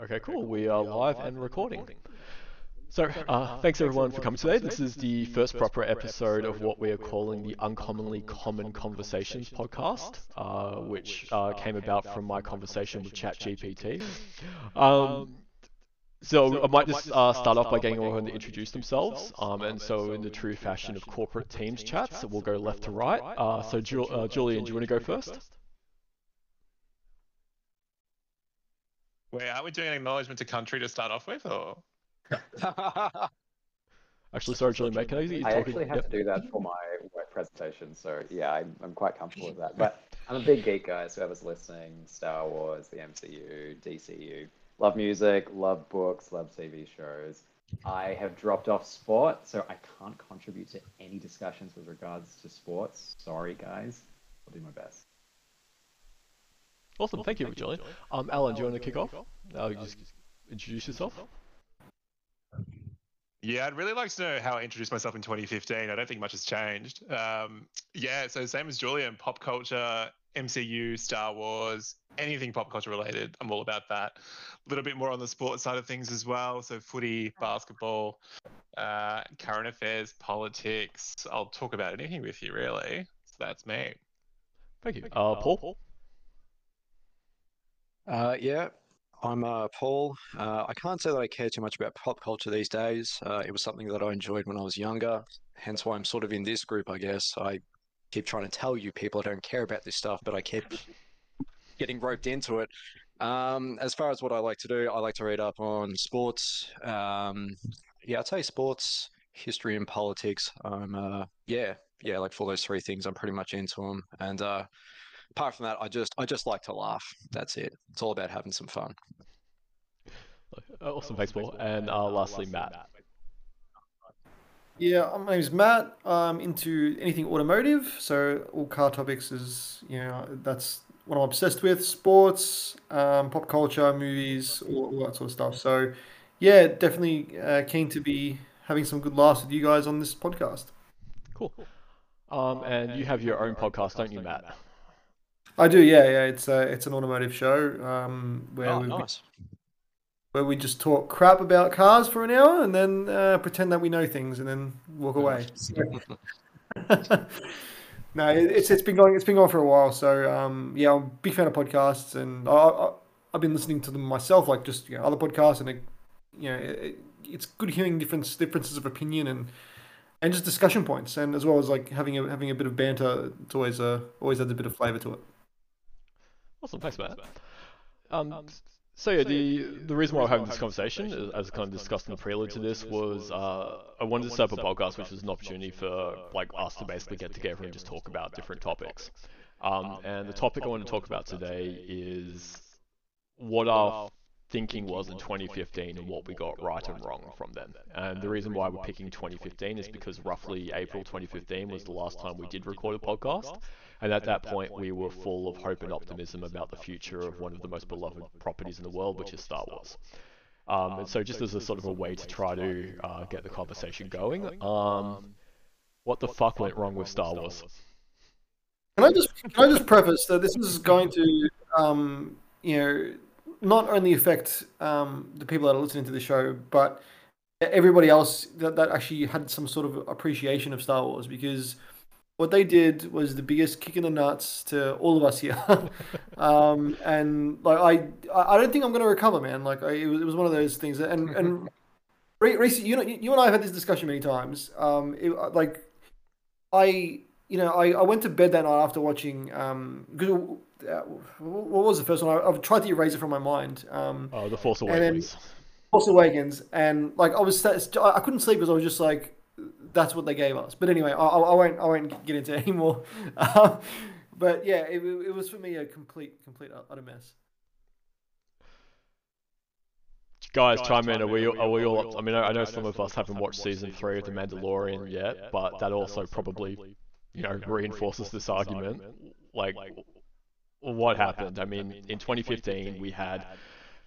Okay, cool. We are live and recording. So, thanks everyone for coming today. This is the first proper episode of what we are calling the Uncommonly Common Conversations podcast, which came about from my conversation with ChatGPT. So I might just start off by getting everyone to introduce themselves, and so in the true fashion of corporate teams chats, so we'll go left to right. So Julian, do you want to go first? Wait, are we doing an acknowledgement to country to start off with, or? Actually, sorry, Julian, mate, can I actually have to do that for my work presentation, so yeah, I'm quite comfortable with that. But I'm a big geek, guys, whoever's listening, Star Wars, the MCU, DCU, love music, love books, love TV shows. I have dropped off sport, so I can't contribute to any discussions with regards to sports. Sorry, guys, I'll do my best. Awesome, thank you, Julian. Alan, do you want to kick off? Just introduce yourself. Yeah, I'd really like to know how I introduced myself in 2015. I don't think much has changed. Yeah, so same as Julian, pop culture, MCU, Star Wars, anything pop culture related, I'm all about that. A little bit more on the sports side of things as well, so footy, basketball, current affairs, politics. I'll talk about anything with you, really. So that's me. Thank you. Paul? Yeah, I'm Paul. I can't say that I care too much about pop culture these days. It was something that I enjoyed when I was younger, hence why I'm sort of in this group, I guess. I keep trying to tell you people I don't care about this stuff, but I keep getting roped into it. As far as what I like to do, I like to read up on sports. Yeah, I'd say sports, history and politics. I'm, yeah, like for those three things, I'm pretty much into them. And apart from that, I just like to laugh. That's it. It's all about having some fun. Awesome, thanks, Paul. And lastly, Matt. Yeah, my name's Matt. I'm into anything automotive, so all car topics is, you know, that's what I'm obsessed with. Sports, pop culture, movies, all that sort of stuff. So, yeah, definitely keen to be having some good laughs with you guys on this podcast. Cool. And you have your own podcast, don't you, Matt? I do, yeah. It's an automotive show where we just talk crap about cars for an hour and then pretend that we know things and then walk away. No, it's been going for a while. So yeah, I'm a big fan of podcasts, and I've been listening to them myself, like just other podcasts, and it's good hearing differences of opinion and just discussion points, and as well as like having a bit of banter. It's always adds a bit of flavour to it. Awesome, thanks, Matt. So yeah, the reason why we're having this conversation, as kind of discussed in the prelude to this, was I wanted to set up a podcast, which was an opportunity for like us to basically get together and just talk about different topics. And the topic I want to talk about today is what our thinking was in 2015 and what we got right and wrong from then. And the reason why we're picking 2015 is because roughly April 2015 was the last time we did record a podcast. And at that point, we were full of hope and optimism about the future of one of the most beloved properties in the world, which is Star Wars. And so just as a sort of a way to try to get the conversation going, what the fuck went wrong with Star Wars? Can I just preface that this is going to, not only affect the people that are listening to the show, but everybody else that actually had some sort of appreciation of Star Wars, because what they did was the biggest kick in the nuts to all of us here. And like I don't think I'm going to recover, man. Like it was one of those things. And Reese, you and I have had this discussion many times. I went to bed that night after watching what was the first one? I've tried to erase it from my mind. The Force Awakens. And like I couldn't sleep because I was just like, that's what they gave us. But anyway, I won't get into it anymore. But yeah, it was for me a complete utter mess. Guys, chime in. Are we all up? I mean, I know some of us haven't watched season 3 of The Mandalorian yet, but that also probably, reinforces this argument. Like what happened? I mean, in 2015, we had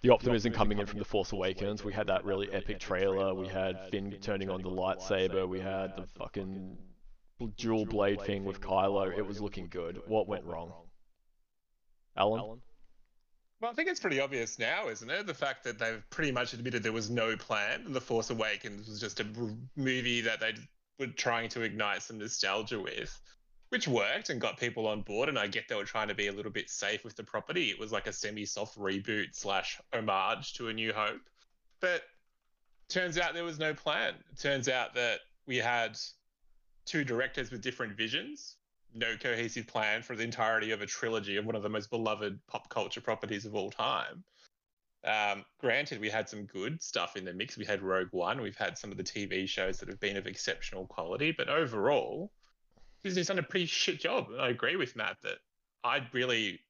the optimism coming in from The Force Awakens. We had that really epic trailer. We had Finn turning on the lightsaber. We had the fucking dual blade thing with Kylo. It was looking good. What went wrong? Alan? Well, I think it's pretty obvious now, isn't it? The fact that they've pretty much admitted there was no plan. The Force Awakens was just a movie that they were trying to ignite some nostalgia with, which worked and got people on board. And I get they were trying to be a little bit safe with the property. It was like a semi-soft reboot / homage to A New Hope. But turns out there was no plan. It turns out that we had two directors with different visions, no cohesive plan for the entirety of a trilogy of one of the most beloved pop culture properties of all time. Granted, we had some good stuff in the mix. We had Rogue One. We've had some of the TV shows that have been of exceptional quality. But overall, Disney's done a pretty shit job. And I agree with Matt that I'd really,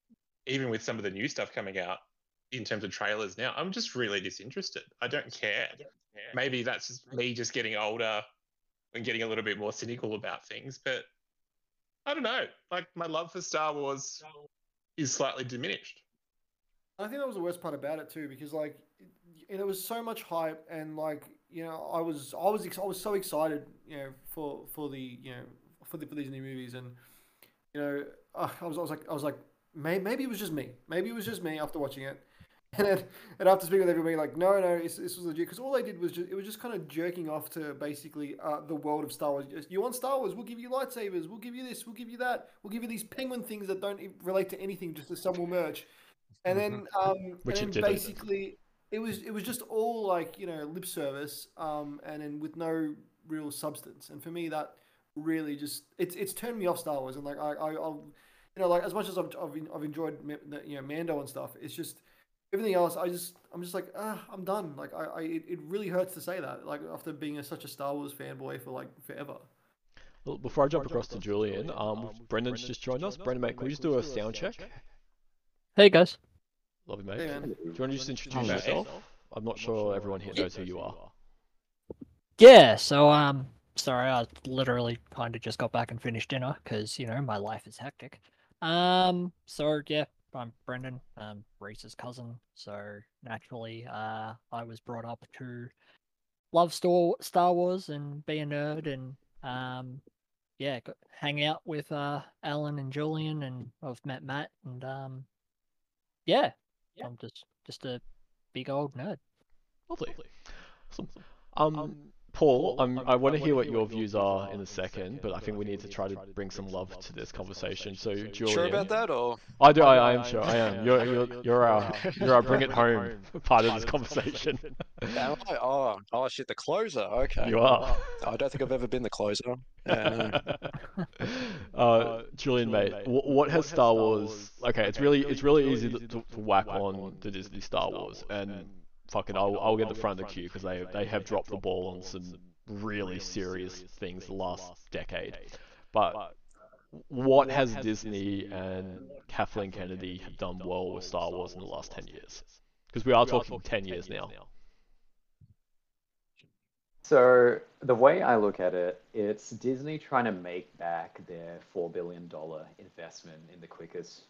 even with some of the new stuff coming out in terms of trailers now, I'm just really disinterested. I don't care. Maybe that's just me just getting older and getting a little bit more cynical about things. But I don't know. Like, my love for Star Wars is slightly diminished. I think that was the worst part about it too, because like there was so much hype, and like, you know, I was so excited, you know, for these new movies, and you know, I was like maybe it was just me. Maybe it was just me after watching it. And then, and after speaking with everybody, like, no, this was legit. Because all they did was it was just kind of jerking off to basically the world of Star Wars. You want Star Wars? We'll give you lightsabers. We'll give you this. We'll give you that. We'll give you these penguin things that don't relate to anything, just as some will merge. And then, basically, it was just all like, you know, lip service, and then with no real substance. And for me, that really just it's turned me off Star Wars. And like I'll, you know, like as much as I've enjoyed, you know, Mando and stuff, it's just. Everything else, I'm just like, I'm done. Like, it really hurts to say that. Like, after being such a Star Wars fanboy for like forever. Well, before I jump across to Julian, Brendan's just joined us. Brendan, mate, can we just do a sound check? Hey guys. Love you, mate. Hey, do you want to just introduce yourself? I'm not sure everyone here knows who you are. Yeah. So sorry, I literally kind of just got back and finished dinner because, you know, my life is hectic. So yeah. I'm Brendan, Reese's cousin, so naturally I was brought up to love Star Wars and be a nerd and hang out with Alan and Julian, and I've met Matt, and I'm just a big old nerd. Lovely. Awesome. Paul, I want to hear what your views are in a second, but I think we need to try to bring some love to this conversation. So, Julian, sure about that, or I am sure. I am. You're our bring it home part of this conversation. Oh shit, the closer. Okay, you are. I don't think I've ever been the closer. Yeah, no. Julian, mate, what has Star Wars? Okay, it's really easy to whack on the Disney Star Wars and. Fuck it, I'll get the front of the queue because they have dropped the ball on some really serious things the last decade. But what has Disney and Kathleen Kennedy done well with Star Wars in the last 10 years? Because we are talking 10 years now. So the way I look at it, it's Disney trying to make back their $4 billion investment in the quickest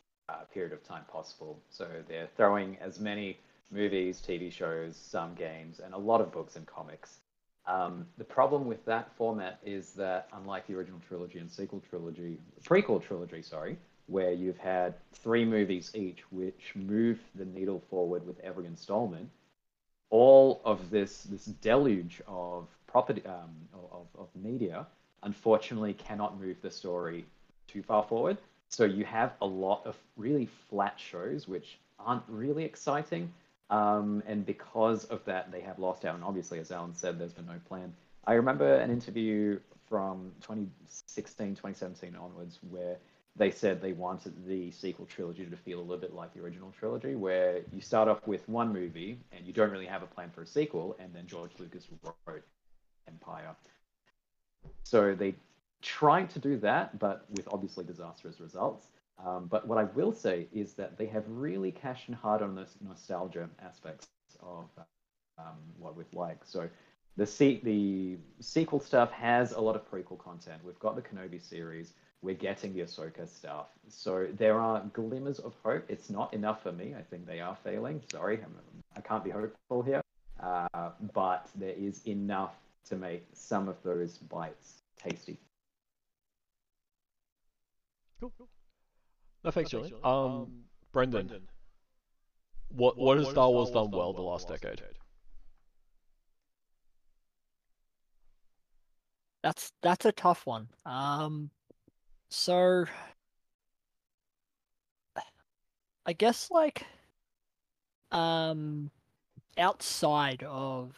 period of time possible. So they're throwing as many movies, TV shows, some games, and a lot of books and comics. The problem with that format is that, unlike the original trilogy and prequel trilogy, where you've had 3 movies each which move the needle forward with every installment, all of this deluge of property of media, unfortunately, cannot move the story too far forward. So you have a lot of really flat shows which aren't really exciting. And because of that, they have lost out. And obviously, as Alan said, there's been no plan. I remember an interview from 2016, 2017 onwards where they said they wanted the sequel trilogy to feel a little bit like the original trilogy, where you start off with one movie and you don't really have a plan for a sequel. And then George Lucas wrote Empire. So they tried to do that, but with obviously disastrous results. But what I will say is that they have really cashed in hard on those nostalgia aspects of what we've liked. So the sequel stuff has a lot of prequel content. We've got the Kenobi series. We're getting the Ahsoka stuff. So there are glimmers of hope. It's not enough for me. I think they are failing. Sorry, I can't be hopeful here. But there is enough to make some of those bites tasty. Cool. No, thanks, Julian. Brendan. What has Star Wars done well the last decade? That's a tough one. So I guess like outside of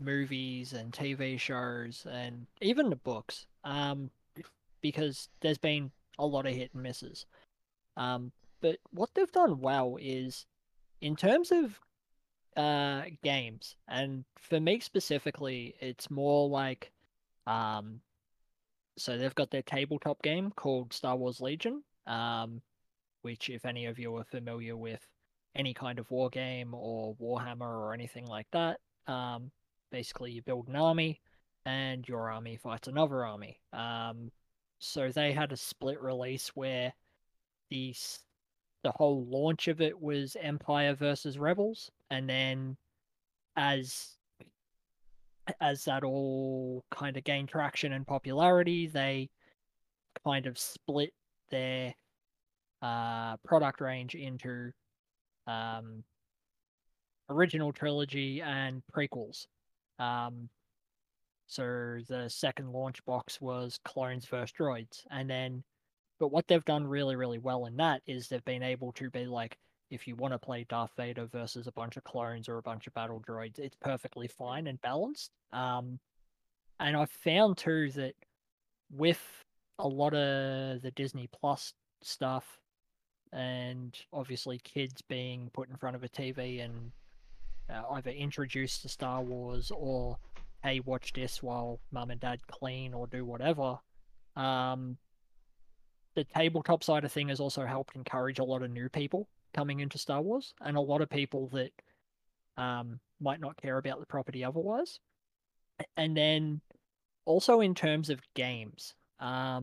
movies and TV shows and even the books, because there's been a lot of hit and misses. But what they've done well is in terms of games, and for me specifically, it's more like so they've got their tabletop game called Star Wars Legion, which if any of you are familiar with any kind of war game or Warhammer or anything like that, basically you build an army and your army fights another army. So they had a split release where the whole launch of it was Empire versus Rebels, and then as that all kind of gained traction and popularity, they kind of split their product range into original trilogy and prequels. So the second launch box was Clones vs. Droids, and then but what they've done really, really well in that is they've been able to be like, if you want to play Darth Vader versus a bunch of clones or a bunch of battle droids, it's perfectly fine and balanced. And I found too that with a lot of the Disney Plus stuff, and obviously kids being put in front of a TV and either introduced to Star Wars or, hey, watch this while mum and dad clean or do whatever, the tabletop side of thing has also helped encourage a lot of new people coming into Star Wars, and a lot of people that might not care about the property otherwise. And then also in terms of games, I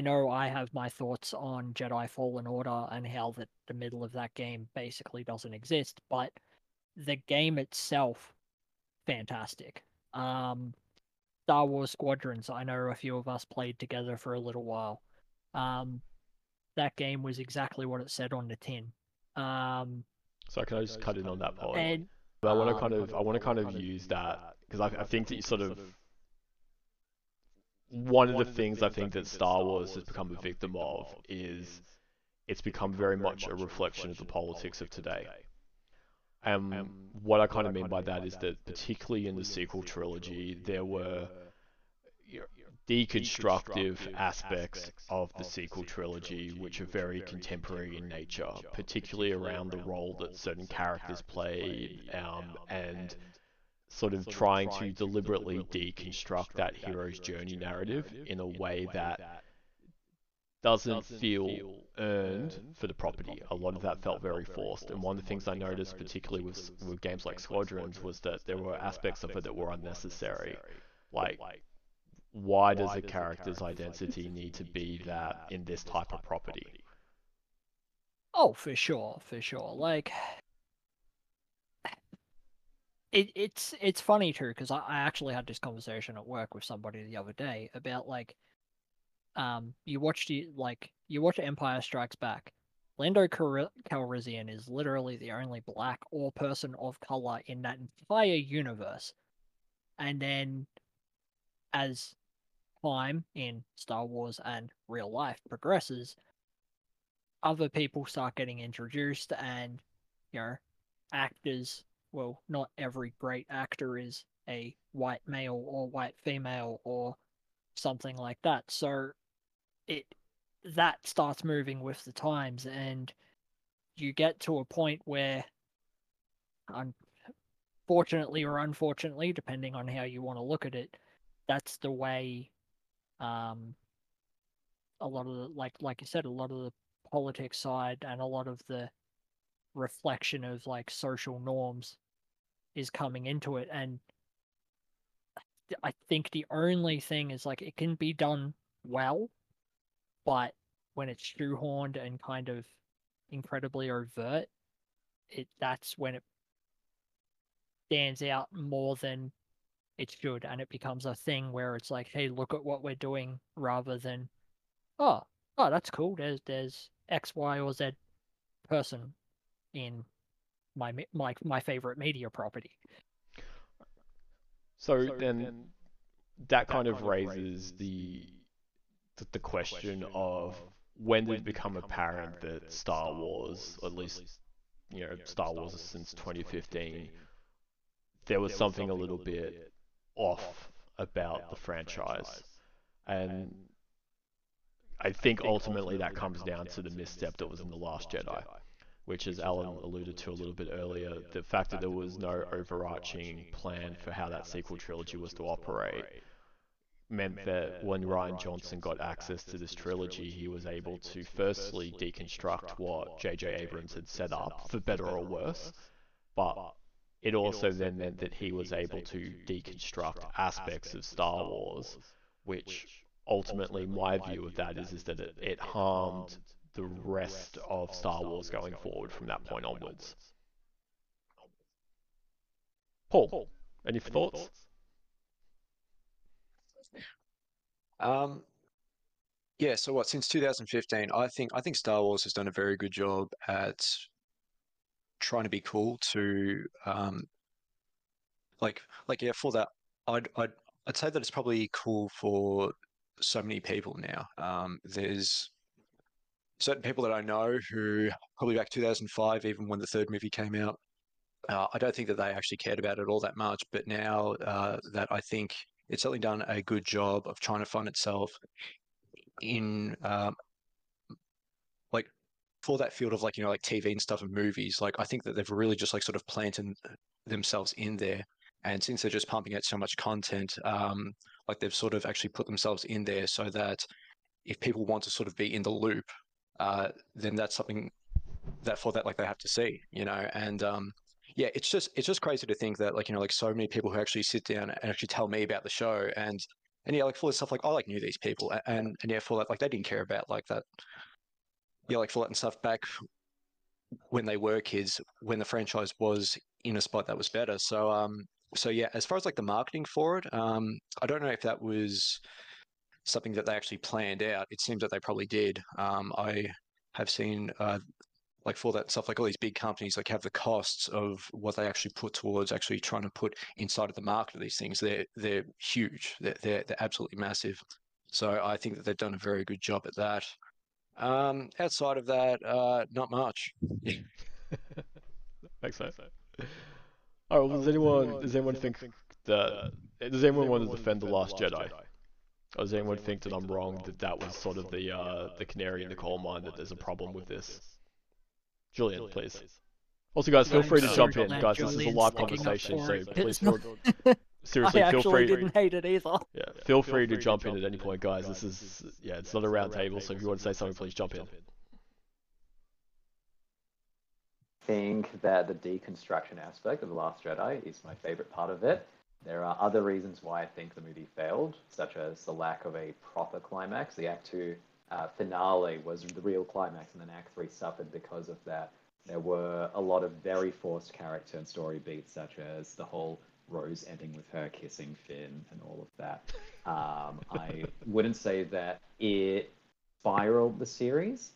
know I have my thoughts on Jedi Fallen Order and how the middle of that game basically doesn't exist, but the game itself, fantastic. Star Wars Squadrons, I know a few of us played together for a little while. That game was exactly what it said on the tin. So can I just cut in on that point? But I want to kind of use that, because I think that you sort of one of the things I think that Star Wars has become a victim of is it's become very much a reflection of the politics of today. What I kind of mean by that is that particularly in the sequel trilogy, there were deconstructive aspects of the sequel trilogy which are very contemporary in nature, particularly around the role that certain characters play, and sort of trying to deliberately deconstruct that hero's journey narrative in a way that doesn't feel earned for the property. A lot of that felt very forced, and one of the things I noticed particularly with games like Squadrons was that there were aspects of it that were unnecessary. Like, why does a character's identity need to be that in this type of property? Oh, for sure. Like, it's funny too, because I actually had this conversation at work with somebody the other day about like, you watch Empire Strikes Back. Lando Calrissian is literally the only black or person of color in that entire universe. And then as time in Star Wars and real life progresses, other people start getting introduced, and, you know, actors, well, not every great actor is a white male or white female or something like that. So that starts moving with the times, and you get to a point where, fortunately or unfortunately, depending on how you want to look at it, that's the way a lot of the, like you said, a lot of the politics side and a lot of the reflection of like social norms is coming into it. And I think the only thing is, like, it can be done well, but when it's shoehorned and kind of incredibly overt, that's when it stands out more than it should, and it becomes a thing where it's like, hey, look at what we're doing, rather than, oh, that's cool, there's X, Y, or Z person in my favorite media property. So then that kind of raises the question of when did it become apparent that Star Wars, or at least Star Wars since 2015, there was something a little bit off about the franchise. And I think ultimately that comes down to the misstep that was in The Last Jedi, which, as Alan alluded to a little bit earlier, the fact that there was no overarching plan for how that sequel trilogy was to operate meant that when Rian Johnson got access to this trilogy, he was able to firstly deconstruct what J.J. Abrams had set up, for better or worse, but it also then meant that he was able to deconstruct aspects of Star Wars, which ultimately my view of that is that it harmed the rest of Star Wars going forward from that point onwards. Paul, any thoughts? Yeah, so what, since 2015, I think Star Wars has done a very good job at trying to be cool to for that. I'd say that it's probably cool for so many people now. There's certain people that I know who probably back 2005, even when the third movie came out, I don't think that they actually cared about it all that much, but now that I think it's certainly done a good job of trying to find itself in for that field of TV and stuff and movies. I think that they've really just sort of planted themselves in there. And since they're just pumping out so much content, they've sort of actually put themselves in there so that if people want to sort of be in the loop, then that's something that they have to see, and yeah, it's just crazy to think that so many people who actually sit down and actually tell me about the show and yeah, full of stuff I knew these people and yeah, for that they didn't care about that. Yeah, for that and stuff back when they were kids, when the franchise was in a spot that was better. So so yeah, as far as the marketing for it, I don't know if that was something that they actually planned out. It seems that they probably did. I have seen for that stuff, all these big companies have the costs of what they actually put towards actually trying to put inside of the market of these things. They're huge. They're absolutely massive. So I think that they've done a very good job at that. Outside of that, not much. Yeah. Thanks, mate. All right. Well, does anyone want to defend The Last Jedi? Or does anyone think that I'm wrong, that was sort of the canary in the coal mine, that there's a problem with this? Julian, please. Also, guys, feel free to jump in. Guys, this is a live conversation, so please seriously, feel free. I didn't hate it either. Yeah, feel free to jump in at any point, guys. This is, yeah, it's not a round table, so if you want to say something, please jump in. I think that the deconstruction aspect of The Last Jedi is my favorite part of it. There are other reasons why I think the movie failed, such as the lack of a proper climax. The Act 2 finale was the real climax, and then Act 3 suffered because of that. There were a lot of very forced character and story beats, such as the whole Rose ending with her kissing Finn and all of that. I wouldn't say that it spiraled the series.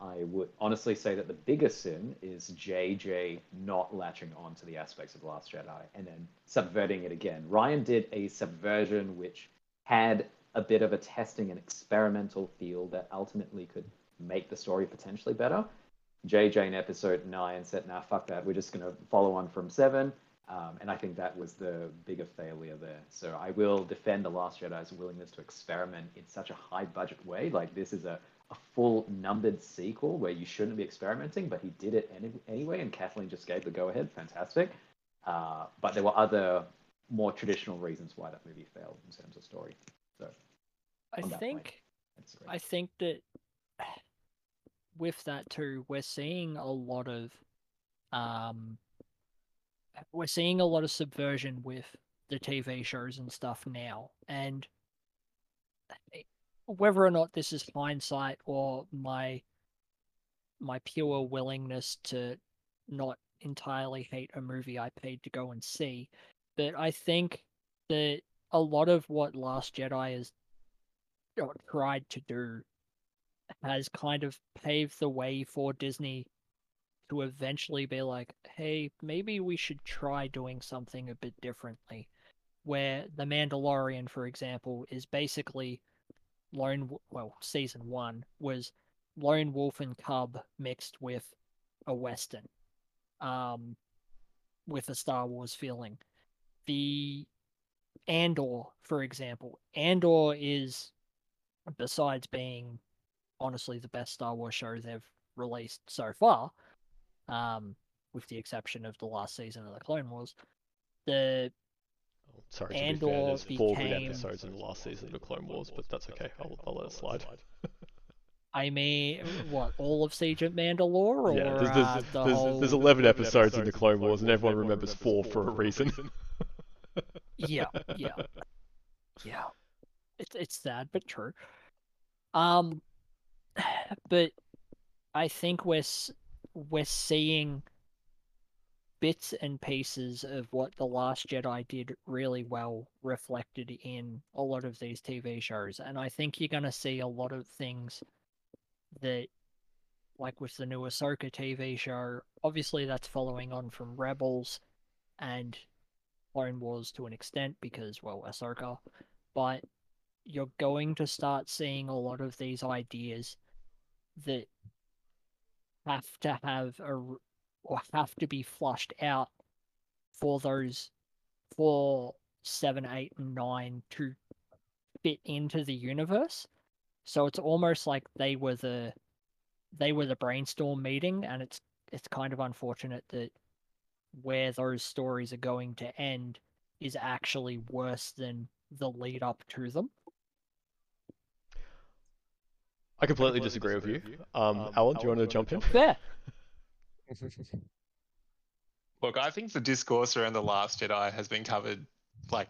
I would honestly say that the biggest sin is JJ not latching on to the aspects of The Last Jedi and then subverting it again. Rian did a subversion which had a bit of a testing and experimental feel that ultimately could make the story potentially better. JJ in episode 9 said, nah, fuck that. We're just going to follow on from 7. And I think that was the bigger failure there. So I will defend The Last Jedi's willingness to experiment in such a high budget way. This is a full numbered sequel where you shouldn't be experimenting, but he did it anyway, and Kathleen just gave the go-ahead. Fantastic. But there were other more traditional reasons why that movie failed in terms of story. So I think that with that too, we're seeing a lot of subversion with the TV shows and stuff now, and whether or not this is hindsight or my pure willingness to not entirely hate a movie I paid to go and see, but I think that a lot of what Last Jedi has tried to do has kind of paved the way for Disney to eventually be like, hey, maybe we should try doing something a bit differently. Where The Mandalorian, for example, is basically season one was Lone Wolf and Cub mixed with a Western, with a Star Wars feeling. The Andor, for example, Andor is, besides being honestly the best Star Wars show they've released so far, with the exception of the last season of The Clone Wars, Andor to be fair, there's four good episodes in the last season of Clone Wars, but that's okay. I'll let it slide. I mean, what, all of Siege of Mandalore? Or, yeah, there's 11 episodes in the Clone Wars, and everyone remembers four for a reason. Yeah. It's sad, but true. But I think we're seeing bits and pieces of what The Last Jedi did really well reflected in a lot of these TV shows. And I think you're going to see a lot of things that, like with the new Ahsoka TV show, obviously that's following on from Rebels and Clone Wars to an extent because, well, Ahsoka. But you're going to start seeing a lot of these ideas that have to be flushed out for those 4, 7, 8, and 9 to fit into the universe. So it's almost like they were the brainstorm meeting, and it's kind of unfortunate that where those stories are going to end is actually worse than the lead up to them. I completely disagree with you. Alan, do you want to jump in? Yeah. Look, I think the discourse around The Last Jedi has been covered like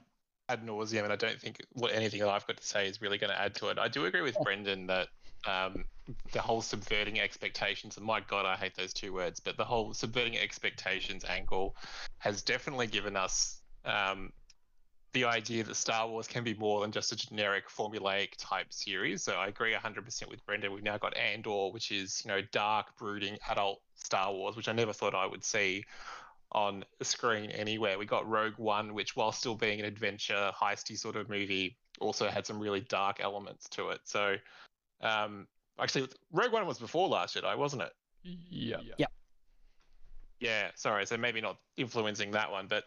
ad nauseum, and I don't think anything that I've got to say is really going to add to it. I do agree with Brendan that the whole subverting expectations, and my God, I hate those two words, but the whole subverting expectations angle has definitely given us the idea that Star Wars can be more than just a generic formulaic type series. So I agree 100% with Brendan. We've now got Andor, which is, you know, dark, brooding, adult Star Wars, which I never thought I would see on screen anywhere. We got Rogue One, which, while still being an adventure, heisty sort of movie, also had some really dark elements to it. So, actually, Rogue One was before Last Jedi, wasn't it? Yeah, sorry. So maybe not influencing that one, but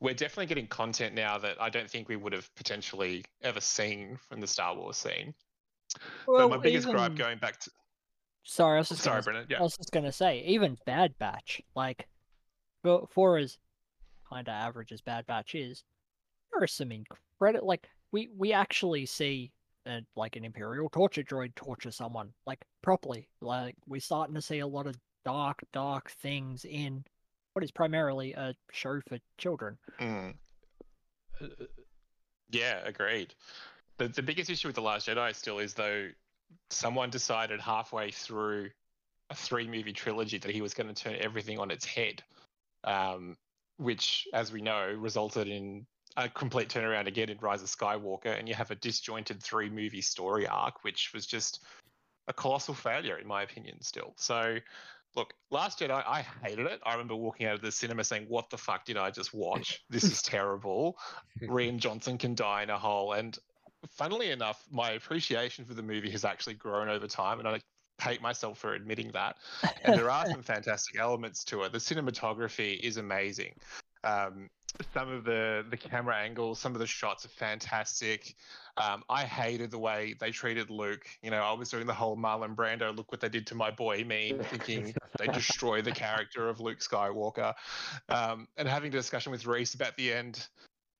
we're definitely getting content now that I don't think we would have potentially ever seen from the Star Wars scene. Well, but my biggest gripe going back to... I was just going to say, even Bad Batch, like, for as kind of average as Bad Batch is, there are some incredible... Like, we actually see, like, an Imperial torture droid torture someone, like, properly. Like, we're starting to see a lot of dark things in what is primarily a show for children. Yeah, agreed. The biggest issue with The Last Jedi still is, though, someone decided halfway through a 3-movie trilogy that he was going to turn everything on its head, which, as we know, resulted in a complete turnaround again in Rise of Skywalker, and you have a disjointed 3-movie story arc, which was just a colossal failure, in my opinion, still. So... Look, Last Jedi, I hated it. I remember walking out of the cinema saying, what the fuck did I just watch? This is terrible. Rian Johnson can die in a hole. And funnily enough, my appreciation for the movie has actually grown over time, and I hate myself for admitting that. And there are some fantastic elements to it. The cinematography is amazing. Some of the camera angles, some of the shots are fantastic. I hated the way they treated Luke. You know, I was doing the whole Marlon Brando, look what they did to my boy, me, thinking they destroy the character of Luke Skywalker. And having a discussion with Reese about the end,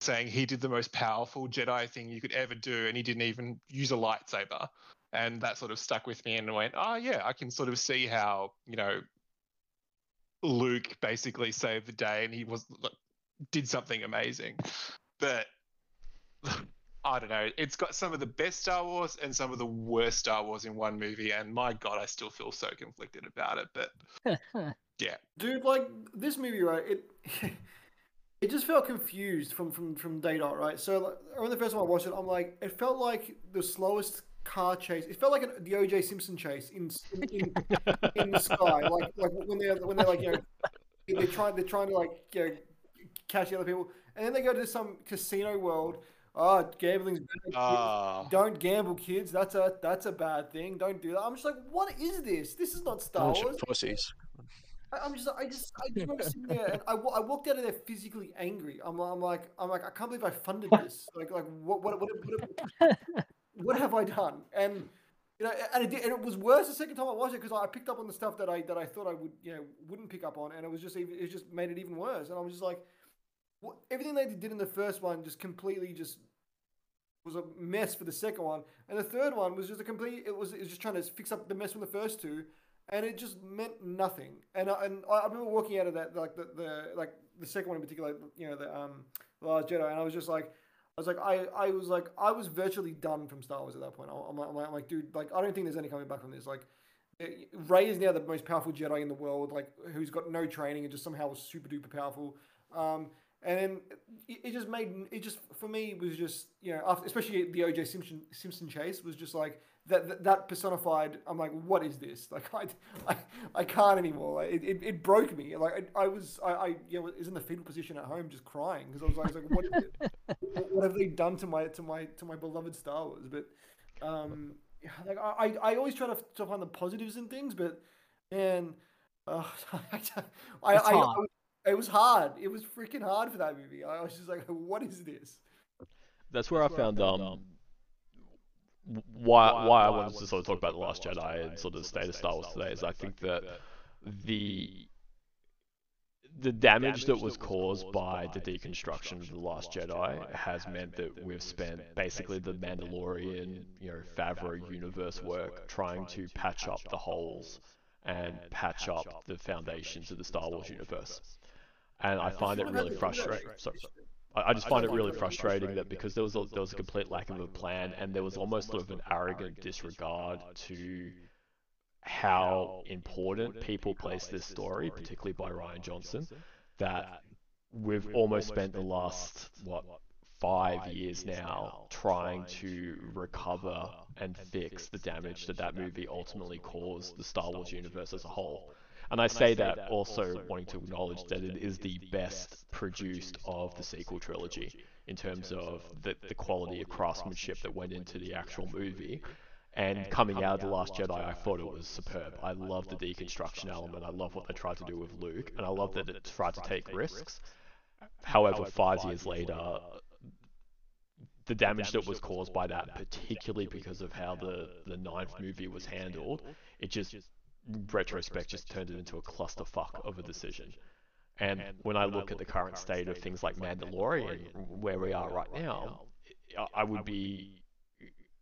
saying he did the most powerful Jedi thing you could ever do, and he didn't even use a lightsaber. And that sort of stuck with me, and went, oh, yeah, I can sort of see how, you know, Luke basically saved the day, and he was... did something amazing. But I don't know, it's got some of the best Star Wars and some of the worst Star Wars in one movie, and my God, I still feel so conflicted about it. But yeah, dude, like this movie, right, it just felt confused from day dot, right? So like, when the first time I watched it, I'm like, it felt like the slowest car chase. It felt like the OJ Simpson chase in the sky, like when they're like, you know, they're trying to, like, you know, catch the other people, and then they go to some casino world. Oh, gambling's bad. Don't gamble, kids. That's a bad thing. Don't do that. I'm just like, what is this? This is not Star Wars. Pussies. I just remember sitting there, and I walked out of there physically angry. I'm like, I can't believe I funded this. Like, what have I done? And you know, and it was worse the second time I watched it, because I picked up on the stuff that I thought I would, you know, wouldn't pick up on, and it just made it even worse. And I was just like, everything they did in the first one just completely just was a mess for the second one, and the third one was just a complete. It was just trying to fix up the mess from the first two. And it just meant nothing. And I remember walking out of that, like the second one in particular, you know, The Last Jedi. And I was virtually done from Star Wars at that point. I'm like, dude, like, I don't think there's any coming back from this. Like, Rey is now the most powerful Jedi in the world, like, who's got no training and just somehow was super duper powerful. And then it just for me was just, you know, after, especially the O.J. Simpson chase was just like. That personified. I'm like, what is this? Like, I can't anymore. Like, it broke me. Like, I was in the fetal position at home just crying, because I was like, what have they done to my beloved Star Wars? But like, I always try to find the positives in things, but man, it was hard. It was freaking hard for that movie. I was just like, what is this? That's where I found Why I wanted to sort of talk about The Last Jedi and sort of the state of Star Wars today is I think that the damage that was caused by the deconstruction of The Last Jedi has meant that we've spent basically the Mandalorian, you know, Favreau universe work trying to patch up the holes and patch up the foundations of the Star Wars universe. And I find it really frustrating. I just find it really frustrating that because there was a complete lack of a plan, and there was almost sort of an arrogant disregard to how important people place this story, particularly by Rian Johnson, that we've almost spent the last, 5 years now trying to recover and fix the damage that movie ultimately caused the Star Wars universe as a whole. And I say that also wanting to acknowledge that it is the best produced of the sequel trilogy in terms of the quality of craftsmanship that went into the actual movie. And coming out of The Last Jedi, I thought it was superb. I love the deconstruction element. I love what they tried to do with Luke. And I love that it tried to take risks. However, 5 years later, the damage that was caused by that, particularly because of how the ninth movie was handled, it just... retrospect just turned it into a clusterfuck of a decision. And when I look at the current state of things like Mandalorian, where we are right now, I would be,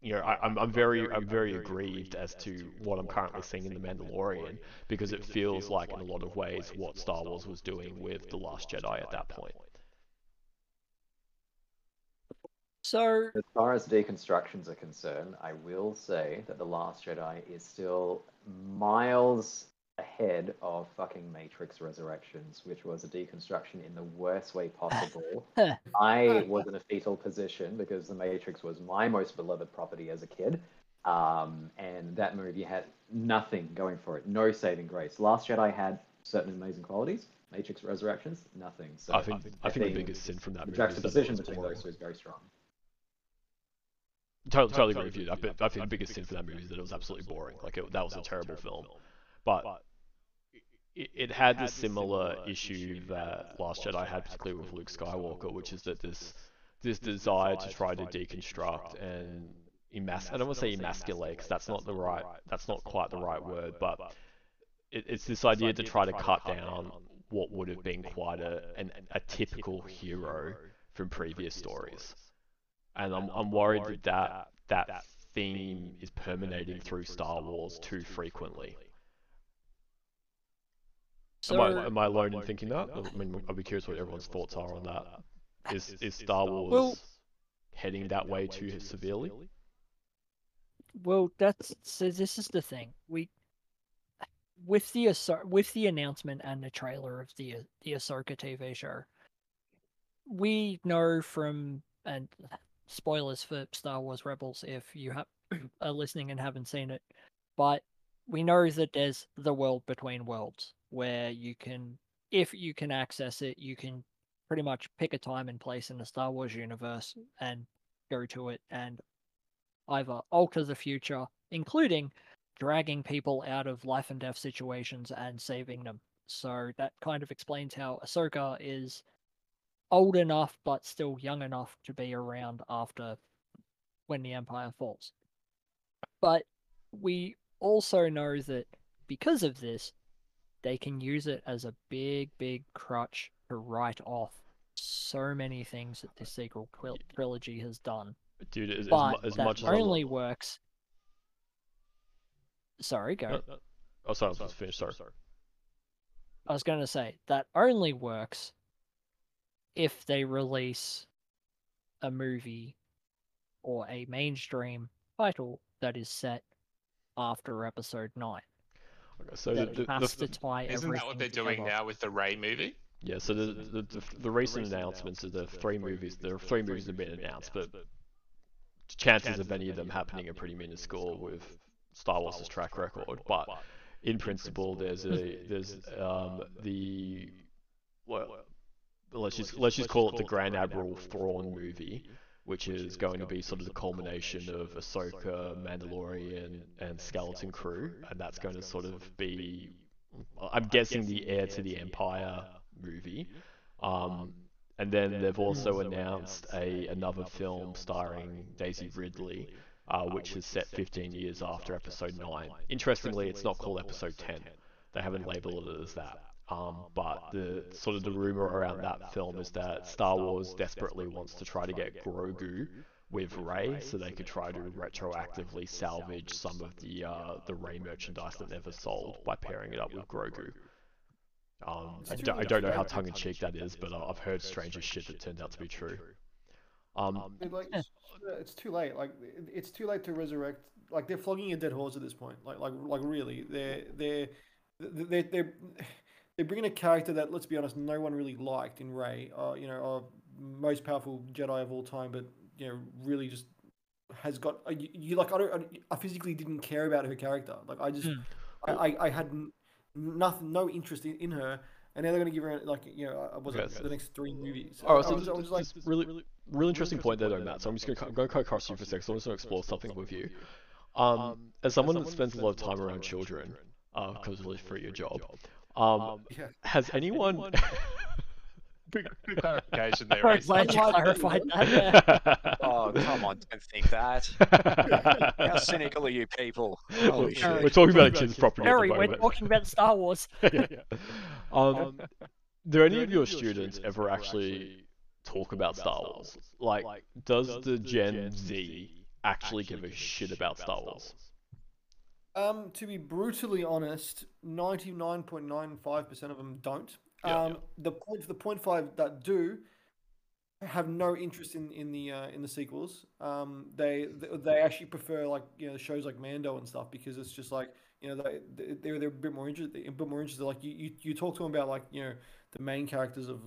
you know, I'm very aggrieved as to what I'm currently seeing in The Mandalorian, because it feels like in a lot of ways what Star Wars was doing with The Last Jedi at that point. So, as far as deconstructions are concerned, I will say that The Last Jedi is still miles ahead of fucking Matrix Resurrections, which was a deconstruction in the worst way possible. I was in a fetal position because The Matrix was my most beloved property as a kid, and that movie had nothing going for it, no saving grace. Last Jedi had certain amazing qualities. Matrix Resurrections, nothing. So I think the biggest sin from that movie, the juxtaposition between those two, is very strong. Totally agree with you. I think the biggest sin for that movie is that it was absolutely boring. Like, that was a terrible film. But it had a similar issue that Last Jedi had, particularly with Luke Skywalker, which is that this desire to try to deconstruct and I don't want to say emasculate, because that's not quite the right word, but it's this idea to try to cut down what would have been quite a typical hero from previous stories. And I'm worried that that theme is permeating through Star Wars too frequently. So, am I alone in thinking that? I mean, I'd be curious what everyone's thoughts are on that. Is Star Wars heading that way too severely? Well, so this is the thing. With the announcement and the trailer of the Ahsoka TV show, we know from, and spoilers for Star Wars Rebels, if you are listening and haven't seen it, but we know that there's the world between worlds where you can, if you can access it, you can pretty much pick a time and place in the Star Wars universe and go to it and either alter the future, including dragging people out of life and death situations and saving them. So that kind of explains how Ahsoka is old enough but still young enough to be around after when the Empire falls. But we also know that because of this, they can use it as a big, big crutch to write off so many things that this sequel trilogy has done. Dude, but that only works... Sorry, go. Oh, sorry, I was about to finish, sorry. I was going to say, that only works if they release a movie or a mainstream title that is set after Episode 9. Okay, so isn't that what they're doing now with the Rey movie? Yeah, so the recent announcements of the three movies, there are three movies that have been announced, but chances of any of them happening are pretty minuscule with Star Wars' track record. But in principle, let's just call it the Grand Admiral Thrawn movie, which is going to be sort of the culmination of Ahsoka, Mandalorian, and Skeleton Crew, and that's going to sort of be, I'm guessing, the heir to the Empire movie. And then they've also announced another film starring Daisy Ridley, which is set 15 years after Episode 9. Interestingly, it's not called Episode 10. They haven't labeled it as that. But the sort of the rumor around that film is that Star Wars desperately wants to try to get Grogu with Rey, so they could try to retroactively salvage some of the Rey merchandise that never sold by pairing it up with Grogu. I don't know how tongue-in-cheek that is, but I've heard stranger shit that turned out to be true. It's too late. Like, it's too late to resurrect. Like, they're flogging a dead horse at this point. Like really, they're bringing a character that, let's be honest, no one really liked in Rey. Most powerful Jedi of all time, but really just has got I physically didn't care about her character. Like, I just I had no interest in her, and now they're going to give her the next three movies. So, so I was just like, really interesting point there, though, Matt. So I'm just going to go across you for a second. So I'm just going to explore something with you. As someone that spends a lot of time around children, because really for your job. Has anyone Good clarification there. I'm glad you clarified that. Oh, come on, don't think that. How cynical are you people? Holy shit. We're talking about a kid's property. Harry, we're talking about Star Wars. Do any of your students ever actually talk about Star Wars? Like, does the Gen Z actually give a shit about Star Wars? To be brutally honest, 99.95% of them don't. The 0.5 that do have no interest in the sequels. They actually prefer shows like Mando and stuff, because it's just like they're a bit more interested. Like you talk to them about the main characters of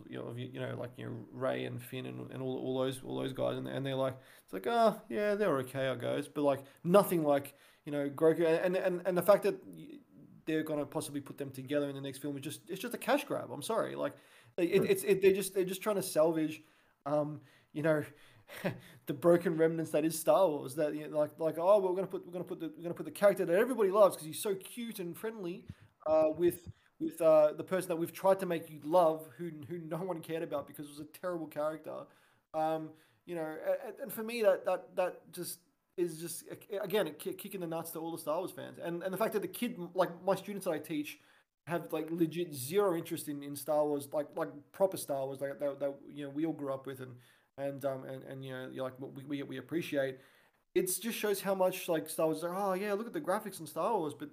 Rey and Finn and all those guys, and they're like, it's like, oh yeah, they're okay, I guess, but like nothing like Grogu and the fact that they're going to possibly put them together in the next film. It's just a cash grab. I'm sorry. Like they're just trying to salvage, the broken remnants that is Star Wars, that oh, we're going to put the character that everybody loves, cause he's so cute and friendly, with the person that we've tried to make you love, who no one cared about because it was a terrible character. And for me, that just is just, again, a kick in the nuts to all the Star Wars fans. And the fact that the kid, like my students that I teach, have like legit zero interest in Star Wars, like proper Star Wars, like that we all grew up with and we appreciate. It just shows how much like Star Wars is like, oh yeah, look at the graphics in Star Wars, but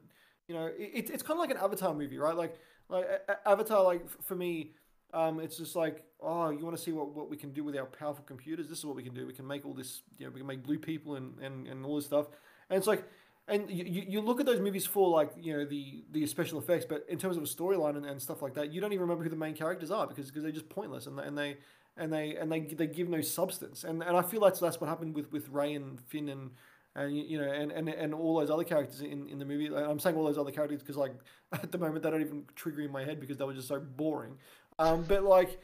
it's kind of like an Avatar movie, right? Like Avatar, like for me, it's just like, oh, you want to see what we can do with our powerful computers? This is what we can do. We can make all this, we can make blue people and all this stuff. And it's like, and you look at those movies for like, the special effects, but in terms of a storyline and stuff like that, you don't even remember who the main characters are because they're just pointless and they give no substance. And I feel that's what happened with Rey and Finn and and you know, and all those other characters in the movie. I'm saying all those other characters because, like, at the moment they don't even trigger in my head because they were just so boring. But like,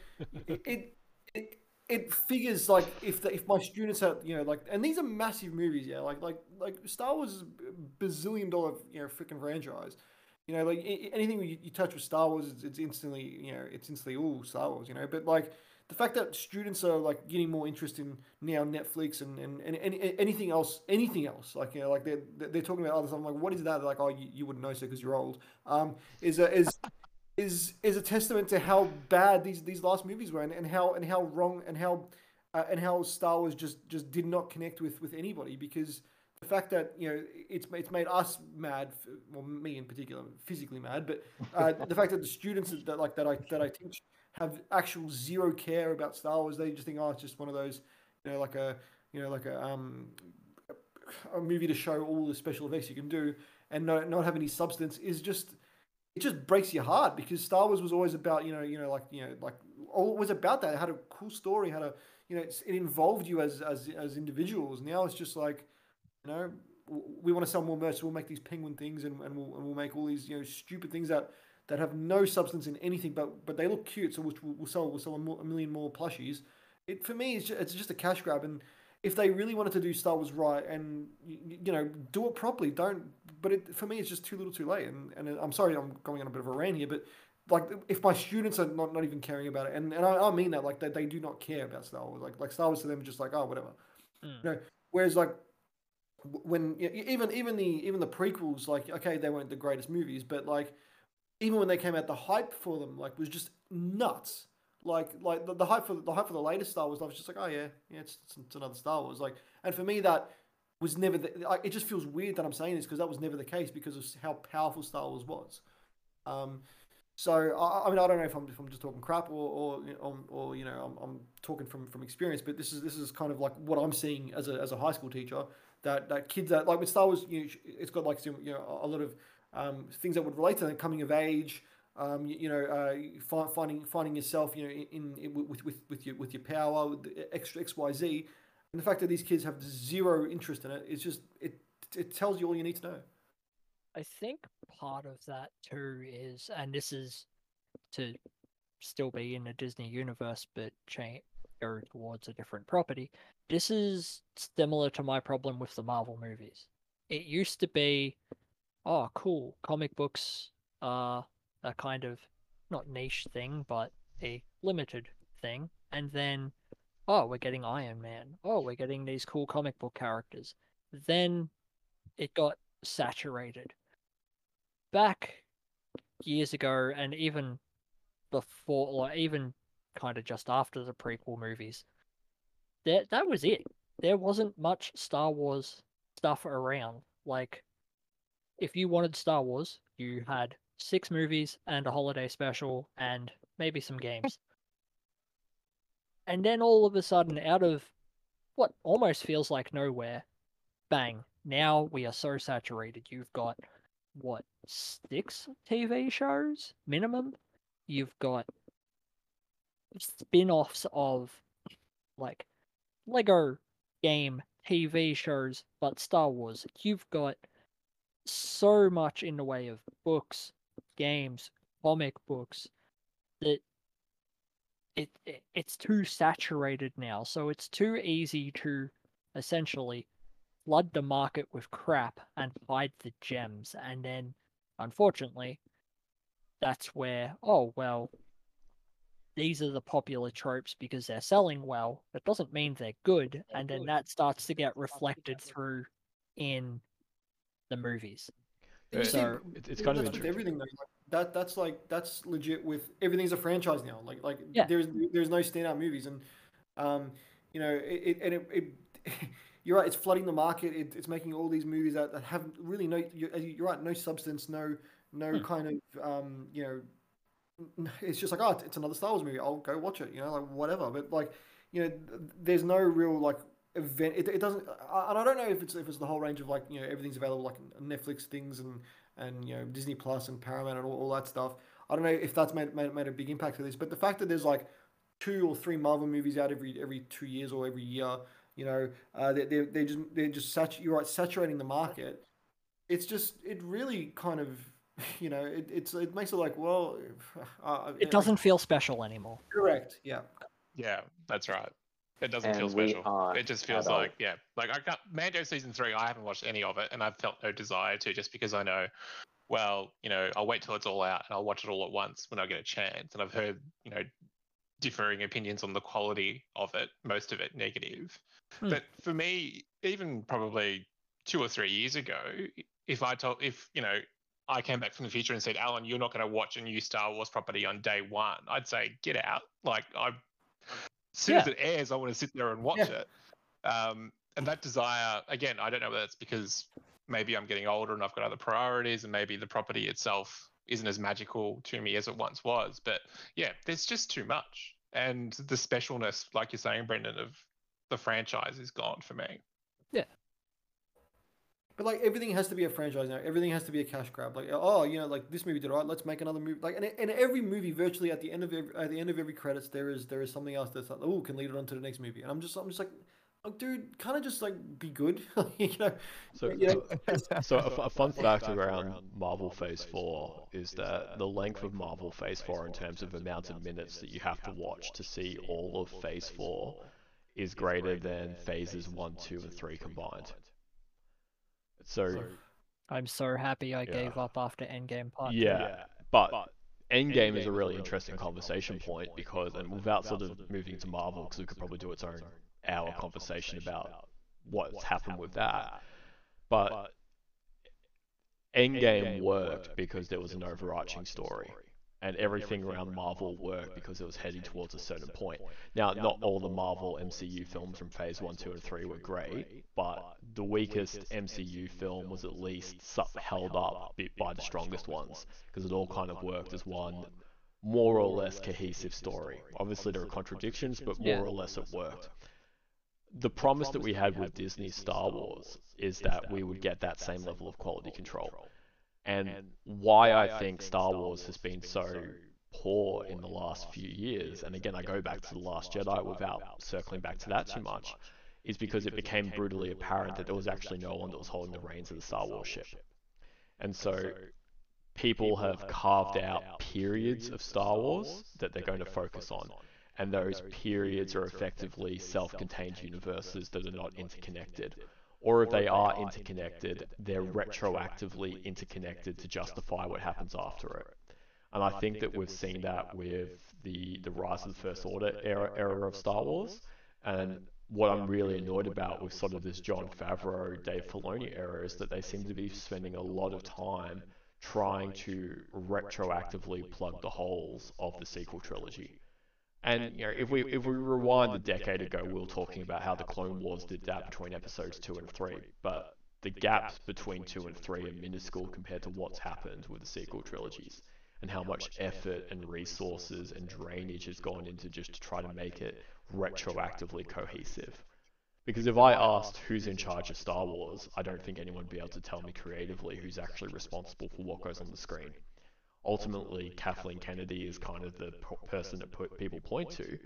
it figures, like, if my students are, you know, like, and these are massive movies, yeah, like Star Wars is a $1 billion, you know, freaking franchise. You know, like, anything you touch with Star Wars, it's instantly, you know, ooh, Star Wars, you know. But, like, the fact that students are, like, getting more interest in now Netflix and anything else, like, you know, like, they're talking about other stuff. I'm like, what is that? They're like, oh, you wouldn't know, so because you're old. Is a testament to how bad these last movies were, and how wrong, and how Star Wars just did not connect with anybody, because the fact that, you know, it's made us mad, well, me in particular, physically mad, but the fact that the students that I teach have actual zero care about Star Wars. They just think, oh, it's just one of those, you know, like a movie to show all the special effects you can do and not have any substance, is just, it just breaks your heart, because Star Wars was always about, you know, always about that. It had a cool story, had a, you know, it involved you as individuals. Now it's just like, you know, we want to sell more merch, so we'll make these penguin things, and we'll make all these, you know, stupid things that have no substance in anything, but they look cute, so we'll sell a million more plushies. It, for me, it's just a cash grab. And if they really wanted to do Star Wars right, and, you know, do it properly, for me, it's just too little, too late. And I'm sorry, I'm going on a bit of a rant here, but, like, if my students are not even caring about it, and I mean that, like, they do not care about Star Wars. Like Star Wars to them is just like, oh, whatever. Mm. You know, whereas, like, when, you know, even the prequels, like, okay, they weren't the greatest movies, but, like, even when they came out, the hype for them, like, was just nuts. Like the hype for the latest Star Wars, I was just like, oh yeah, it's another Star Wars. Like, and for me, that was never it just feels weird that I'm saying this, because that was never the case, because of how powerful Star Wars was. So I mean, I don't know if I'm just talking crap or you know, I'm talking from experience, but this is kind of like what I'm seeing as a high school teacher, that kids that, like, with Star Wars, you know, it's got, like, you know, a lot of things that would relate to them, coming of age, finding yourself, you know, with your power, with the extra XYZ, and the fact that these kids have zero interest in it, it's just, it tells you all you need to know. I think part of that too is, and this is to still be in the Disney universe, but go towards a different property. This is similar to my problem with the Marvel movies. It used to be, oh, cool, comic books are a kind of not niche thing, but a limited thing. And then, oh, we're getting Iron Man. Oh, we're getting these cool comic book characters. Then it got saturated. Back years ago, and even before, or even kind of just after the prequel movies, that was it. There wasn't much Star Wars stuff around. Like, if you wanted Star Wars, you had 6 movies and a holiday special and maybe some games. And then all of a sudden, out of what almost feels like nowhere, bang, now we are so saturated. You've got, what, 6 TV shows minimum? You've got spin-offs of, like, Lego game TV shows, but Star Wars. You've got so much in the way of books, games, comic books, that it's too saturated now. So it's too easy to essentially flood the market with crap and hide the gems. And then, unfortunately, that's where, oh, well, these are the popular tropes because they're selling well. It doesn't mean they're good. And then that starts to get reflected through in the movies. So it's kind of everything, though. That's legit with everything's a franchise now. Like yeah. there's no standout movies, and you know, it you're right. It's flooding the market. It's making all these movies that have really no. You're right. No substance. No kind of you know. It's just like, oh, it's another Star Wars movie. I'll go watch it. You know, like, whatever. But, like, you know, there's no real, like, event. It doesn't, and I don't know if it's the whole range of, like, you know, everything's available, like Netflix things and you know, Disney Plus and Paramount and all that stuff. I don't know if that's made a big impact to this, but the fact that there's, like, 2 or 3 Marvel movies out every 2 years or every year, You know, they're just saturating the market. It's just, it really kind of, you know, it makes it like, well, it doesn't feel special anymore. Correct. Yeah. Yeah, that's right. It doesn't feel special. It just feels like, yeah, like I got Mando season 3. I haven't watched any of it, and I've felt no desire to, just because I know, well, you know, I'll wait till it's all out and I'll watch it all at once when I get a chance. And I've heard, you know, differing opinions on the quality of it, most of it negative. But for me, even probably 2 or 3 years ago, if you know, I came back from the future and said, Alan, you're not going to watch a new Star Wars property on day one, I'd say, get out. Like, as soon as it airs, I want to sit there and watch it. And that desire, again, I don't know whether that's because maybe I'm getting older and I've got other priorities, and maybe the property itself isn't as magical to me as it once was. But yeah, there's just too much. And the specialness, like you're saying, Brendan, of the franchise is gone for me. Yeah. But like, everything has to be a franchise now. Everything has to be a cash grab. Like, oh, you know, like, this movie did all right, let's make another movie. Like, and every movie, virtually at the end of every credits, there is something else that's like, oh, can lead it on to the next movie. And I'm just like, oh, dude, kind of just like be good, you know. So a fun fact around Marvel Phase 4 is that the length of Marvel Phase 4 in terms of amounts of minutes that you have to watch to see all of Phase 4 is greater than Phases 1, 2, and 3 combined. So I'm so happy I gave up after Endgame Part 2. Yeah, but Endgame is a really interesting conversation point, because, and without sort of moving to Marvel, because we could probably do its own hour conversation about what's happened with that. But Endgame worked because there was an overarching story, and everything around Marvel worked because it was heading towards a certain point. Now, not all the Marvel MCU films from Phase 1, 2, and 3 were great, but the weakest MCU film was at least held up by the strongest ones, because it all kind of worked as one more or less cohesive story. Obviously, there are contradictions, but more or less it worked. The promise that we had with Disney's Star Wars is that we would get that same level of quality control. And why I think Star Wars has been so poor in the last few years, and again, I go back to The Last Jedi without circling back to that too much, is because it became brutally apparent that there was actually no one that was holding the reins of the Star Wars ship. And so people have carved out periods of Star Wars that they're going to focus on. And those periods are effectively self-contained universes that are not interconnected. Or if they are interconnected, they're retroactively interconnected to justify what happens after it. And I think that we've seen that with the rise of the First Order era of Star Wars. And what I'm really annoyed about with sort of this Jon Favreau, Dave Filoni era is that they seem to be spending a lot of time trying to retroactively plug the holes of the sequel trilogy. And, you know, if we rewind a decade ago, we were talking about how the Clone Wars did that between episodes 2 and 3, but the gaps between 2 and 3 are minuscule compared to what's happened with the sequel trilogies, and how much effort and resources and drainage has gone into just to try to make it retroactively cohesive. Because if I asked who's in charge of Star Wars, I don't think anyone would be able to tell me creatively who's actually responsible for what goes on the screen. Ultimately, Kathleen Kennedy is kind of the person that people point to,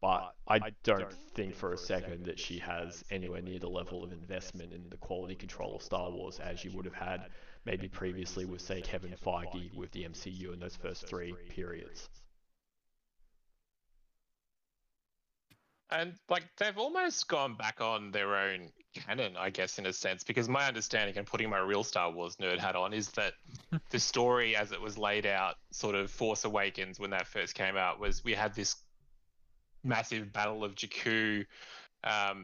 but I don't think for a second that she has anywhere near the level of investment in the quality control of Star Wars as you would have had maybe previously with, say, Kevin Feige with the MCU in those first 3 periods. And, like, they've almost gone back on their own canon, I guess, in a sense, because my understanding, and putting my real Star Wars nerd hat on, is that the story as it was laid out, sort of Force Awakens, when that first came out, was we had this massive battle of Jakku, and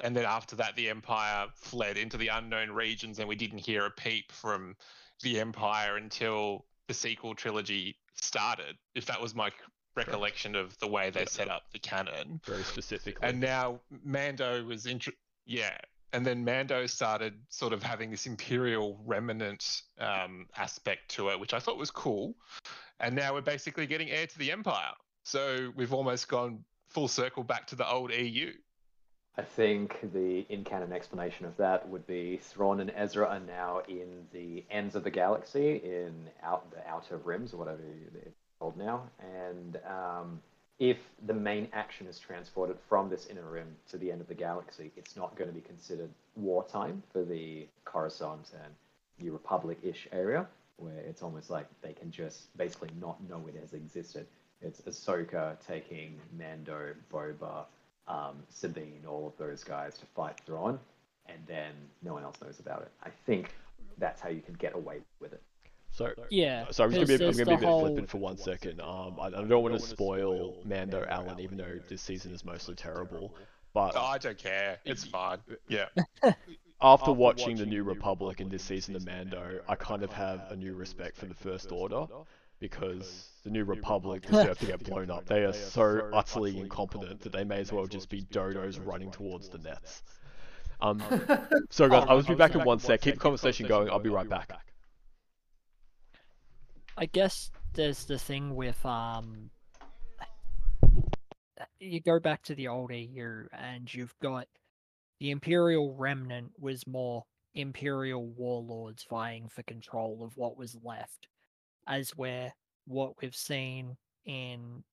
then after that, the Empire fled into the unknown regions, and we didn't hear a peep from the Empire until the sequel trilogy started, if that was my recollection of the way they set up the canon very specifically. And now Mando was and then Mando started sort of having this imperial remnant aspect to it, which I thought was cool, and now we're basically getting heir to the Empire, so we've almost gone full circle back to the old EU. I think the in-canon explanation of that would be Thrawn and Ezra are now in the ends of the galaxy, in the outer rims or whatever you now, and if the main action is transported from this inner rim to the end of the galaxy, it's not going to be considered wartime for the Coruscant and New Republic-ish area, where it's almost like they can just basically not know it has existed. It's Ahsoka taking Mando, Boba, Sabine, all of those guys to fight Thrawn, and then no one else knows about it. I think that's how you can get away with it. So I'm just going to be a bit flippant for one second. I don't want to spoil Mando Allen, even though this season is mostly terrible. But I don't care. It's fine. Yeah. After watching The New Republic and this season of Mando, I kind of have a new respect for the First Order, because the New Republic deserve to get blown up. They are so utterly incompetent that they may as well just be dodos running towards the nets. Sorry guys, I'll just be back in 1 sec. Keep the conversation going. I'll be right back. I guess there's the thing with you go back to the old EU and you've got the Imperial Remnant was more Imperial warlords vying for control of what was left, as where what we've seen in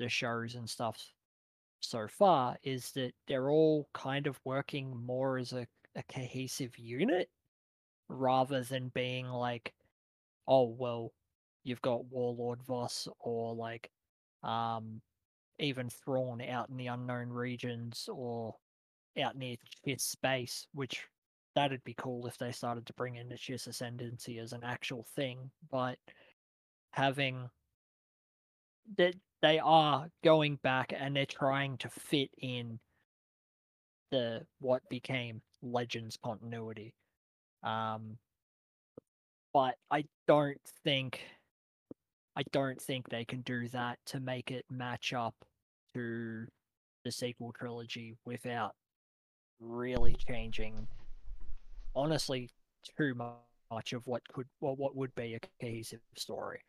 the shows and stuff so far is that they're all kind of working more as a cohesive unit rather than being like, oh, well, you've got Warlord Voss or, like, even Thrawn out in the unknown regions or out near Chiss space, which that'd be cool if they started to bring in the Chiss Ascendancy as an actual thing, but having that they are going back and they're trying to fit in the what became Legends continuity. But I don't think they can do that to make it match up to the sequel trilogy without really changing, honestly, too much of what would be a cohesive story.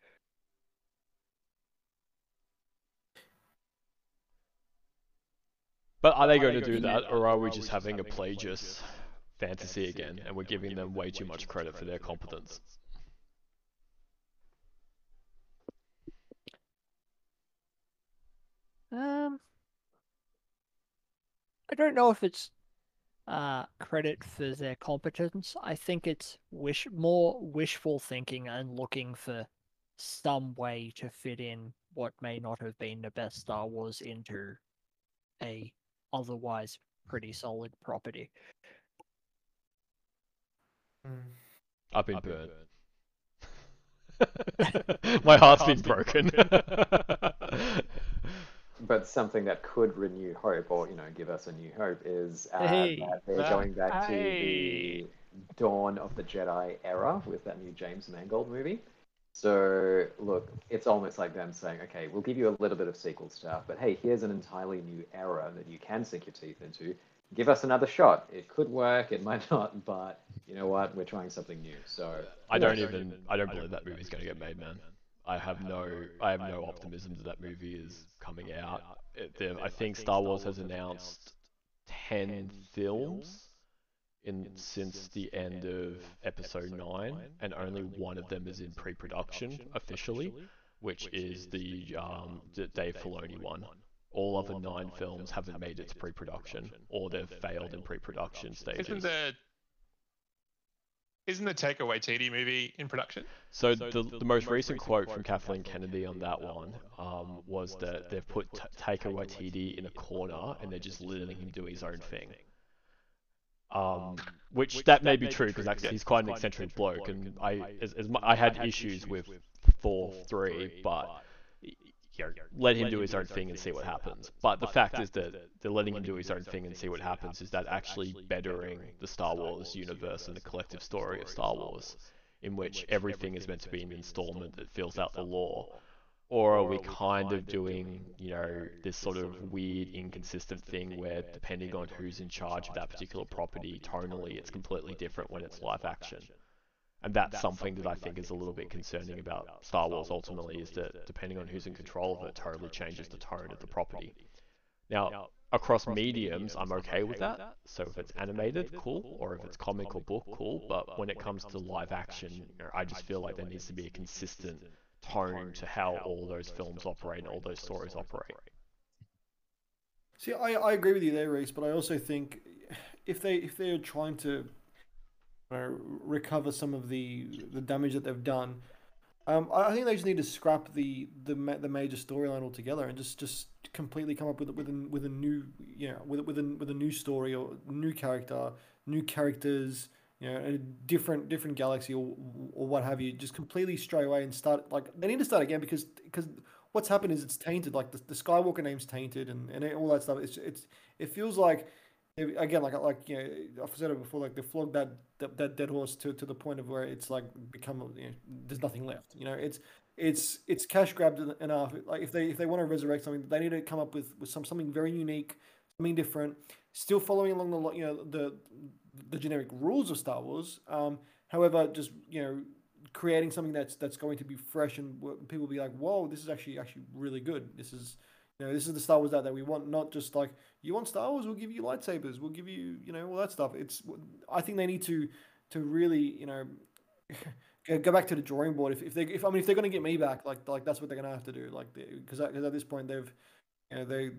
But are they going to do that, or are we just having a plagiarist fantasy again, and we're giving them way too much credit for their competence? I don't know if it's credit for their competence. I think it's more wishful thinking and looking for some way to fit in what may not have been the best Star Wars into a otherwise pretty solid property. I've been burned. My heart's been broken. But something that could renew hope, or, you know, give us a new hope, is that they're going back to the Dawn of the Jedi era with that new James Mangold movie. So, look, it's almost like them saying, okay, we'll give you a little bit of sequel stuff, but hey, here's an entirely new era that you can sink your teeth into. Give us another shot. It could work, it might not, but you know what? We're trying something new. So I don't believe that movie's going to get made, man. I have no optimism that movie is coming out. I think Star Wars has announced 10 films since the end of Episode 9, and only one of them is in pre-production officially, which is the Dave Filoni one. All other 9 films haven't made it to pre-production, or they've failed in pre-production stages. Isn't the Taika Waititi movie in production? So the most recent quote from Kathleen Kennedy on that one was that they've put Taika Waititi in a corner and they're just letting him do his own thing. Which that may be true, because actually he's quite an eccentric bloke, and I had issues with 4-3, but you know, let him do his own thing and see what happens. But the fact is that they're letting him do his own thing and see what happens is that actually bettering the Star Wars universe and the collective story of Star Wars, in which everything is meant to be an installment that fills out the lore? Or are we kind of doing, you know, this sort of weird, inconsistent thing where, depending on who's in charge of that particular property, tonally it's completely different when it's live action? And that's something that I think is a little bit concerning about Star Wars ultimately, is that depending on who's in control of it, totally changes the tone of the property. Now, across mediums, I'm okay with that. So if it's animated, cool. Or if it's comic or book, cool. But when it comes to live action, you know, I just feel like there needs to be a consistent tone to how all those films operate and all those stories operate. See, I agree with you there, Reese, but I also think if they're trying to recover some of the damage that they've done, I think they just need to scrap the major storyline altogether and just completely come up with a new with a new story or new character, new characters, a different galaxy or what have you. Just completely stray away and start, like, they need to start again because what's happened is it's tainted. Like the Skywalker name's tainted and all that stuff. It feels like, again, like I've said it before. Like they flogged that dead horse to the point of where it's like become there's nothing left. It's cash grabbed enough. Like if they want to resurrect something, they need to come up with something very unique, something different. Still following along the generic rules of Star Wars. However, just creating something that's going to be fresh and people will be like, whoa, this is actually really good. This is this is the Star Wars that we want. Not just like, you want Star Wars, we'll give you lightsabers, we'll give you all that stuff. I think they need to really go back to the drawing board. If they're going to get me back, like that's what they're going to have to do. Like because at this point they've they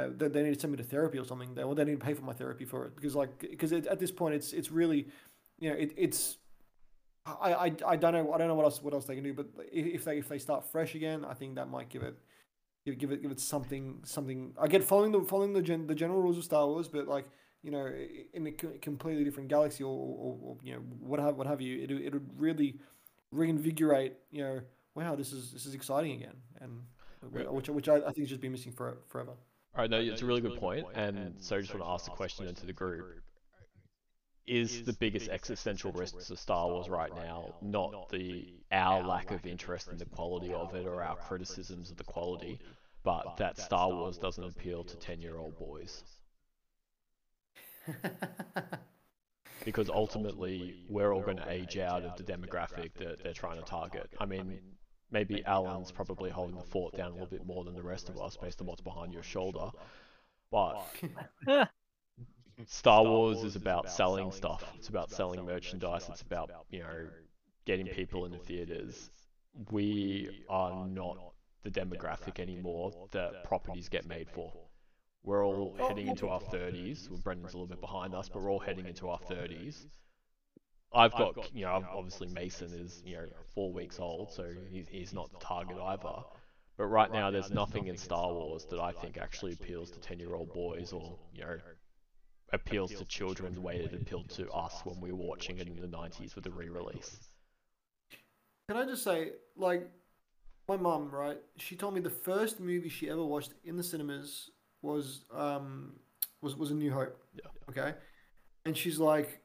need to send me to therapy or something. They need to pay for my therapy for it because at this point it's really it's. I don't know what else they can do. But if they start fresh again, I think that might give it something. I get following the general rules of Star Wars, but like in a completely different galaxy or what have you, it would really reinvigorate. Wow, this is exciting again, and which I think has just been missing forever. All right, no, it's a really good point, and so I just want to ask the question into the group. Is the biggest existential risk to Star Wars right now not our lack of interest in the quality of it or our criticisms of the quality, but that Star Wars doesn't appeal to 10-year-old boys? Because ultimately, we're all going to age out of the demographic that they're trying to target. I mean, maybe Alan's probably holding the fort down a little bit more than the rest of us based on what's behind your shoulder, but... Star Wars is about selling stuff. It's about selling merchandise. It's about, getting people in the theaters. We are not the demographic anymore that properties get made for. We're all heading into our 30s. Well, Brendan's a little bit behind us, but we're all heading into our 30s. I've got, obviously Mason is, 4 weeks old, so he's not the target either. But right now, there's nothing in Star Wars that I think actually appeals to 10-year-old boys or, appeals to children the way it appealed to us when we were watching it in the 90s with the re-release. Can I just say, like, my mum, right, she told me the first movie she ever watched in the cinemas was A New Hope. Yeah. Okay? And she's like,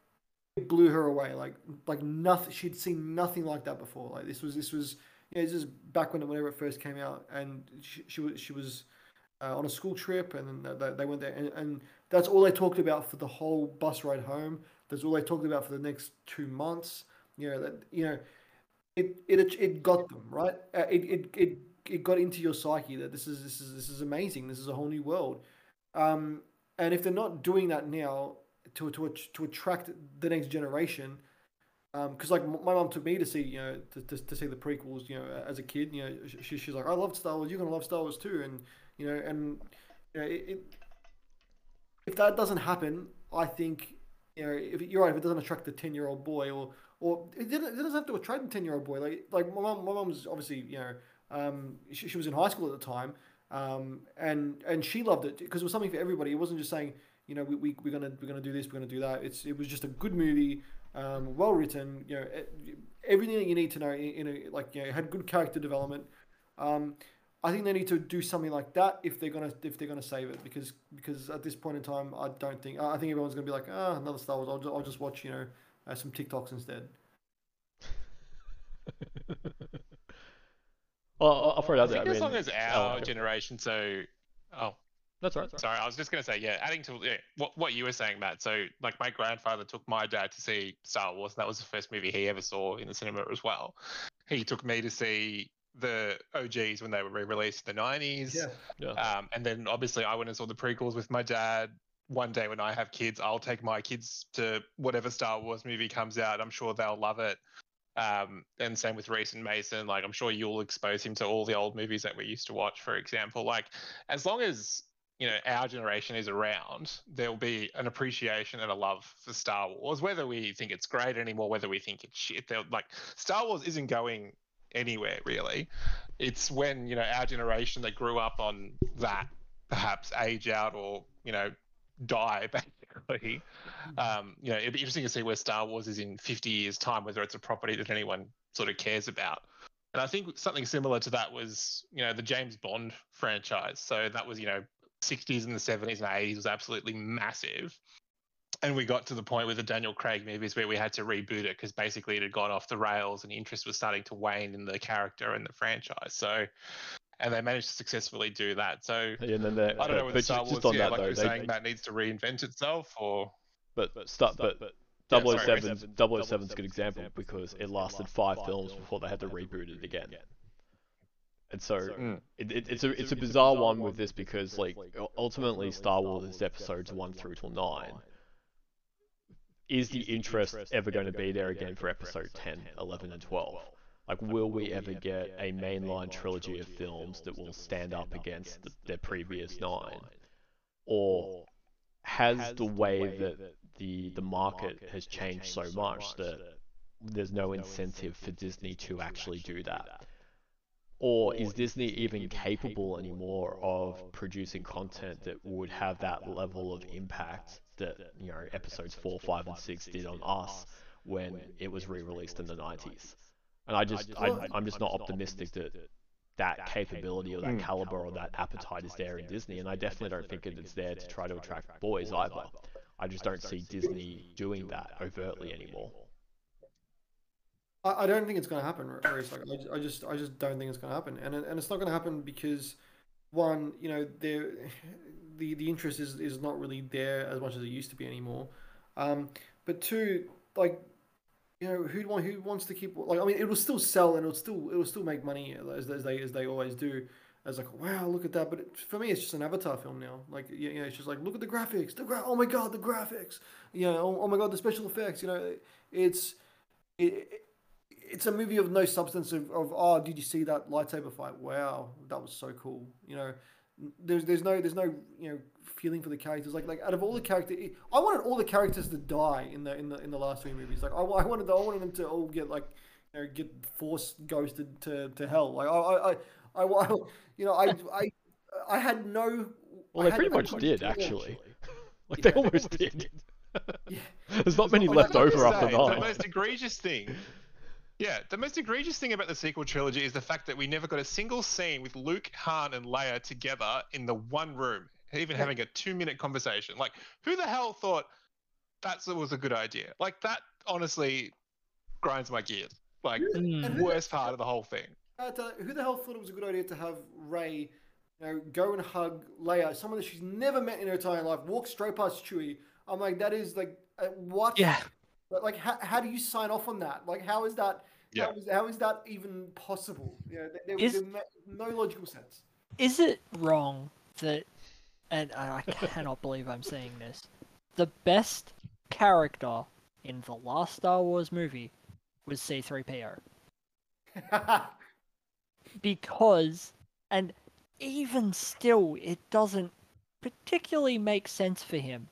it blew her away. Like nothing, she'd seen nothing like that before. Like this was this is back whenever it first came out, and she was on a school trip, and then they went there, and that's all they talked about for the whole bus ride home. That's all they talked about for the next 2 months. It got them right. It got into your psyche that this is amazing. This is a whole new world. And if they're not doing that now to attract the next generation, because like my mom took me to see to see the prequels as a kid. She's like, I loved Star Wars. You're gonna love Star Wars too. And if that doesn't happen, I think if you're right, if it doesn't attract the 10-year-old boy, or it doesn't have to attract the 10-year-old boy. Like my mom's obviously she was in high school at the time, and she loved it because it was something for everybody. It wasn't just saying we're gonna do this, we're gonna do that. It was just a good movie, well written. Everything that you need to know it had good character development. I think they need to do something like that if they're gonna save it because at this point in time I think everyone's gonna be like another Star Wars, I'll just watch some TikToks instead. Well, I'll throw it out there. I think as long as our generation, so that's right. Sorry, I was just gonna say adding to what you were saying, Matt. So like my grandfather took my dad to see Star Wars, and that was the first movie he ever saw in the cinema as well. He took me to see the OGs when they were re-released in the 90s. And then obviously I went and saw the prequels with my dad. One day when I have kids, I'll take my kids to whatever Star Wars movie comes out. I'm sure they'll love it. And same with Reese and Mason. Like, I'm sure you'll expose him to all the old movies that we used to watch, for example. Like, as long as, you know, our generation is around, there'll be an appreciation and a love for Star Wars, whether we think it's great anymore, whether we think it's shit. Like, Star Wars isn't going anywhere, really. It's when, you know, our generation that grew up on that perhaps age out or, you know, die, basically. You know, it'd be interesting to see where Star Wars is in 50 years' time, whether it's a property that anyone sort of cares about. And I think something similar to that was, you know, the James Bond franchise. So that was, you know, 60s and the 70s and 80s was absolutely massive. And we got to the point with the Daniel Craig movies where we had to reboot it because basically it had gone off the rails and interest was starting to wane in the character and the franchise. So, and they managed to successfully do that. So, yeah, and then I don't know whether Star Wars, yeah, that, like though, you're saying, that needs to reinvent itself or... But 007 is a good example because it lasted five films before they had to reboot it again. And so it's a bizarre one with this because, like, ultimately Star Wars is episodes 1 through till 9. Is the interest ever going to be there again for episode 10, 11 and 12? Like, will we ever get a mainline trilogy of films that will stand up against their previous 9? Or has the way that the market has changed so much that there's no incentive for Disney to actually do that? Or is Disney even capable anymore of producing content that would have that level of impact that, you know, episodes 4, 5 and 6 did on us when it was re-released in the 90s? And I'm just not optimistic that that capability or that caliber or that appetite is there in Disney. And I definitely don't think it's there to try to attract boys either. I just don't see Disney doing that overtly anymore. I don't think it's going to happen, Reece. Like, I just don't think it's going to happen, and it's not going to happen because, one, you know, the interest is not really there as much as it used to be anymore, but two, like, you know, who wants to keep, like, I mean, it will still sell and it will still make money as they always do. I was like, wow, look at that. But for me, it's just an Avatar film now. Like, you know, it's just like, look at the graphics, oh my god, the graphics, you know, oh my god, the special effects, you know, it's a movie of no substance of oh, did you see that lightsaber fight? Wow, that was so cool. You know, there's no you know, feeling for the characters. Like out of all the characters, I wanted all the characters to die in the last three movies. Like I wanted them to all get, like, you know, get force ghosted to hell. Like I had no. Well, they pretty much did actually. Like, yeah, they almost did. Yeah. There's not many left over after that. The most egregious thing. Yeah, the most egregious thing about the sequel trilogy is the fact that we never got a single scene with Luke, Han, and Leia together in the one room, even having a 2-minute conversation. Like, who the hell thought that was a good idea? Like, that honestly grinds my gears. Like, worst part of the whole thing. Who the hell thought it was a good idea to have Rey, you know, go and hug Leia, someone that she's never met in her entire life, walk straight past Chewie? I'm like, that is, like, what? Yeah. Like, how do you sign off on that? Like, how is that? Yeah. How is that even possible? You know, there was no logical sense. Is it wrong that, and I cannot believe I'm saying this, the best character in the last Star Wars movie was C-3PO? Because, and even still, it doesn't particularly make sense for him.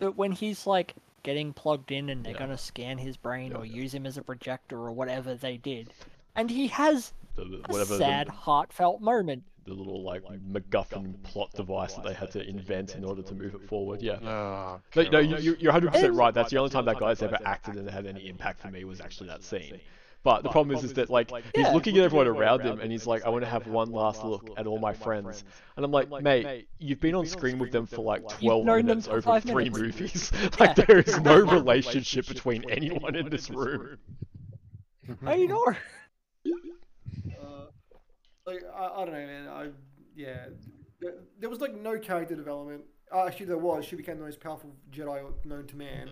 But when he's, like, getting plugged in and they're going to scan his brain or use him as a projector or whatever they did, and he has a sad heartfelt moment, the little, like, MacGuffin plot device that they had to invent in order to move it forward. No, you're 100% right. That's the only time that guy's ever acted and had any impact for me was actually that scene. But the problem is that, like, he's looking at everyone around him and he's like, I want to have one last look at all my friends. And I'm like, mate, you've been on screen with them for, like, 12 minutes over 3 movies. Like, there is no relationship between anyone in this room. I know. Like, I don't know, man. Yeah. There was, like, no character development. Actually, there was. She became the most powerful Jedi known to man.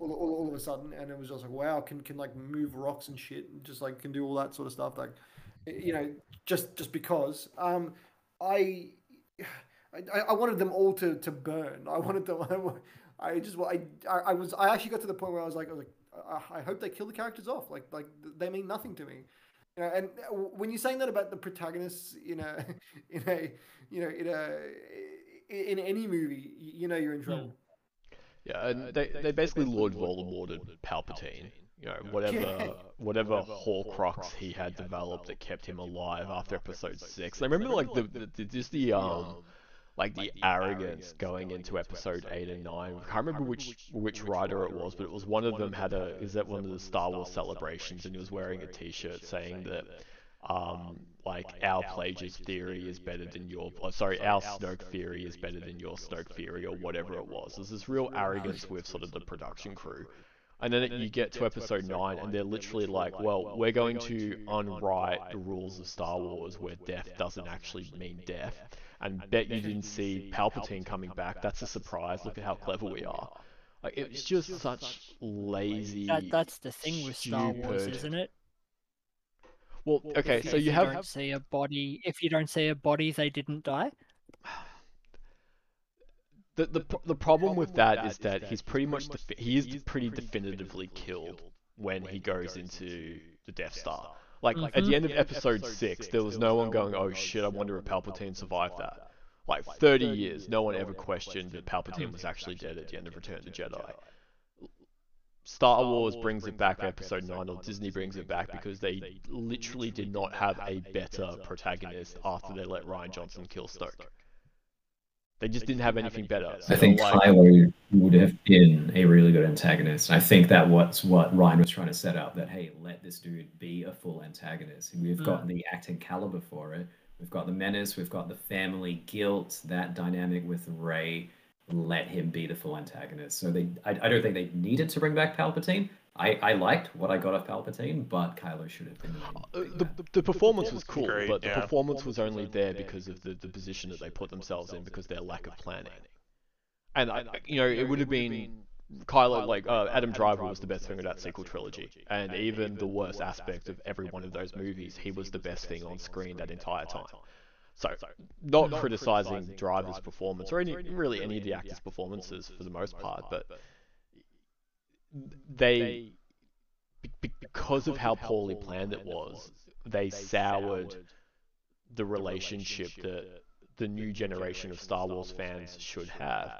All of a sudden, and it was just like, wow, can like move rocks and shit, and just like can do all that sort of stuff, like, you know, just because. I wanted them all to burn. I wanted them. I actually got to the point where I was like, I hope they kill the characters off. Like they mean nothing to me. You know, and when you're saying that about the protagonists in any movie, you know you're in trouble. Yeah, and they basically Lord Voldemort and Palpatine. You know, whatever Horcrux he had developed that kept him alive after episode 6. I remember the arrogance going into episode 8 and 9. I can't remember which writer it was, but it was one of them had one of the Star Wars celebrations, and he was wearing a T-shirt saying that our Plagueis theory is better than your, our Snoke theory is better than your Snoke theory, or whatever it was. There's this real arrogance with sort of the production crew. And then you get to episode 9, and they're literally like, well, we're going to unwrite the rules of Star Wars where death doesn't actually mean death. And bet you didn't see Palpatine coming back. That's a surprise. Look at how clever we are. Like, it's just such lazy. That's the thing with Star Wars, isn't it? Well, okay, so you have... If you don't see a body, they didn't die? The problem with that is that he is pretty definitively killed when he goes into the Death Star. Like at the end of episode 6, there was no one going, "Oh shit, I wonder if Palpatine survived that." Like 30 years, no one ever questioned that Palpatine was actually dead at the end of Return of the Jedi. Star Wars brings it back episode 9, or Disney brings it back because they literally did not have a better protagonist after they let Rian Johnson kill Snoke. They just didn't have anything better. So I think Kylo would have been a really good antagonist. I think that was what Ryan was trying to set up, that, hey, let this dude be a full antagonist. We've got the acting caliber for it. We've got the menace. We've got the family guilt, that dynamic with Rey. Let him be the full antagonist. So I don't think they needed to bring back Palpatine. I liked what I got of Palpatine, but Kylo should have been. The performance was cool, great, but the performance was only there because of the position that they put themselves in, because their lack of planning. And it would have been Kylo, Adam Driver was the best thing of that sequel trilogy, and even the worst aspect of every one of those movies, he was the best thing on screen that entire time. So, not criticizing Driver's performance, or any of the actors' performances for the most part, but they, because of how poorly planned it was, they soured the relationship that the new generation of Star Wars fans should have.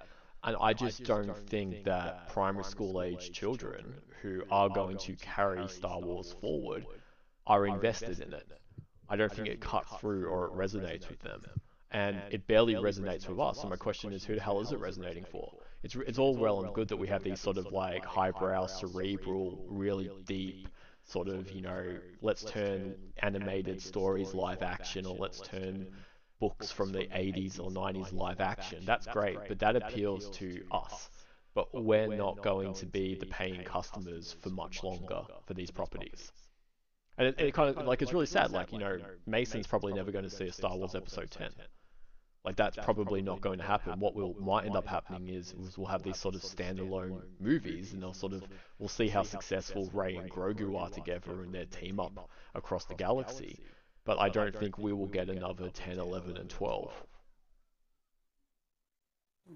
And I just don't think that primary school age children who are going to carry Star Wars forward are invested in it. I don't think it cut through or it resonates with them. And it barely resonates with us. So my question is, who the hell is it resonating for? It's all well and good that we have these sort of like highbrow, cerebral, really deep sort of, let's turn animated stories live action, or let's turn books from the 80s or 90s live action. That's great, but that appeals to us. But we're not going to be the paying customers for much longer for these properties. And it kind of, like, it's really sad. Like, Mason's probably never going to see a Star Wars episode 10. Like, that's probably not going to happen. What might end up happening is we'll have these sort of standalone movies, and we'll see how successful Rey and Grogu are together and their team up across the galaxy. But I don't think we will get another 10, 11, and 12.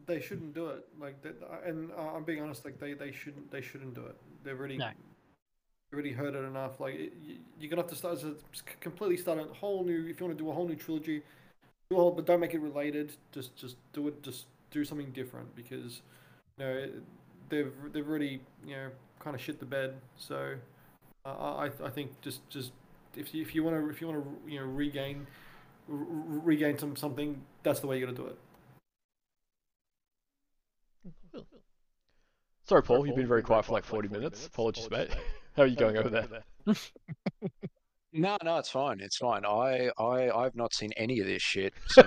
They shouldn't do it. Like, and I'm being honest. Like, they shouldn't do it. They've already. No. Already heard it enough. Like you're gonna have to start a whole new. If you want to do a whole new trilogy, but don't make it related. Just do it. Just do something different, because they've already kind of shit the bed. So I think just if you want to regain something, that's the way you gotta do it. Sorry, Paul, you've been very quiet for like 40 minutes. Apologies, mate. How are you going over there? No, it's fine. It's fine. I've not seen any of this shit. So,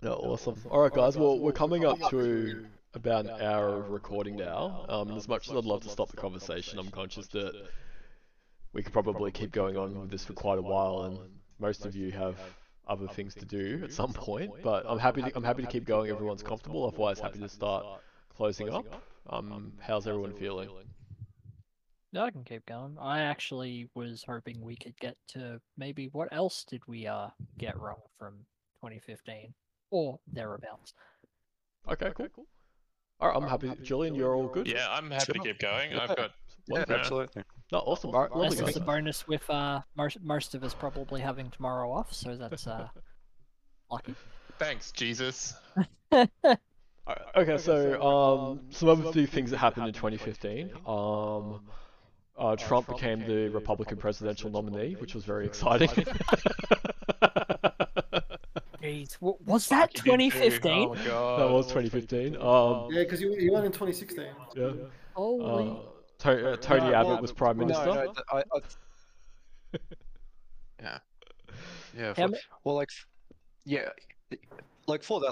no, awesome. All right, guys. Well, we're coming up to about an hour of recording now. As much as I'd love to stop the conversation, I'm conscious that we could probably keep going on with this for quite a while, and most of you have other things to do at some point, but I'm happy to keep going. Everyone's comfortable. Otherwise, happy to start closing up. How's everyone feeling? No, I can keep going. I actually was hoping we could get to maybe what else did we get wrong from 2015 or thereabouts. Okay, cool. All right, I'm happy. Julian, you're all good? Yeah, I'm happy to keep going. Yeah. I've got... Yeah, absolutely. No, awesome. This is a bonus with most of us probably having tomorrow off, so that's lucky. Thanks, Jesus. All right, okay, so some other few things that happened in 2015. Trump became the Republican presidential nominee, which was very exciting. Jeez, was that 2015? Oh, God. That was 2015. Yeah, because you won in 2016. Yeah. Holy... Tony Abbott was Prime Minister. Yeah. Yeah. I think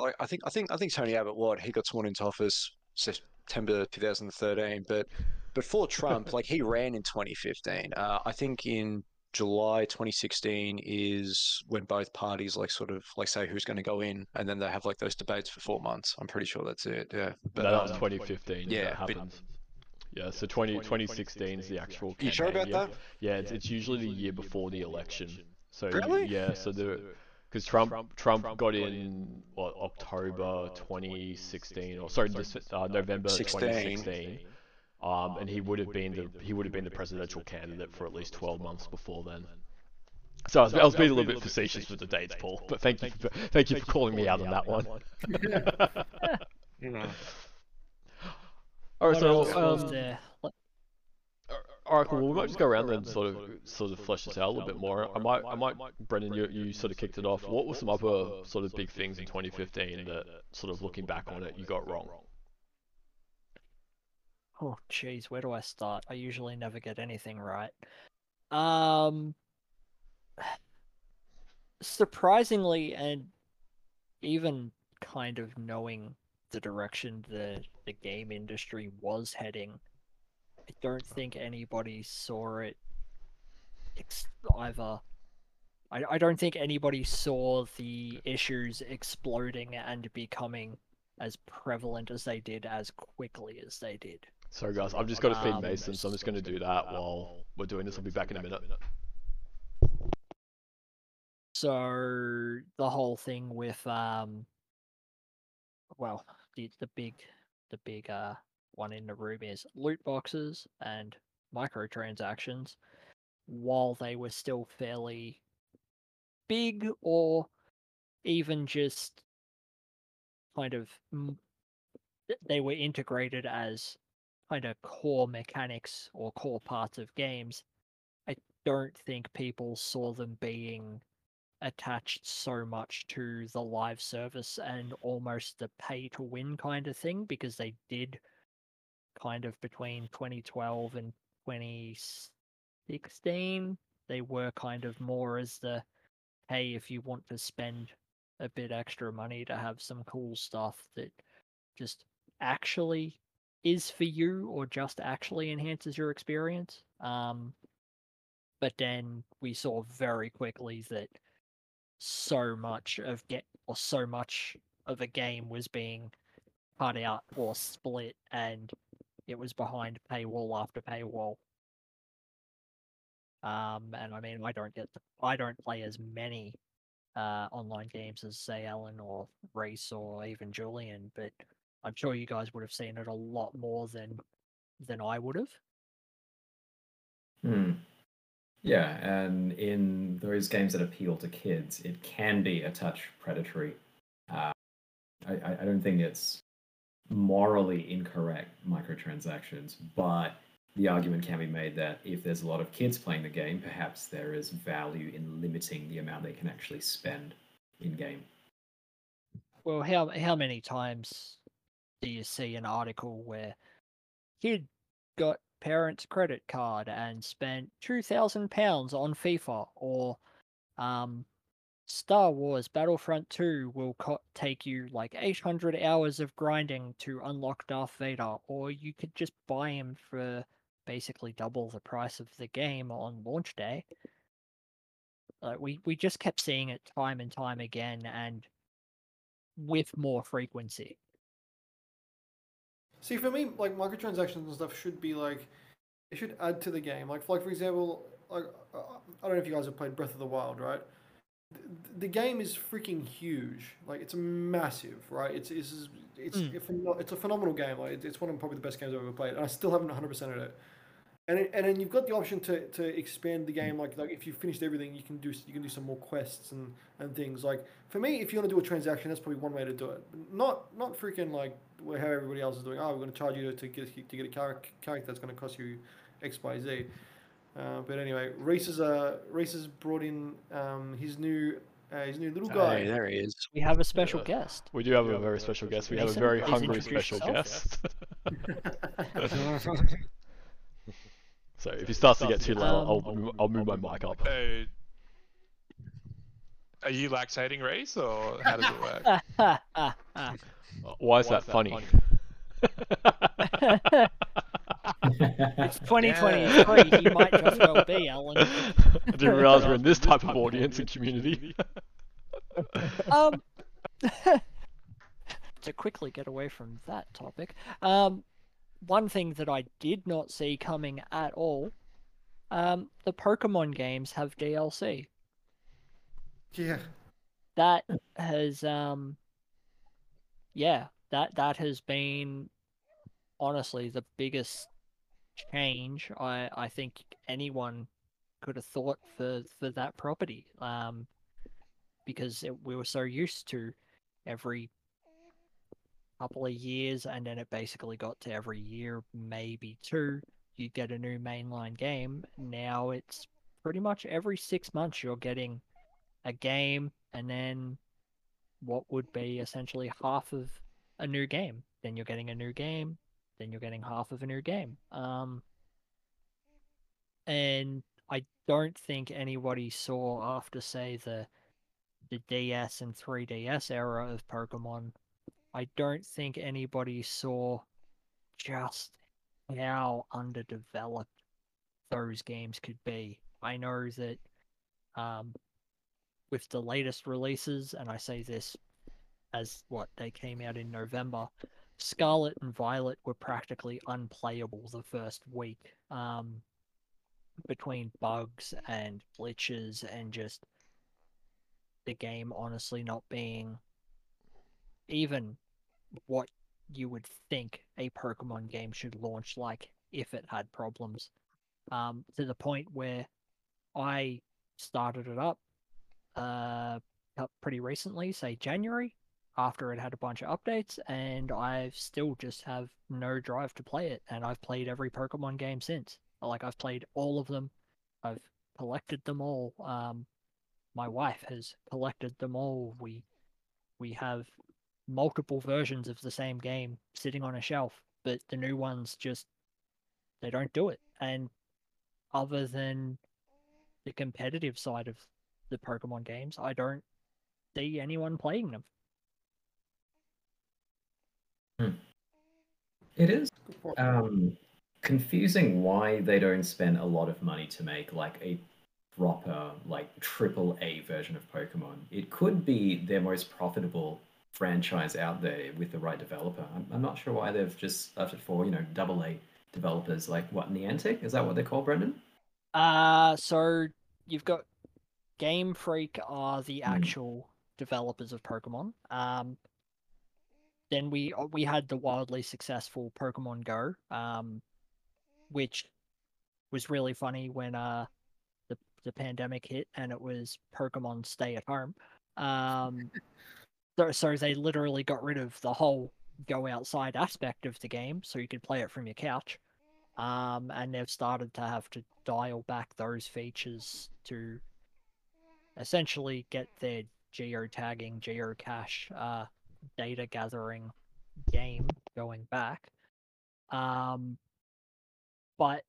Tony Abbott, he got sworn into office September 2013, but before Trump, he ran in 2015. I think in July 2016 is when both parties say who's going to go in, and then they have those debates for 4 months. I'm pretty sure that's it. Yeah, but that was 2015. Yeah, yeah, so 2016 is the actual campaign. You sure about that? Yeah, it's usually the year before the election. So really? Yeah, so because Trump got in October 2016, or sorry, November 2016. And he would have been the presidential candidate for at least 12 months before then. So I was being a little bit facetious with the dates, Paul. But thank you for calling me out on that one. All right, cool. Well, we might just go around and sort of flesh this out a little bit more. I might, Brendan, you sort of kicked it off. What were some other sort of big things in 2015 that sort of looking back on it, you got wrong? Oh, jeez, where do I start? I usually never get anything right. Surprisingly, and even kind of knowing the direction the game industry was heading, I don't think anybody saw it either. I don't think anybody saw the issues exploding and becoming as prevalent as they did as quickly as they did. Sorry guys, I've just got to feed Mason, so I'm just going to do that while we're doing this. I'll be back in a minute. So the whole thing with well, the big one in the room is loot boxes and microtransactions. While they were still fairly big, or even just kind of, they were integrated as kind of core mechanics or core parts of games, I don't think people saw them being attached so much to the live service and almost the pay to win kind of thing, because they did kind of between 2012 and 2016, they were kind of more as the, hey, if you want to spend a bit extra money to have some cool stuff that just actually is for you or just actually enhances your experience. But then we saw very quickly that so much of a game was being cut out or split, and it was behind paywall after paywall. And I mean, I don't play as many online games as say Alan or Reese or even Julian, but I'm sure you guys would have seen it a lot more than I would have. Yeah, and in those games that appeal to kids, it can be a touch predatory. I don't think it's morally incorrect, microtransactions, but the argument can be made that if there's a lot of kids playing the game, perhaps there is value in limiting the amount they can actually spend in-game. Well, how many times do you see an article where kid got parents' credit card and spent £2,000 on FIFA, or Star Wars Battlefront 2 will take you 800 hours of grinding to unlock Darth Vader, or you could just buy him for basically double the price of the game on launch day. We just kept seeing it time and time again, and with more frequency. See, for me, microtransactions and stuff should be, it should add to the game. For example, I don't know if you guys have played Breath of the Wild, right? the game is freaking huge. Like, it's massive, right? It's a phenomenal game. Like, it's one of probably the best games I've ever played, and I still haven't 100%ed it. And then you've got the option to expand the game. Like if you've finished everything, you can do some more quests and things. Like, for me, if you want to do a transaction, that's probably one way to do it. Not freaking like how everybody else is doing. Oh, we're going to charge you to get a character that's going to cost you X, Y, Z. But anyway, Reese has brought in his new little guy. Hey, there he is. We have a special guest. We do have a very special guest. We have a very hungry special guest. So if he starts to get too loud, I'll move my mic up. Are you lactating, Reese, or how does it work? Why is that funny? It's 2023. Yeah. You might just well be, Alan. I didn't realize we're in this type of audience and community. To quickly get away from that topic, one thing that I did not see coming at all, the Pokemon games have DLC. Yeah. That has, that has been honestly the biggest change I think anyone could have thought for that property, because we were so used to every couple of years, and then it basically got to every year, maybe two, you get a new mainline game. Now it's pretty much every 6 months you're getting a game, and then what would be essentially half of a new game, then you're getting a new game, then you're getting half of a new game. And I don't think anybody saw after, say, the DS and 3DS era of Pokemon, I don't think anybody saw just how underdeveloped those games could be. I know that with the latest releases, and I say this as what they came out in November, Scarlet and Violet were practically unplayable the first week, between bugs and glitches and just the game honestly not being even what you would think a Pokemon game should launch like if it had problems, to the point where I started it up pretty recently, say January, after it had a bunch of updates, and I still just have no drive to play it, and I've played every Pokemon game since. Like, I've played all of them, I've collected them all, my wife has collected them all, we have multiple versions of the same game sitting on a shelf, but the new ones just, they don't do it. And other than the competitive side of the Pokemon games, I don't see anyone playing them. It is confusing why they don't spend a lot of money to make like a proper like triple-A version of Pokemon. It could be their most profitable franchise out there with the right developer. I'm not sure why they've just left it for, double-A developers. Like, what, Niantic? Is that what they're called, Brendan? So you've got Game Freak are the actual developers of Pokemon. Then we had the wildly successful Pokemon Go, which was really funny when the pandemic hit and it was Pokemon stay at home. So they literally got rid of the whole go outside aspect of the game, so you could play it from your couch. And they've started to have to dial back those features to essentially get their geotagging, geocache, data gathering game going back. But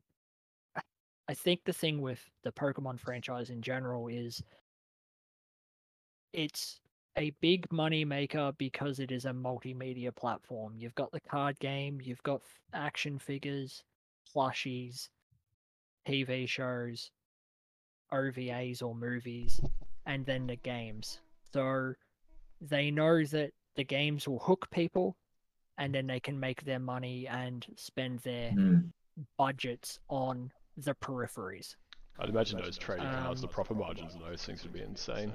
I think the thing with the Pokemon franchise in general is it's a big money maker because it is a multimedia platform. You've got the card game, you've got action figures, plushies, TV shows, OVAs or movies, and then the games. So they know that the games will hook people, and then they can make their money and spend their budgets on the peripheries. I'd imagine those trading cards, the proper margins of those things would be insane.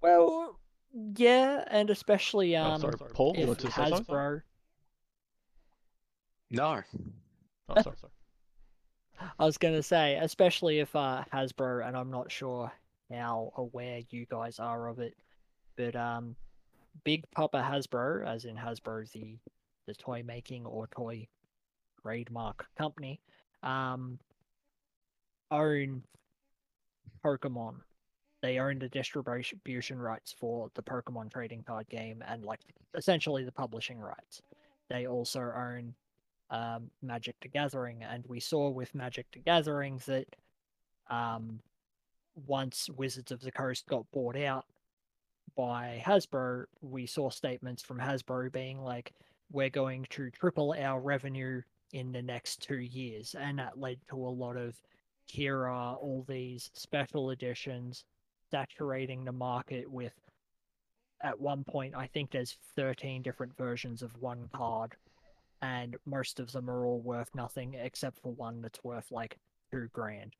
Well, yeah, and especially sorry, Paul, you want to say something? No. Oh, sorry. I was going to say, especially if Hasbro, and I'm not sure how aware you guys are of it, but Big Papa Hasbro, as in Hasbro, the toy making or toy trademark company, own Pokemon. They own the distribution rights for the Pokemon trading card game and, like, essentially the publishing rights. They also own Magic the Gathering, and we saw with Magic the Gathering that once Wizards of the Coast got bought out by Hasbro, we saw statements from Hasbro being like, we're going to triple our revenue in the next 2 years, and that led to a lot of here are all these special editions saturating the market with, at one point, I think there's 13 different versions of one card, and most of them are all worth nothing except for one that's worth like $2,000.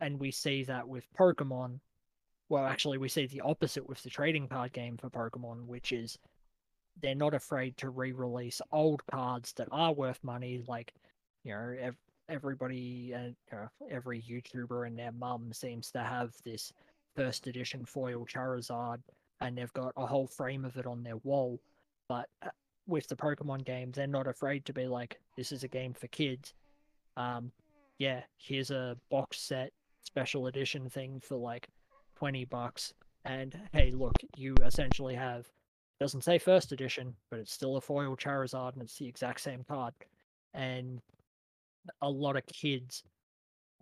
And we see that with Pokemon. Well, actually, we see the opposite with the trading card game for Pokemon, which is they're not afraid to re-release old cards that are worth money, like, you know, everybody, every YouTuber and their mum seems to have this first edition foil Charizard, and they've got a whole frame of it on their wall. But with the Pokemon game, they're not afraid to be like, this is a game for kids. Yeah, here's a box set special edition thing for like $20, and hey, look, you essentially have, doesn't say first edition, but it's still a foil Charizard, and it's the exact same card. And a lot of kids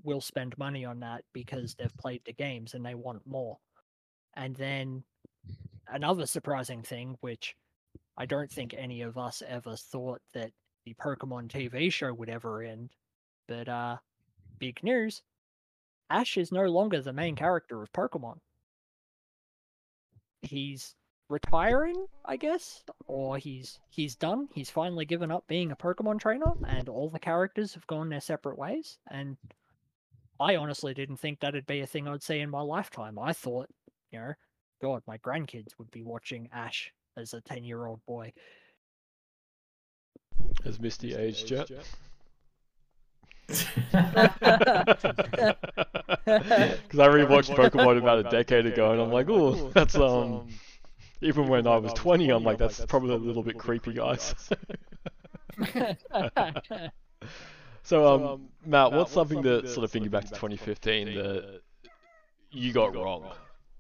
will spend money on that because they've played the games and they want more. And then another surprising thing, which I don't think any of us ever thought that the Pokemon TV show would ever end, but big news, Ash is no longer the main character of Pokemon. He's retiring, I guess, or he's done. He's finally given up being a Pokemon trainer, and all the characters have gone their separate ways. And I honestly didn't think that'd be a thing I'd see in my lifetime. I thought, you know, God, my grandkids would be watching Ash as a 10-year-old boy. Has missed the age jet. Because I rewatched Pokemon about a decade ago, and I'm like, oh, that's even when I was 20, I'm like, that's probably a little bit creepy, guys. So, Matt, what's something that sort of thinking back to 2015 that you got wrong?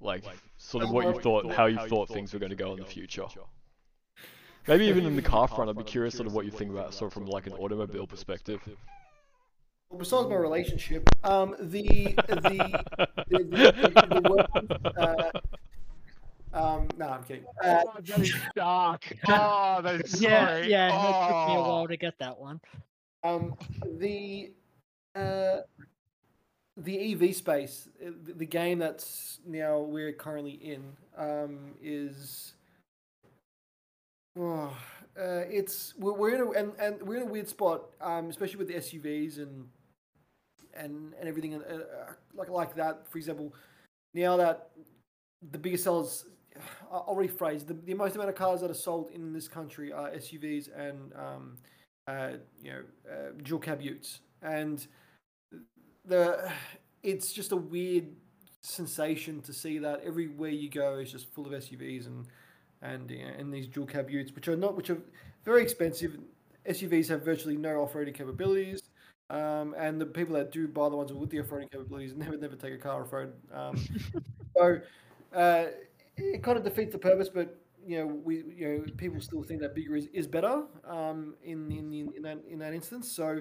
Like, sort of what you thought, how you thought things were going to go in the future. Maybe even in the car front, I'd be curious sort of what you think about, sort of from like an automobile perspective. Well, besides my relationship, no, I'm kidding. That is dark. Oh, that's sorry. Yeah, it took me a while to get that one. The EV space, the game that's now we're currently in, is we're in a and we're in a weird spot, especially with the SUVs and everything like that. For example, now that the biggest sellers, I'll rephrase, the most amount of cars that are sold in this country are SUVs and dual cab utes, and it's just a weird sensation to see that everywhere you go is just full of SUVs and these dual cab utes, which are very expensive. SUVs have virtually no off-roading capabilities, and the people that do buy the ones with the off-roading capabilities never take a car off-road. So it kind of defeats the purpose, but people still think that bigger is better in that instance. So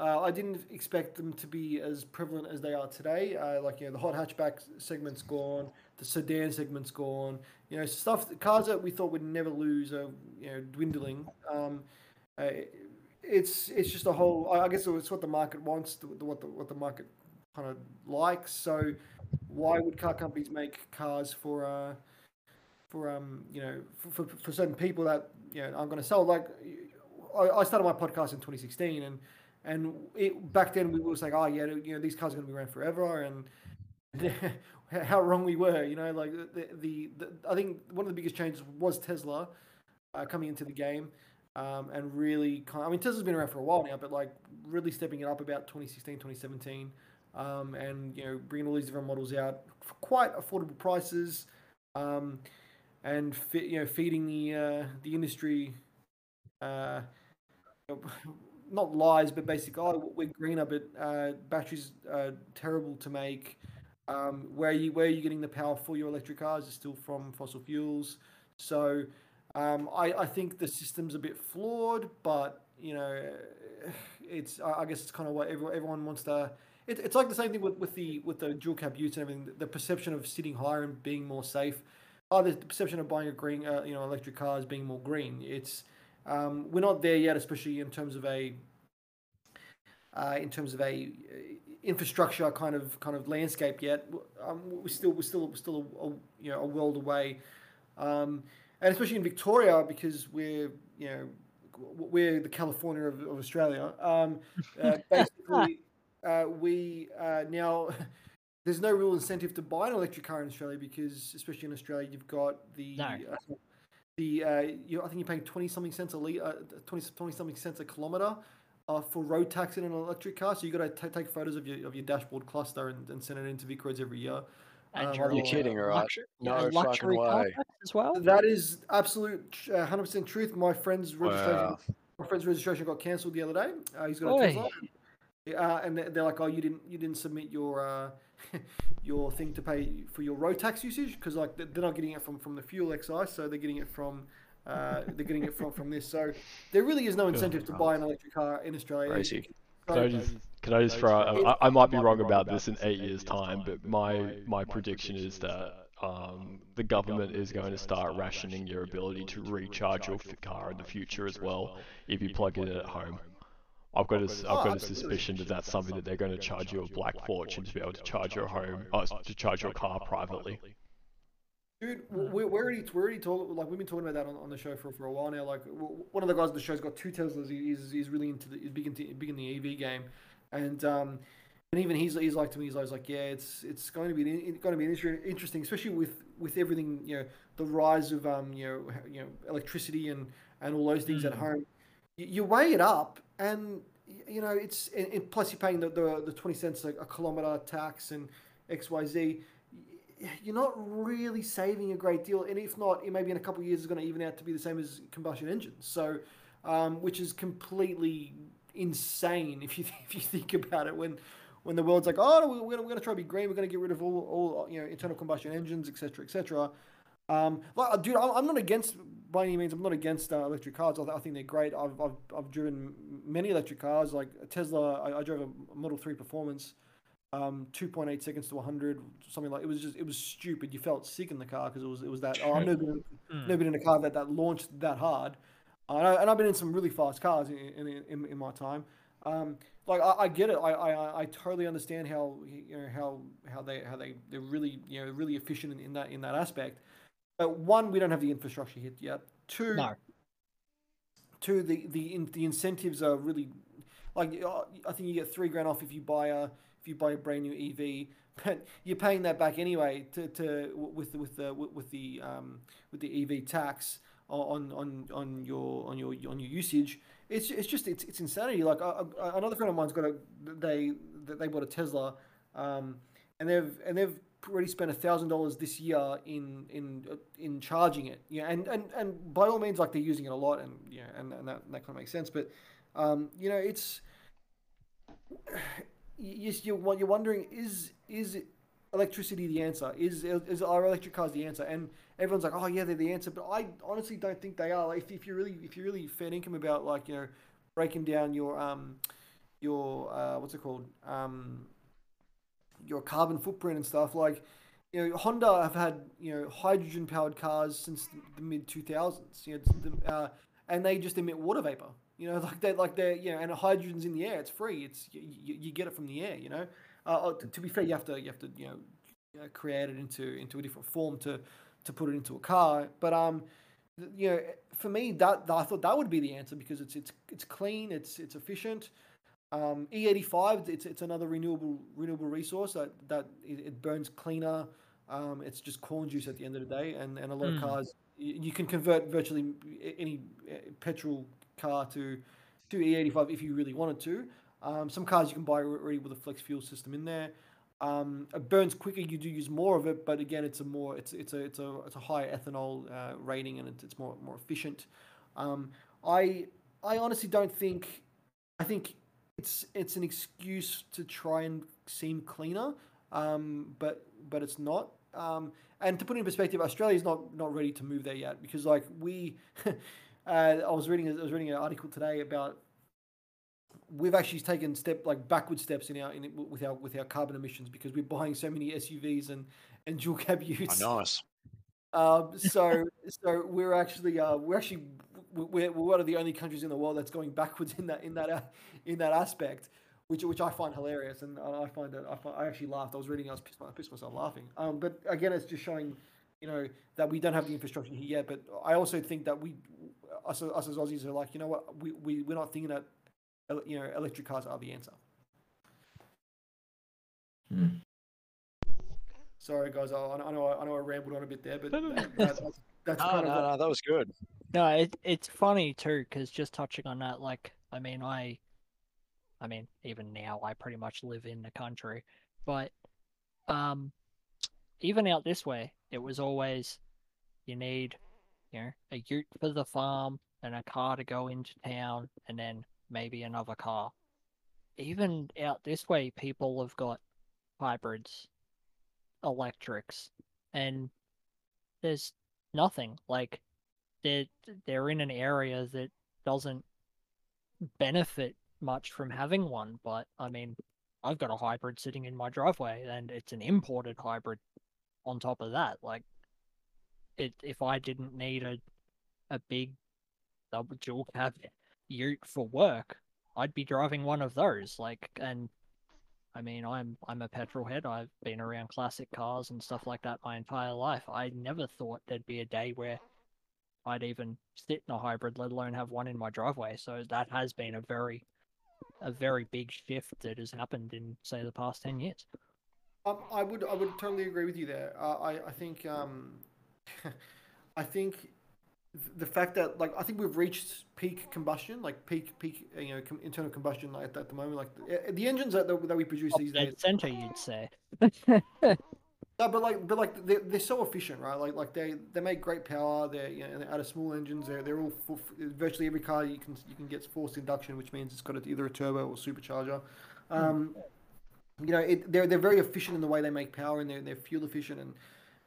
I didn't expect them to be as prevalent as they are today. The hot hatchback segment's gone, the sedan segment's gone. Cars that we thought would never lose are dwindling. It's just a whole. I guess it's what the market wants, what the market kind of likes. So why would car companies make cars for certain people that aren't going to sell? Like, I started my podcast in 2016, and back then we were saying, these cars are going to be around forever, and how wrong we were, you know. Like I think one of the biggest changes was Tesla coming into the game, and really kind of, I mean, Tesla's been around for a while now, but like really stepping it up about 2016, 2017, and you know, bringing all these different models out for quite affordable prices, and you know, feeding the industry, not lies, but basically, oh, we're greener, but batteries are terrible to make. Where are you getting the power for your electric cars? It's still from fossil fuels. So I think the system's a bit flawed, but you know, it's, I guess it's kind of what everyone wants to. It's like the same thing with the dual cab utes and everything. The perception of sitting higher and being more safe. Oh, the perception of buying a green, you know, electric car as being more green. It's we're not there yet, especially in terms of a infrastructure kind of landscape yet. We're still a, you know, a world away, and especially in Victoria, because we're the California of Australia. Basically, we now there's no real incentive to buy an electric car in Australia, because especially in Australia you've got the. No. I think you're paying 20-something cents a litre, 20-something cents a kilometre for road tax in an electric car. So you got to take photos of your dashboard cluster and send it into VicRoads every year. You're kidding, all right? Luxury car tax as well. That is absolute 100% truth. My friend's registration, got cancelled the other day. He's got a Tesla, and they're like, "Oh, you didn't submit your thing to pay for your road tax usage," because like they're not getting it from the fuel excise, so they're getting it from this. So there really is no incentive to buy an electric car in Australia. Crazy. Can I just throw out, I might be wrong about this in 8 years' time, but my prediction is that the government is going to start rationing your ability to recharge your car in the future as well if you plug it in at home. I've got a suspicion that that's something that they're going to charge you a black fortune to be able to charge your home, to charge your car privately. Dude, we're already talking, like we've been talking about that on the show for a while now. Like one of the guys on the show's got two Teslas. He's really big in the EV game, and even he's like to me, he's always like, yeah, it's going to be interesting, especially with everything, you know, the rise of electricity and all those things at home. You weigh it up. And you know, it's plus you're paying the 20 cents a kilometre tax and XYZ. You're not really saving a great deal, and if not, it maybe in a couple of years is going to even out to be the same as combustion engines. So, which is completely insane if you think about it. When the world's like, oh, we're going to try to be green, we're going to get rid of all you know, internal combustion engines, etc., etc. Dude, I'm not against. By any means, I'm not against electric cars. I think they're great. I've driven many electric cars, like a Tesla. I drove a Model 3 Performance, 2.8 seconds to 100, something like. It was stupid. You felt sick in the car because it was that. Oh, I've never been in a car that launched that hard. And I've been in some really fast cars in my time. I get it. I totally understand how they're really, you know, really efficient in that aspect. One, we don't have the infrastructure hit yet. Two, the incentives are really, like, I think you get $3,000 off if you buy a brand new EV, but you're paying that back anyway with the EV tax on your usage. It's insanity. Like another friend of mine's got they bought a Tesla, and they've already spent $1,000 this year in charging it, yeah, and by all means, like, they're using it a lot, and yeah, and that kind of makes sense. But you know, it's you're wondering, is electricity the answer? Are electric cars the answer? And everyone's like, oh yeah, they're the answer, but I honestly don't think they are. Like, if you're really fair income about, like, you know, breaking down your what's it called, your carbon footprint and stuff, like, you know, Honda have had, you know, hydrogen powered cars since the mid 2000s, you know, and they just emit water vapor, you know, like they're you know, and hydrogen's in the air, it's free, it's you get it from the air, you know. To be fair, you have to you know, create it into a different form to put it into a car, but you know, for me, that I thought that would be the answer, because it's clean, it's efficient. E85, it's another renewable resource that it burns cleaner. It's just corn juice at the end of the day, and a lot of cars, you can convert virtually any petrol car to E85 if you really wanted to. Some cars you can buy already with a flex fuel system in there. It burns quicker. You do use more of it, but again, it's a higher ethanol rating, and it's more efficient. I honestly don't think. I think it's an excuse to try and seem cleaner, but it's not. And to put it in perspective, Australia's not ready to move there yet, because like we, I was reading an article today about. We've actually taken backward steps with our carbon emissions, because we're buying so many SUVs and dual cab utes. Oh, nice. So we're one of the only countries in the world that's going backwards in that aspect, which I find hilarious, and I actually laughed. I was reading, I pissed myself laughing. But again, it's just showing, that we don't have the infrastructure here yet. But I also think that us as Aussies are like, you know what, we're not thinking that. Electric cars are the answer. Sorry, guys. I know I rambled on a bit there, but that's that was good. No, it's funny too, because just touching on that, I mean, even now I pretty much live in the country, but even out this way, it was always you need, a ute for the farm and a car to go into town, and then. Maybe another car. Even out this way, people have got hybrids, electrics, and there's nothing. Like, they're in an area that doesn't benefit much from having one, but, I mean, I've got a hybrid sitting in my driveway, and it's an imported hybrid on top of that. Like, if I didn't need a big double dual cab ute for work, I'd be driving one of those. I'm a petrol head. I've been around classic cars and stuff like that my entire life. I never thought there'd be a day where I'd even sit in a hybrid, let alone have one in my driveway. So that has been a very big shift that has happened in, say, the past 10 years. I would totally agree with you there. I think I think the fact that, I think we've reached peak combustion, peak, internal combustion, at the moment, the engines that we produce these days. Center, you'd say. No, but they're so efficient, right? They make great power. They're out of small engines. They're all full, virtually every car you can get forced induction, which means it's got either a turbo or supercharger. They're very efficient in the way they make power, and they're fuel efficient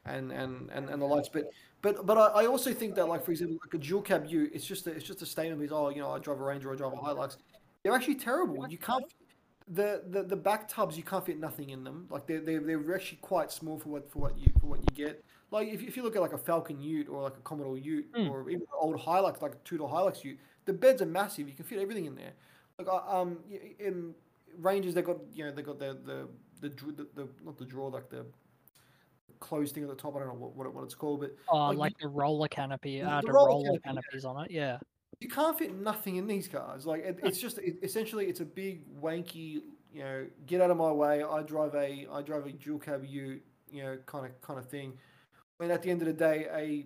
and the likes, but I also think that, for example, a dual cab ute, it's just a statement because, I drive a Ranger or I drive a Hilux. They're actually terrible. You can't the back tubs, you can't fit nothing in them. They're actually quite small for what you get. If you look at a Falcon ute or a Commodore ute or even an old Hilux, a two-door Hilux ute, the beds are massive. You can fit everything in there. In Rangers, they got the not the drawer, the closed thing at the top. I don't know what it's called, but the roller canopy, the roller canopies on it. Yeah, you can't fit nothing in these cars. Essentially it's a big wanky, get out of my way. I drive a dual cab ute, kind of thing. When at the end of the day,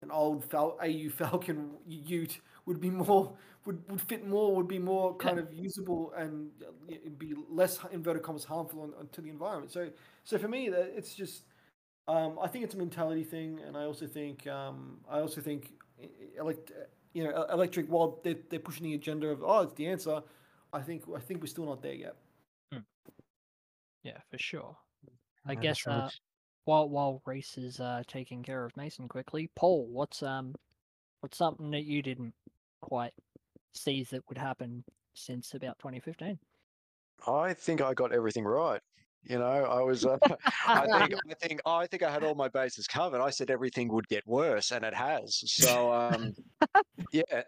an old AU Falcon ute would be more would fit more, would be more kind of usable, and it'd be less inverted commas harmful to the environment. So for me, it's just. I think it's a mentality thing, and I also think electric. While they're pushing the agenda of it's the answer, I think we're still not there yet. Yeah, for sure. I guess while Reese is taking care of Mason quickly, Paul, what's something that you didn't quite see that would happen since about 2015? I think I got everything right. I was. I think I had all my bases covered. I said everything would get worse, and it has. So,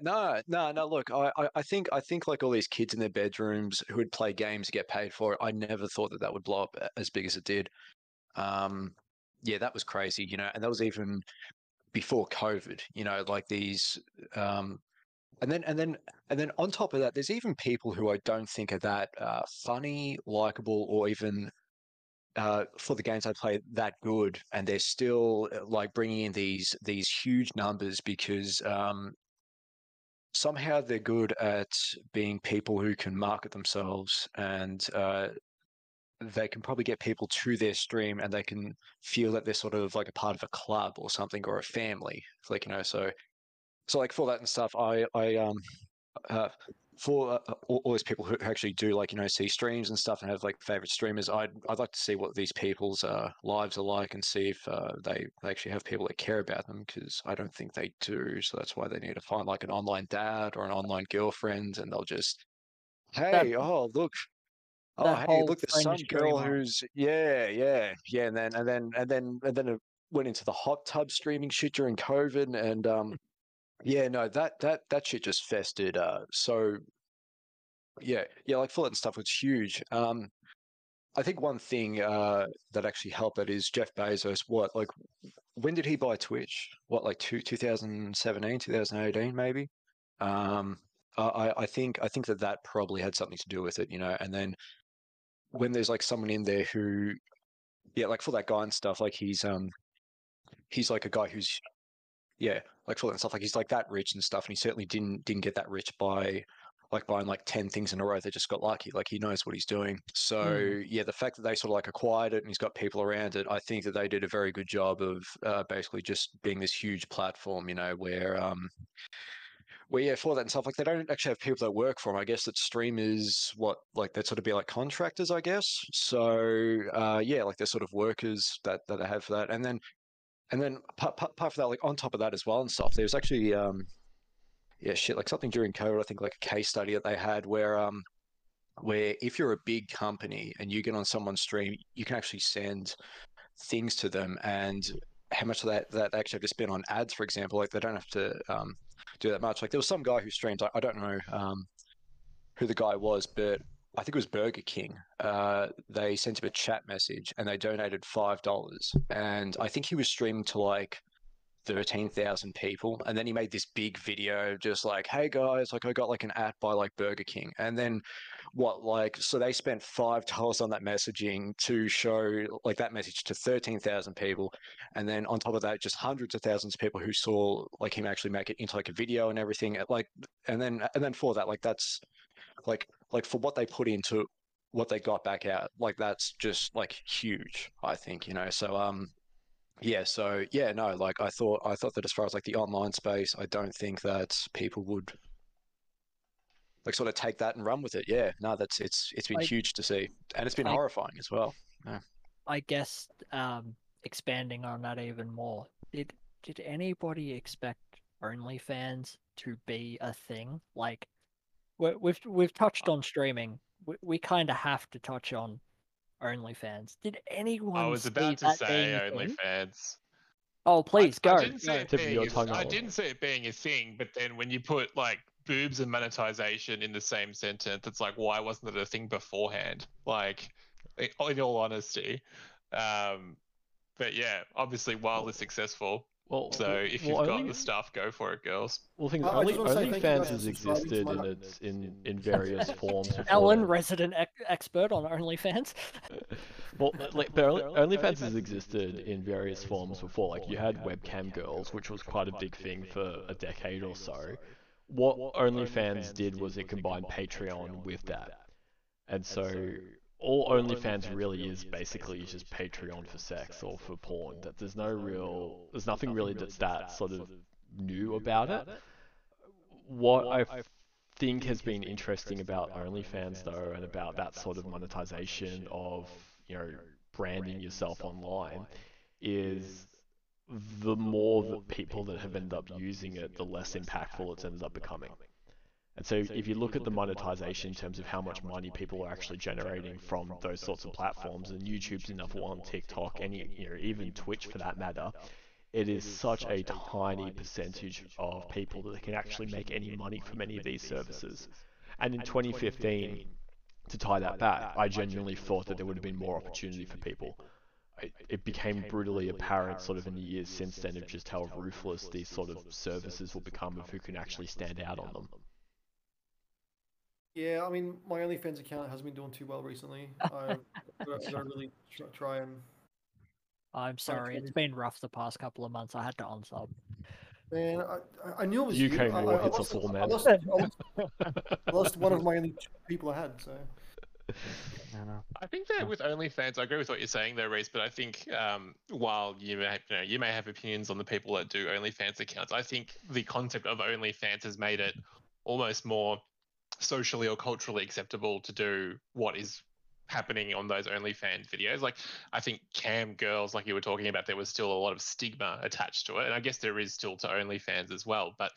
no. Look, I think all these kids in their bedrooms who would play games to get paid for it. I never thought that would blow up as big as it did. That was crazy. And that was even before COVID. These And then on top of that, there's even people who I don't think are that funny, likable, or even for the games I play that good, and they're still like bringing in these huge numbers because somehow they're good at being people who can market themselves, and they can probably get people to their stream, and they can feel that they're sort of like a part of a club or something, or a family, like, you know. So like for that and stuff, I for all these people who actually do, like, you know, see streams and stuff and have like favorite streamers, I'd like to see what these people's lives are like, and see if they actually have people that care about them, because I don't think they do. So that's why they need to find like an online dad or an online girlfriend, and they'll just, hey, oh look, oh hey, look, there's some girl who's yeah, and then it went into the hot tub streaming shit during COVID, and yeah, no, that shit just festered. So, like Full and stuff was huge. I think one thing that actually helped it is Jeff Bezos. What, like, when did he buy Twitch? What, like 2017, 2018, maybe. I think that probably had something to do with it, you know. And then when there's like someone in there who, yeah, like for that guy and stuff, like he's like a guy who's, yeah, like for that stuff, like he's like that rich and stuff, and he certainly didn't get that rich by like buying like 10 things in a row. They just got lucky. Like, he knows what he's doing. So yeah, the fact that they sort of like acquired it and he's got people around it, I think that they did a very good job of basically just being this huge platform, you know, where yeah, for that and stuff, like they don't actually have people that work for them. I guess that streamers, what, like they'd sort of be like contractors, I guess. So yeah, like they're sort of workers that they have for that, and then apart from that, like on top of that as well and stuff, there was actually like something during COVID, I think, like a case study that they had where if you're a big company and you get on someone's stream, you can actually send things to them, and how much of that they actually have to spend on ads, for example. Like they don't have to do that much. Like there was some guy who streamed, I don't know who the guy was, but I think it was Burger King. They sent him a chat message and they donated $5. And I think he was streaming to like 13,000 people. And then he made this big video just like, hey guys, like I got like an ad by like Burger King. And then what, like, so they spent $5 on that messaging to show like that message to 13,000 people. And then on top of that, just hundreds of thousands of people who saw like him actually make it into like a video and everything. Like, and then for that, like that's like for what they put into what they got back out, like that's just like huge, I think, you know. So like I thought that as far as like the online space, I don't think that people would like sort of take that and run with it. Yeah, no, that's it's been huge to see, and it's been horrifying as well. Yeah. I guess expanding on that even more, did anybody expect OnlyFans to be a thing? Like, We've touched on streaming. We kind of have to touch on OnlyFans. Did anyone? I was about to say OnlyFans. Oh, please go. I didn't see it being a thing, but then when you put like boobs and monetization in the same sentence, it's like, why wasn't it a thing beforehand? Like, in all honesty. But yeah, obviously, wildly successful. Well, so if you've got the stuff, go for it, girls. Well, OnlyFans has existed in various forms. Ellen, resident expert on OnlyFans. Well, like, OnlyFans has existed in various forms before. Like, you had webcam girls, which was quite a big thing for a decade or so. What OnlyFans did was it combined Patreon with that, and so all OnlyFans really is basically is just Patreon for sex or for porn. That there's nothing really that's that sort of new about it. What I think has been interesting about OnlyFans though, and about that sort of monetization of, you know, branding yourself online, is the more that people that have ended up using it, the less impactful it's ended up becoming. And so if you look at the monetization in terms of how much money people are actually generating from those sorts of platforms, and YouTube's another one, TikTok, even Twitch for that matter, it is such a tiny percentage of people that can actually make any money from any of these services. And in 2015, to tie that back, I genuinely thought that there would have been more opportunity for people. it became brutally apparent sort of in the years since then of just how ruthless these sort of services will become of who can actually stand out on them. Yeah, I mean, my OnlyFans account hasn't been doing too well recently. I've got to really try and... I'm sorry, it's been rough the past couple of months. I had to unsub. Man, I knew it was you. I lost one of my only people I had, so... I think that with OnlyFans, I agree with what you're saying there, Reese, but I think while you may have opinions on the people that do OnlyFans accounts, I think the concept of OnlyFans has made it almost more socially or culturally acceptable to do what is happening on those OnlyFans videos. Like, I think cam girls, like you were talking about, there was still a lot of stigma attached to it, and I guess there is still to OnlyFans as well, but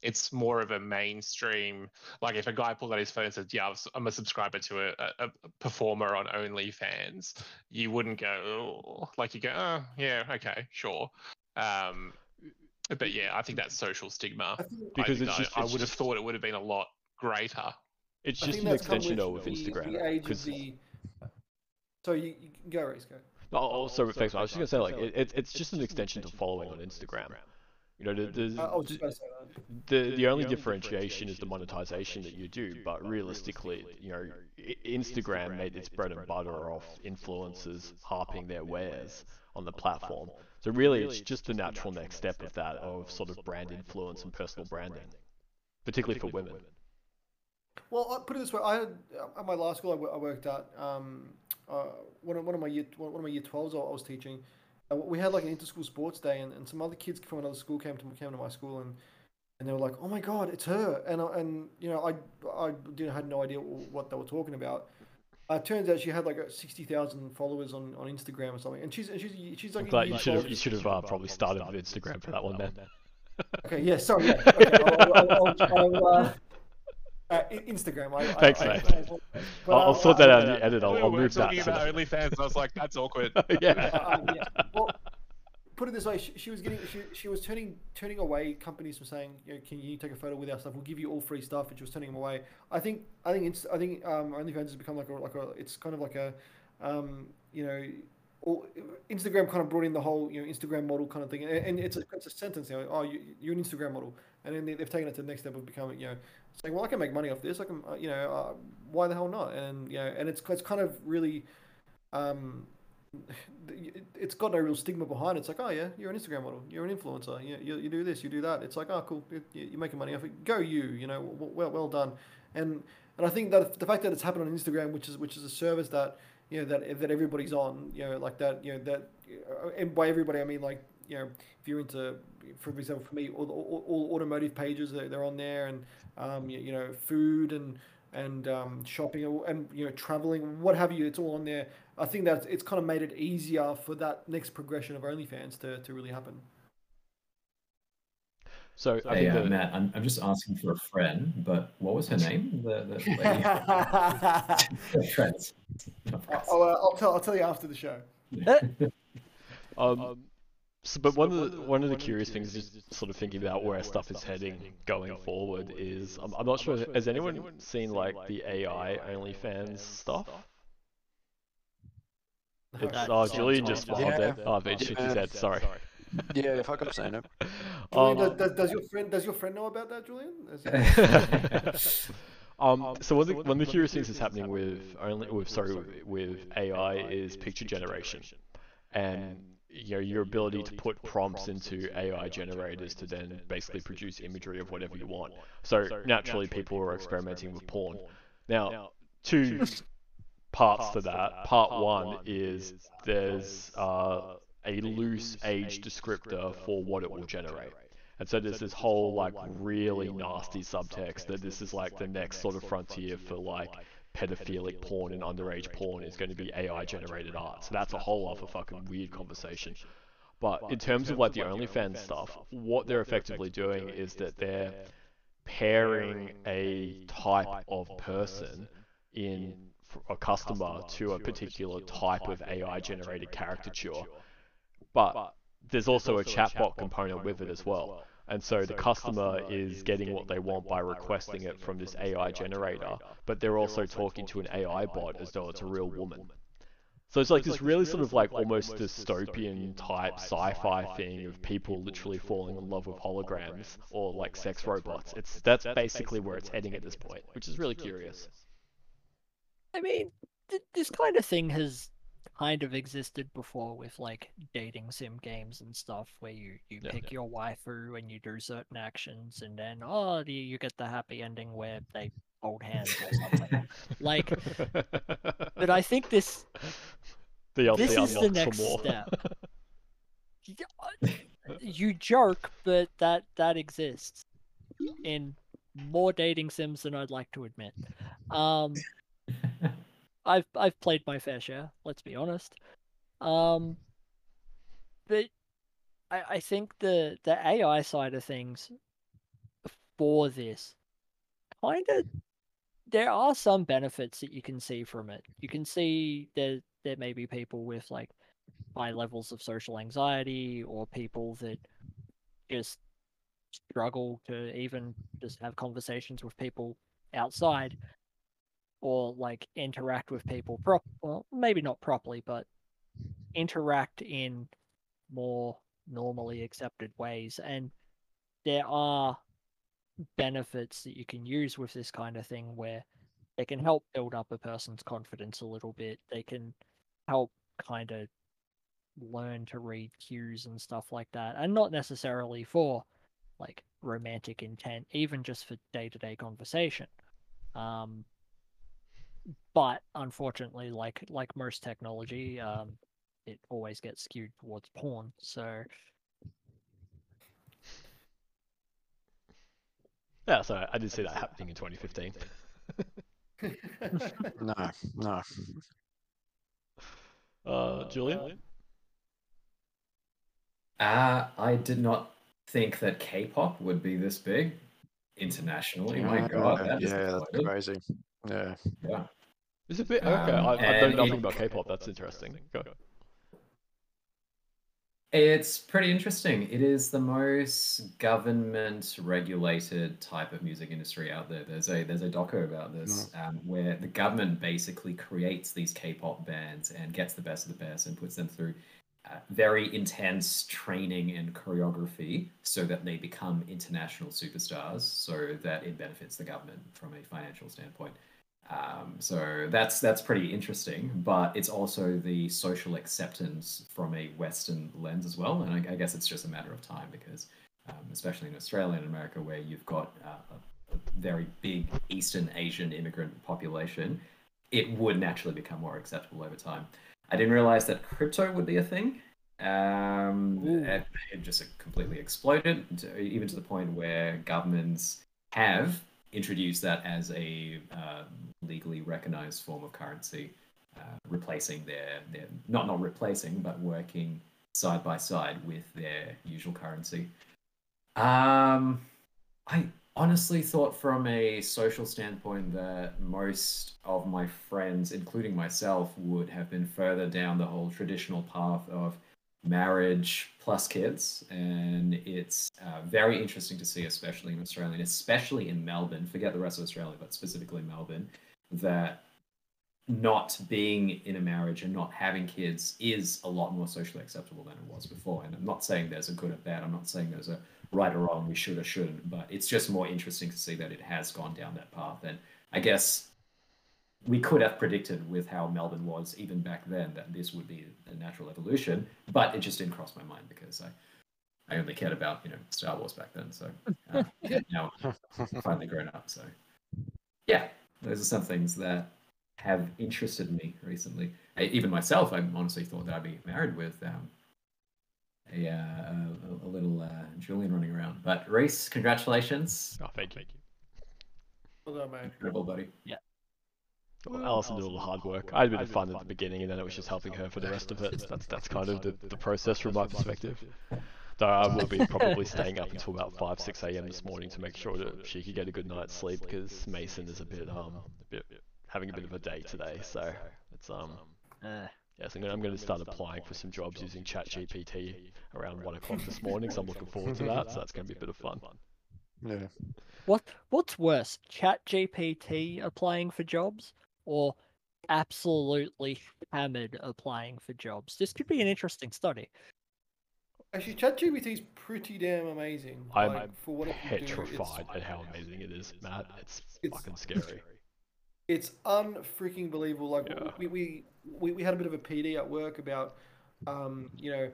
it's more of a mainstream. Like, if a guy pulled out his phone and said, yeah, I'm a subscriber to a performer on OnlyFans, you wouldn't go, oh. Like, you go, oh yeah, okay, sure. But yeah, I think that's social stigma. I would have thought it would have been a lot greater. It's just an extension of Instagram. So you can go, Reese, go. Also, thanks. I was just gonna say, like, it's just an extension to following on Instagram. You know, the only differentiation is the monetization that you do, but realistically, you know, Instagram made its bread and butter off influencers harping their wares on the platform. So really, it's just the natural next step of that, of sort of brand influence and personal branding, particularly for women. Well, I'll put it this way. I had, at my last school I worked at, one of my year 12s I was teaching, we had like an inter-school sports day, and some other kids from another school came to my school, and they were like, oh my God, it's her. And you know, I had no idea what they were talking about. It turns out she had like 60,000 followers on Instagram or something. And she's like, I'm glad you should have probably started with Instagram for that one then. Okay. Yeah. Sorry. Yeah. Okay, Instagram. Thanks, mate. I'll sort that out in the edit. I'll move that. We were talking about OnlyFans, and I was like, that's awkward. Yeah. Yeah. Well, put it this way: she was turning away companies from saying, you know, "Can you take a photo with our stuff? We'll give you all free stuff." And she was turning them away. I think OnlyFans has become Instagram kind of brought in the whole, you know, Instagram model kind of thing, and it's a sentence, you know, oh, you're an Instagram model, and then they've taken it to the next step of becoming, you know, saying, well, I can make money off this, I can, you know, why the hell not? And you know, and it's kind of really, it's got no real stigma behind it. It's like, oh yeah, you're an Instagram model, you're an influencer, you do this, you do that. It's like, oh cool, you're making money off it. Go you know, well done. And I think that the fact that it's happened on Instagram, which is a service that, you know, that everybody's on, you know, like that, you know, that, and by everybody I mean, like, you know, if you're into, for example, for me, all automotive pages, they're on there, and you know, food and shopping, and you know, traveling, what have you, it's all on there. I think that it's kind of made it easier for that next progression of OnlyFans to really happen. So, hey, Matt, I'm just asking for a friend, but what was her name? The friends. I'll tell you after the show. So, but one of the curious things is just sort of thinking about where stuff is heading going forward is, I'm not sure, has anyone seen like the AI OnlyFans stuff? Julian just filed it. Oh, she's dead. Sorry. Yeah, the fuck up saying it. Does your friend know about that, Julian? So one of the curious things that's happening with AI is picture generation, and you know, your ability to put prompts into AI generators to then basically produce imagery of whatever you want. So naturally, people are experimenting with porn. Now, two parts to that. Part one is there's a loose age descriptor for what it will generate. And so there's this whole like really nasty subtext that this is like the next sort of frontier for like pedophilic porn and underage porn is going to be AI generated art. So that's a whole other fucking weird conversation. But in terms of like the OnlyFans stuff, what they're effectively doing is that they're pairing a type of person in a customer to a particular type of AI generated caricature. But there's also a chatbot component with it as well. And so the customer is getting what they want by requesting it from this AI generator, but they're also talking to an AI bot as though it's a real woman. So it's like this really sort of like almost dystopian type sci-fi thing of people literally falling in love with holograms or like sex robots. That's basically where it's heading at this point, which is really curious. I mean, this kind of thing has kind of existed before with like dating sim games and stuff where you pick your waifu and you do certain actions and then, oh, you get the happy ending where they hold hands or something. Like, but I think this is the next step. You joke, but that exists in more dating sims than I'd like to admit. I've played my fair share, let's be honest. But I think the AI side of things for this, kind of, there are some benefits that you can see from it. You can see there may be people with like high levels of social anxiety or people that just struggle to even just have conversations with people outside, or like interact with people well, maybe not properly, but interact in more normally accepted ways. And there are benefits that you can use with this kind of thing where they can help build up a person's confidence a little bit. They can help kind of learn to read cues and stuff like that. And not necessarily for like romantic intent, even just for day-to-day conversation. But unfortunately, like most technology, it always gets skewed towards porn. So yeah, sorry, I didn't see that happening in 2015. No. Julian? I did not think that K-pop would be this big internationally. My God, that's crazy. Yeah. It's a bit okay. I don't know nothing about K-pop. That's interesting. Go. It's pretty interesting. It is the most government-regulated type of music industry out there. There's a doco about this where the government basically creates these K-pop bands and gets the best of the best and puts them through very intense training and choreography so that they become international superstars, so that it benefits the government from a financial standpoint. So that's pretty interesting, but it's also the social acceptance from a Western lens as well. And I guess it's just a matter of time because, especially in Australia and America, where you've got a very big Eastern Asian immigrant population, it would naturally become more acceptable over time. I didn't realize that crypto would be a thing. It just completely exploded, even to the point where governments have introduced that as a legally recognized form of currency, replacing their not replacing, but working side by side with their usual currency. I honestly thought from a social standpoint that most of my friends, including myself, would have been further down the whole traditional path of marriage plus kids, and it's very interesting to see, especially in Australia and especially in Melbourne, forget the rest of Australia, but specifically Melbourne, that not being in a marriage and not having kids is a lot more socially acceptable than it was before. And I'm not saying there's a good or bad, I'm not saying there's a right or wrong, we should or shouldn't, but it's just more interesting to see that it has gone down that path. And I guess we could have predicted with how Melbourne was even back then that this would be a natural evolution, but it just didn't cross my mind because I only cared about, Star Wars back then. So now I've finally grown up. So yeah, those are some things that have interested me recently. Even myself, I honestly thought that I'd be married with a little Julian running around. But Reese, congratulations. Oh, thank you. Well done, man. Incredible, buddy. Yeah. Well, Alison did all the hard work. I had a bit of fun at the beginning, and then it was just helping her for the rest of it. That's kind of the process from my perspective. Though I will be probably staying up until about 5-6 a.m. this morning to make sure that she could get a good night's sleep, because Mason is a bit having a bit of a day today. So it's yes, I'm going to start applying for some jobs using ChatGPT around 1 o'clock this morning. So I'm looking forward to that. So that's going to be a bit of fun. Yeah. What's worse, ChatGPT applying for jobs? Or absolutely hammered applying for jobs. This could be an interesting study. Actually, ChatGPT is pretty damn amazing. I'm petrified at how amazing it is, Matt. It's fucking scary. It's unfreaking believable. Like we had a bit of a PD at work about, you know,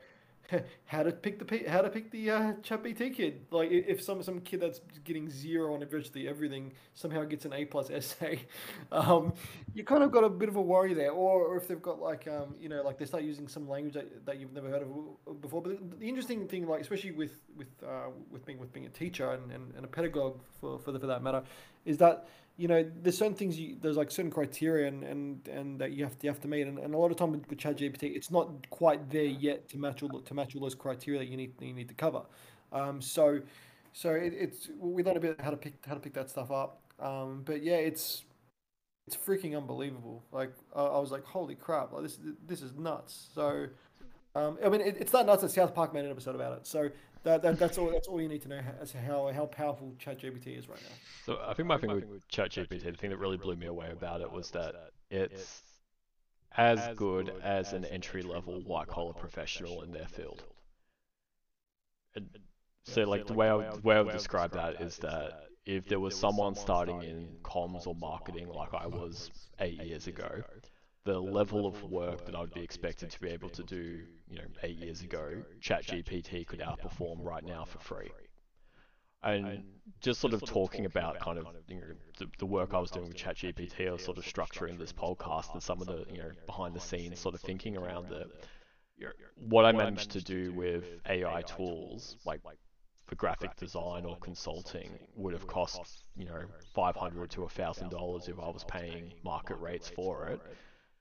how to pick the ChatGPT kid. Like if some kid that's getting zero on virtually everything somehow gets an A+ essay, you kind of got a bit of a worry there. Or if they've got like you know, like they start using some language that you've never heard of before. But the interesting thing, like especially with being a teacher and a pedagogue for that matter, is that, you know, there's certain things there's like certain criteria and that you have to meet, and a lot of time with ChatGPT it's not quite there yet to match all those criteria that you need to cover. So we learned a bit how to pick that stuff up. But yeah, it's freaking unbelievable. Like I was like, holy crap! Like this is nuts. So I mean, it's that nuts that South Park made an episode about it. So that's all you need to know as to how powerful ChatGPT is right now. So I think my thing with ChatGPT, the thing that really blew me away about it was that it's as good as an entry-level white-collar professional in their field. So, like, the way I would describe that is that if there was someone starting in comms or marketing like I was 8 years ago, the level of work that I'd be expected to be able to do, you know, 8 years ago, ChatGPT could outperform right now for free. And just sort of talking about kind of, you know, the work I was doing with ChatGPT, I was sort of structuring this podcast and some of the, you know, behind the scenes sort of thinking around it. What I managed to do with AI tools, like for graphic design or consulting, would have cost, you know, $500 to $1,000 if I was paying market rates for it.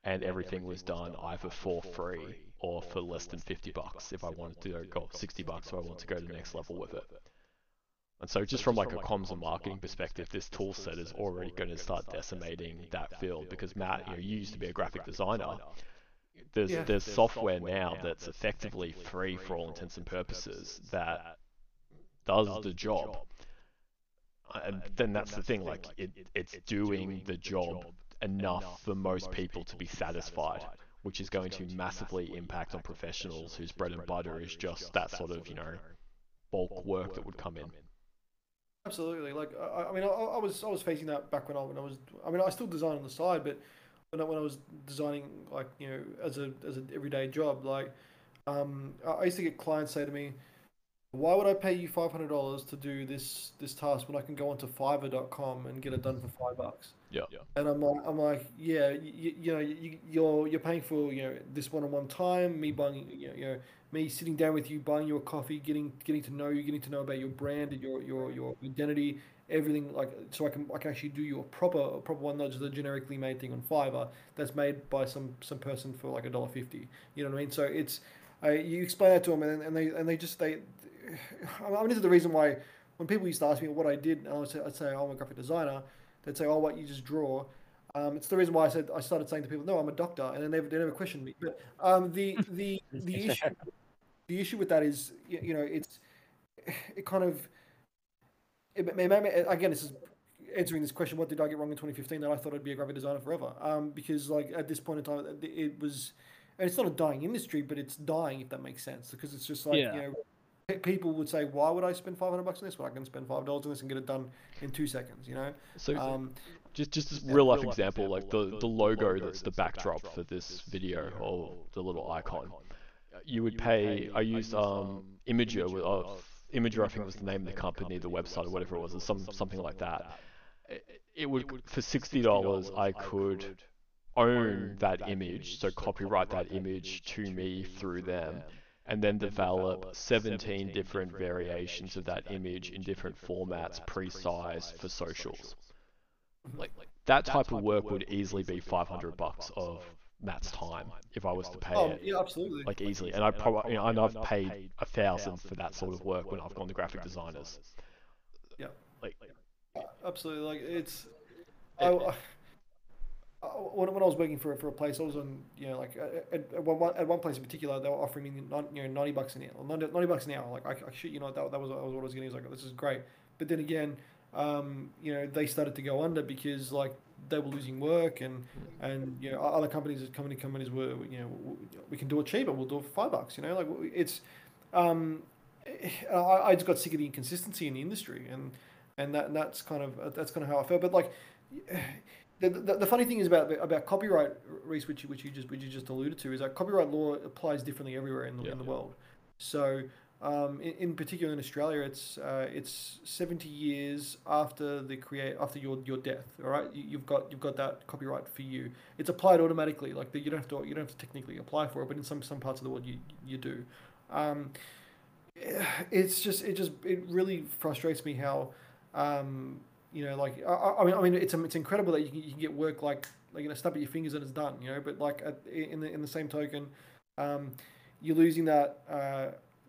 And everything was done either for free or for less than $50 if I wanted to go, $60 if I wanted to go to the next level with it. And so just from like a comms and marketing perspective, this tool set is already going to start decimating that field, because Matt, you know, you used to be a graphic designer. There's software now that's effectively free for all intents and purposes that does the job. And then that's the thing, like it's doing the job enough for most people to be satisfied, which is going to massively impact on professionals whose bread and butter is just that sort of, you know, bulk work that would come in. Absolutely. Like I mean, I was facing that back when I I still design on the side, but when I was designing, like, you know, as an everyday job, like I used to get clients say to me, why would I pay you $500 to do this task when I can go onto Fiverr.com and get it done for $5? Yeah. And I'm like, yeah, you're paying for, you know, this one-on-one time, me buying, you know, me sitting down with you, buying you a coffee, getting to know you, getting to know about your brand and your identity, everything, like, so I can actually do you a proper one, not just a generically made thing on Fiverr that's made by some person for like $1.50. You know what I mean? So it's you explain that to them and they I mean, this is the reason why when people used to ask me what I did, and I'd say, oh, I'm a graphic designer, they'd say, oh, what, you just draw. It's the reason why I started saying to people, no, I'm a doctor, and they never questioned me. But the issue with that is, you know, again, this is answering this question, what did I get wrong in 2015 that I thought I'd be a graphic designer forever? Because, like, at this point in time, it was, and it's not a dying industry, but it's dying, if that makes sense, because it's just like, you know, people would say, why would I spend $500 on this when I can spend $5 on this and get it done in 2 seconds, you know? So just this real-life example, like the logo that's the backdrop for this video, or the little icon, you would pay, I used Imager, I think was the name of the company, the website or whatever it was, or something like that. It would, for $60, I could own that image, so copyright that image to me through them, and then develop 17 different variations of that image in different formats, pre-sized for socials. Like that type of work would easily be $500 of Matt's time if I was to pay it. Yeah, absolutely. Like easily, and I probably, you know, and I've paid $1,000 for that sort of work when I've gone to graphic designers. Yeah. Like absolutely, like it's. When I was working for a place, I was on, you know, like at one place in particular, they were offering me, you know, $90 an hour, $90 an hour. Like I shit you not, that was what I was getting. I was like, this is great. But then again, you know, they started to go under because like they were losing work, and you know, other companies were, you know, we can do it cheaper, we'll do it for $5, you know, like it's. I just got sick of the inconsistency in the industry, and that's kind of how I felt. But like, the funny thing is about copyright, Reese, which you just alluded to, is that copyright law applies differently everywhere in the world. So in particular in Australia, it's 70 years after your death. All right, you've got that copyright for you. It's applied automatically. Like you don't have to technically apply for it, but in some parts of the world you do. It really frustrates me how, you know, like I mean, it's incredible that you can get work like you know, snap at your fingers and it's done, you know. But like in the same token, you're losing that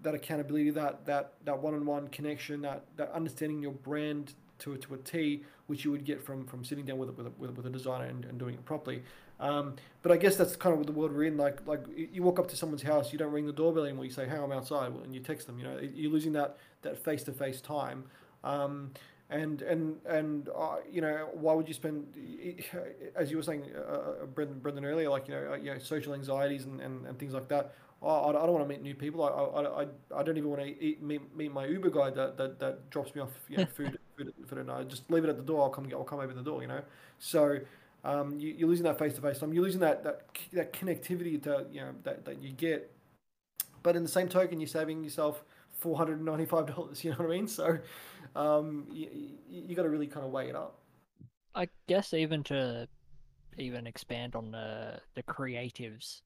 accountability, that one-on-one connection, that understanding your brand to a T, which you would get from sitting down with a designer and doing it properly. But I guess that's kind of what the world we're in. Like you walk up to someone's house, you don't ring the doorbell anymore. You say, "Hey, I'm outside," and you text them. You know, you're losing that face-to-face time. You know, why would you spend? As you were saying, Brendan earlier, like you know, social anxieties and things like that. Oh, I don't want to meet new people. I don't even want to meet my Uber guy that drops me off, you know, food for the night. Just leave it at the door. I'll come open the door. You know, so. You're losing that face-to-face time. You're losing that connectivity to, you know, that you get. But in the same token, you're saving yourself $495. You know what I mean? So you got to really kind of weigh it up. I guess even to expand on the creatives,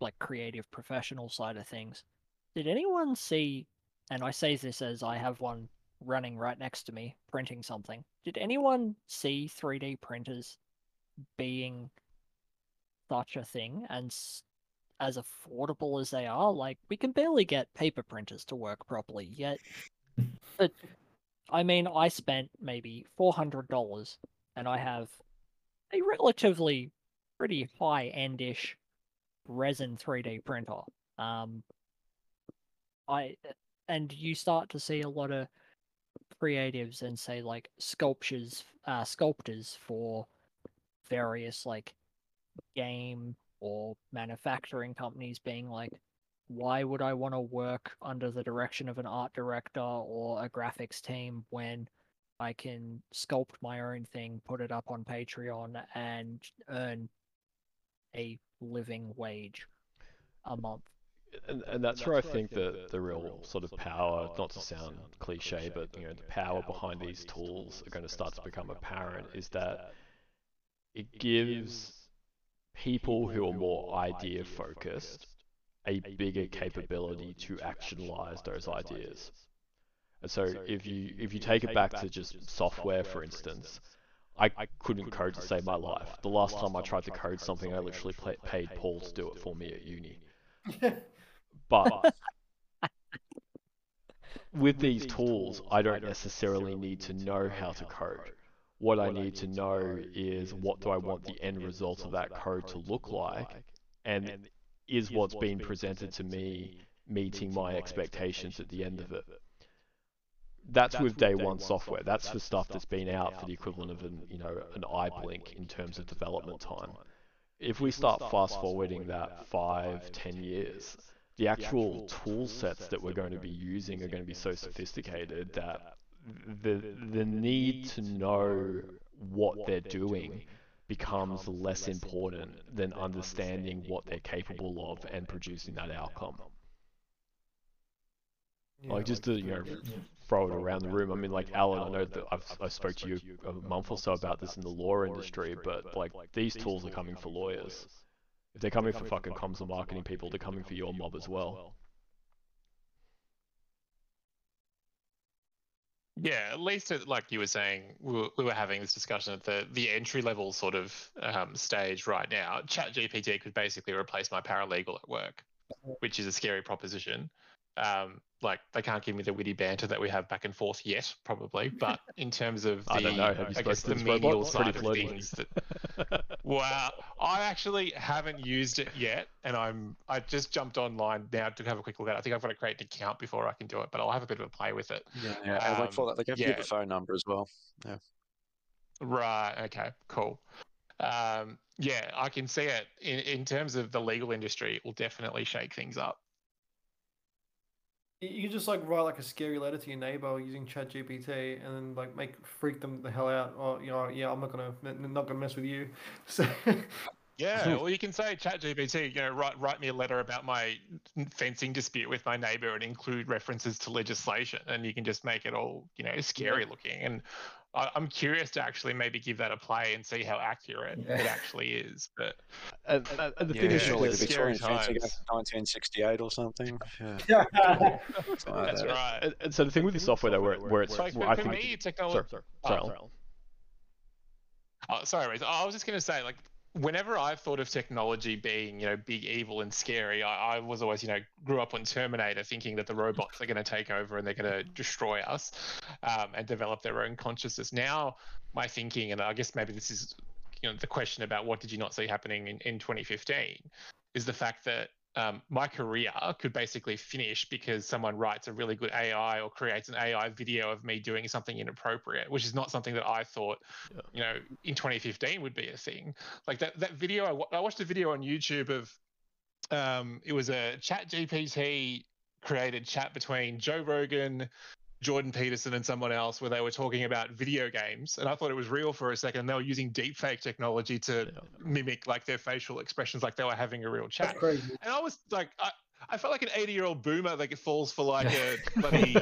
like creative professional side of things. Did anyone see? And I say this as I have one running right next to me, printing something. Did anyone see 3D printers being such a thing and as affordable as they are? Like, we can barely get paper printers to work properly yet. But I mean, I spent maybe $400 and I have a relatively pretty high-end-ish resin 3D printer. And you start to see a lot of creatives and say like sculptors for various like game or manufacturing companies being like, why would I want to work under the direction of an art director or a graphics team when I can sculpt my own thing, put it up on Patreon and earn a living wage a month? And that's where I think that the real sort of power, not to sound cliche, but you know, the power behind these tools are going to start to become apparent, is that it gives people who are more idea focused a bigger capability to actualize those ideas. And so if you take it back to just software, for instance, I couldn't code to save my life. The last time I tried to code something, I literally paid Paul to do it for me at uni. But with these tools, I don't necessarily need to know how to code. What I need to know is what do I want the end result of that code to look like, and is what's being presented to me meeting my expectations at the end of it. That's with day one software. That's for stuff that's been out for the equivalent of an eye blink in terms of development time. If we start fast-forwarding that 5-10 years, the actual tool sets that we're going to be using are going to be so sophisticated that the need to know what they're doing becomes less important than understanding what they're capable of and producing that outcome. Like, just to, you know, throw it around the room. I mean, like, Alan, I know that I spoke to you a month or so about this in the law industry, but like, these tools are coming for lawyers. If they're coming for fucking comms and marketing people, they're coming for your mob as well. Yeah, at least like you were saying, we were having this discussion at the entry-level sort of stage right now. ChatGPT could basically replace my paralegal at work, which is a scary proposition. Like, they can't give me the witty banter that we have back and forth yet, probably. But in terms of the, I don't know, I guess the medial side of things, that, wow, I actually haven't used it yet, and I just jumped online now to have a quick look at it. I think I've got to create an account before I can do it, but I'll have a bit of a play with it. Yeah, I like for that. They give you the phone number as well. Yeah. Right. Okay. Cool. Yeah, I can see it. In terms of the legal industry, it will definitely shake things up. You just like write like a scary letter to your neighbor using ChatGPT, and then like freak them the hell out. Or you know, yeah, I'm not gonna mess with you. So. Yeah, well, you can say ChatGPT, you know, write me a letter about my fencing dispute with my neighbor and include references to legislation, and you can just make it all, you know, scary looking. And I'm curious to actually maybe give that a play and see how accurate it actually is. But the thing is, surely the Victorian fencing goes to 1968 or something. Yeah. That's right. And so the thing with the software though, where it's like, I think me, technology. Sorry, I was just going to say, like, whenever I've thought of technology being, you know, big, evil and scary, I was always, you know, grew up on Terminator thinking that the robots are going to take over and they're going to destroy us and develop their own consciousness. Now my thinking, and I guess maybe this is, you know, the question about what did you not see happening in 2015, is the fact that my career could basically finish because someone writes a really good AI or creates an AI video of me doing something inappropriate, which is not something that I thought, you know, in 2015 would be a thing. Like that video, I watched a video on YouTube of, it was a ChatGPT created chat between Joe Rogan, Jordan Peterson and someone else where they were talking about video games, and I thought it was real for a second, and they were using deepfake technology to mimic like their facial expressions like they were having a real chat. That's crazy. And I was like, I felt like an 80-year-old boomer, like it falls for like a bloody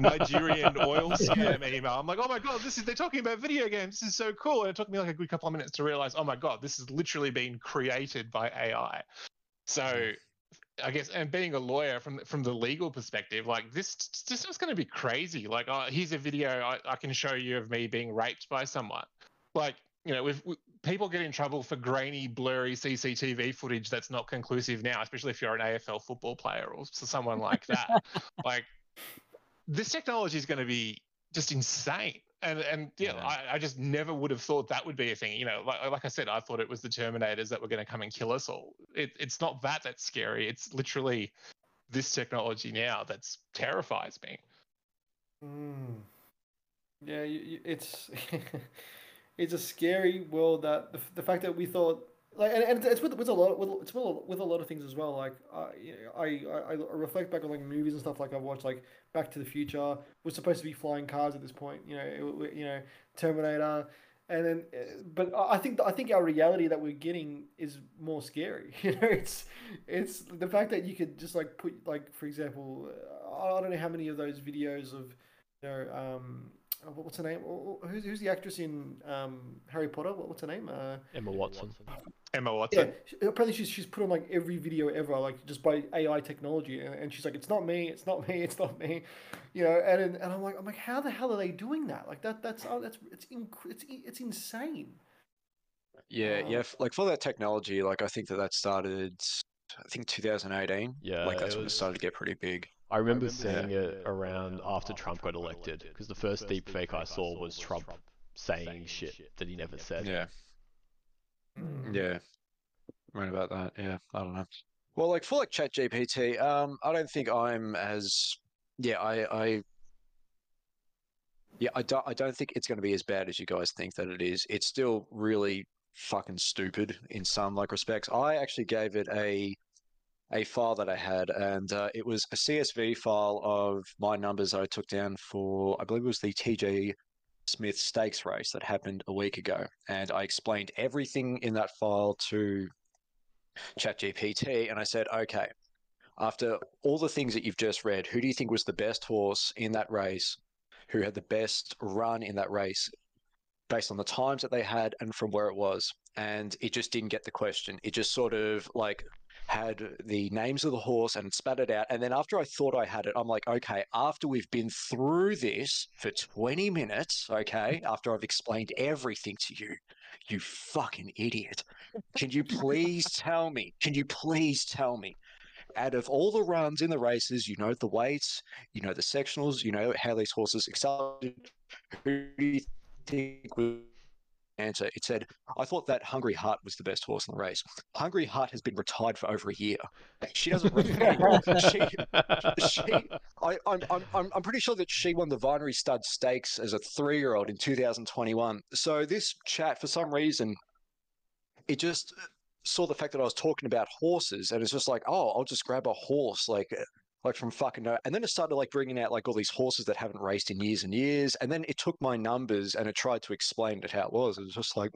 Nigerian oil scam email. I'm like, oh my God, they're talking about video games. This is so cool. And it took me like a good couple of minutes to realize, oh my God, this has literally been created by AI. So I guess, and being a lawyer from the legal perspective, like this is going to be crazy. Like, oh, here's a video I can show you of me being raped by someone. Like, you know, people get in trouble for grainy, blurry CCTV footage that's not conclusive now, especially if you're an AFL football player or someone like that. Like, this technology is going to be just insane. And I just never would have thought that would be a thing. You know, like I said, I thought it was the Terminators that were going to come and kill us all. It's not that's scary. It's literally this technology now that's terrifies me. Mm. Yeah, it's it's a scary world that the fact that we thought like, and it's with a lot of things as well. Like I reflect back on like movies and stuff like I've watched, like Back to the Future was supposed to be flying cars at this point, you know, Terminator, and then, but I think our reality that we're getting is more scary. You know, it's the fact that you could just like put like, for example, I don't know how many of those videos of, you know, what's her name? Who's the actress in Harry Potter? What's her name? Emma Watson. Emma Watson. Yeah, apparently she's put on like every video ever, like just by AI technology, and she's like, it's not me, it's not me, it's not me, you know. And I'm like, how the hell are they doing that? Like it's insane. Yeah, Like for that technology, like I think that started, I think 2018. Yeah, like that's when it started to get pretty big. I remember seeing it around after Trump got elected, because the first deepfake I saw was Trump saying shit that he never said. Yeah. Yeah. Right about that. Yeah. I don't know. Well, like for like ChatGPT, I don't think I'm as, I don't think it's going to be as bad as you guys think that it is. It's still really fucking stupid in some like respects. I actually gave it a file that I had, and it was a CSV file of my numbers that I took down for, I believe it was the TJ Smith stakes race that happened a week ago. And I explained everything in that file to ChatGPT, and I said, okay, after all the things that you've just read, who do you think was the best horse in that race, who had the best run in that race, based on the times that they had and from where it was? And it just didn't get the question. It just sort of like had the names of the horse and spat it out. And then after I thought I had it, I'm like, okay, after we've been through this for 20 minutes, okay, after I've explained everything to you, you fucking idiot, can you please tell me, out of all the runs in the races, you know the weights, you know the sectionals, you know how these horses accelerated, who do you think was answer. It said, "I thought that Hungry Heart was the best horse in the race. Hungry Heart has been retired for over a year. She doesn't really, I'm pretty sure that she won the Vinery Stud Stakes as a 3-year-old in 2021. So this chat, for some reason, it just saw the fact that I was talking about horses, and it's just like, oh, I'll just grab a horse, like from fucking no. And then it started like bringing out like all these horses that haven't raced in years and years. And then it took my numbers and it tried to explain it how it was. It was just like,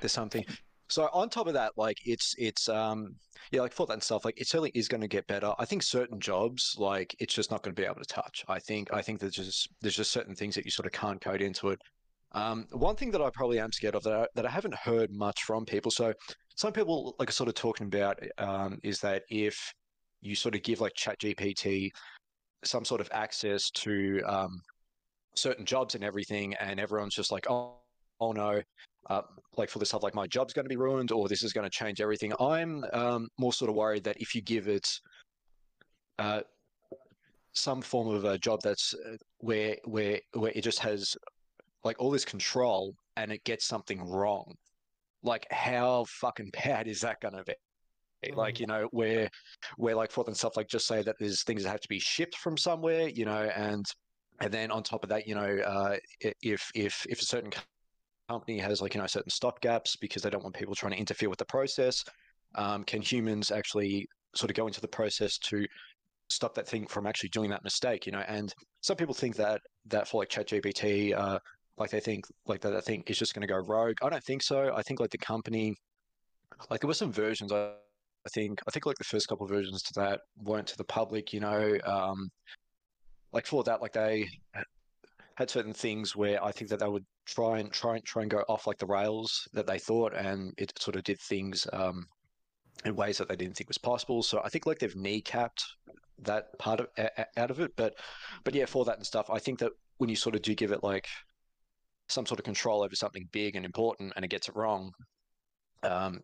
there's something. So on top of that, like yeah, like for that and stuff, like it certainly is going to get better. I think certain jobs, like it's just not going to be able to touch. I think there's just certain things that you sort of can't code into it. One thing that I probably am scared of that I haven't heard much from people. So some people like are sort of talking about is that if you sort of give like ChatGPT some sort of access to certain jobs and everything, and everyone's just like, oh no, like for this stuff, like my job's going to be ruined or this is going to change everything. I'm more sort of worried that if you give it some form of a job that's where it just has like all this control and it gets something wrong, like how fucking bad is that going to be? Like, you know, where like forth and stuff, like just say that there's things that have to be shipped from somewhere, you know, and then on top of that, you know, if a certain company has like, you know, certain stop gaps because they don't want people trying to interfere with the process, can humans actually sort of go into the process to stop that thing from actually doing that mistake, you know? And some people think that for like ChatGPT, like they think like that thing is just going to go rogue. I don't think so. I think like the company, like there were some versions I think like the first couple of versions to that weren't to the public, you know, like for that, like they had certain things where I think that they would try and go off like the rails that they thought, and it sort of did things in ways that they didn't think was possible. So I think like they've kneecapped that part of out of it, but yeah, for that and stuff, I think that when you sort of do give it like some sort of control over something big and important and it gets it wrong,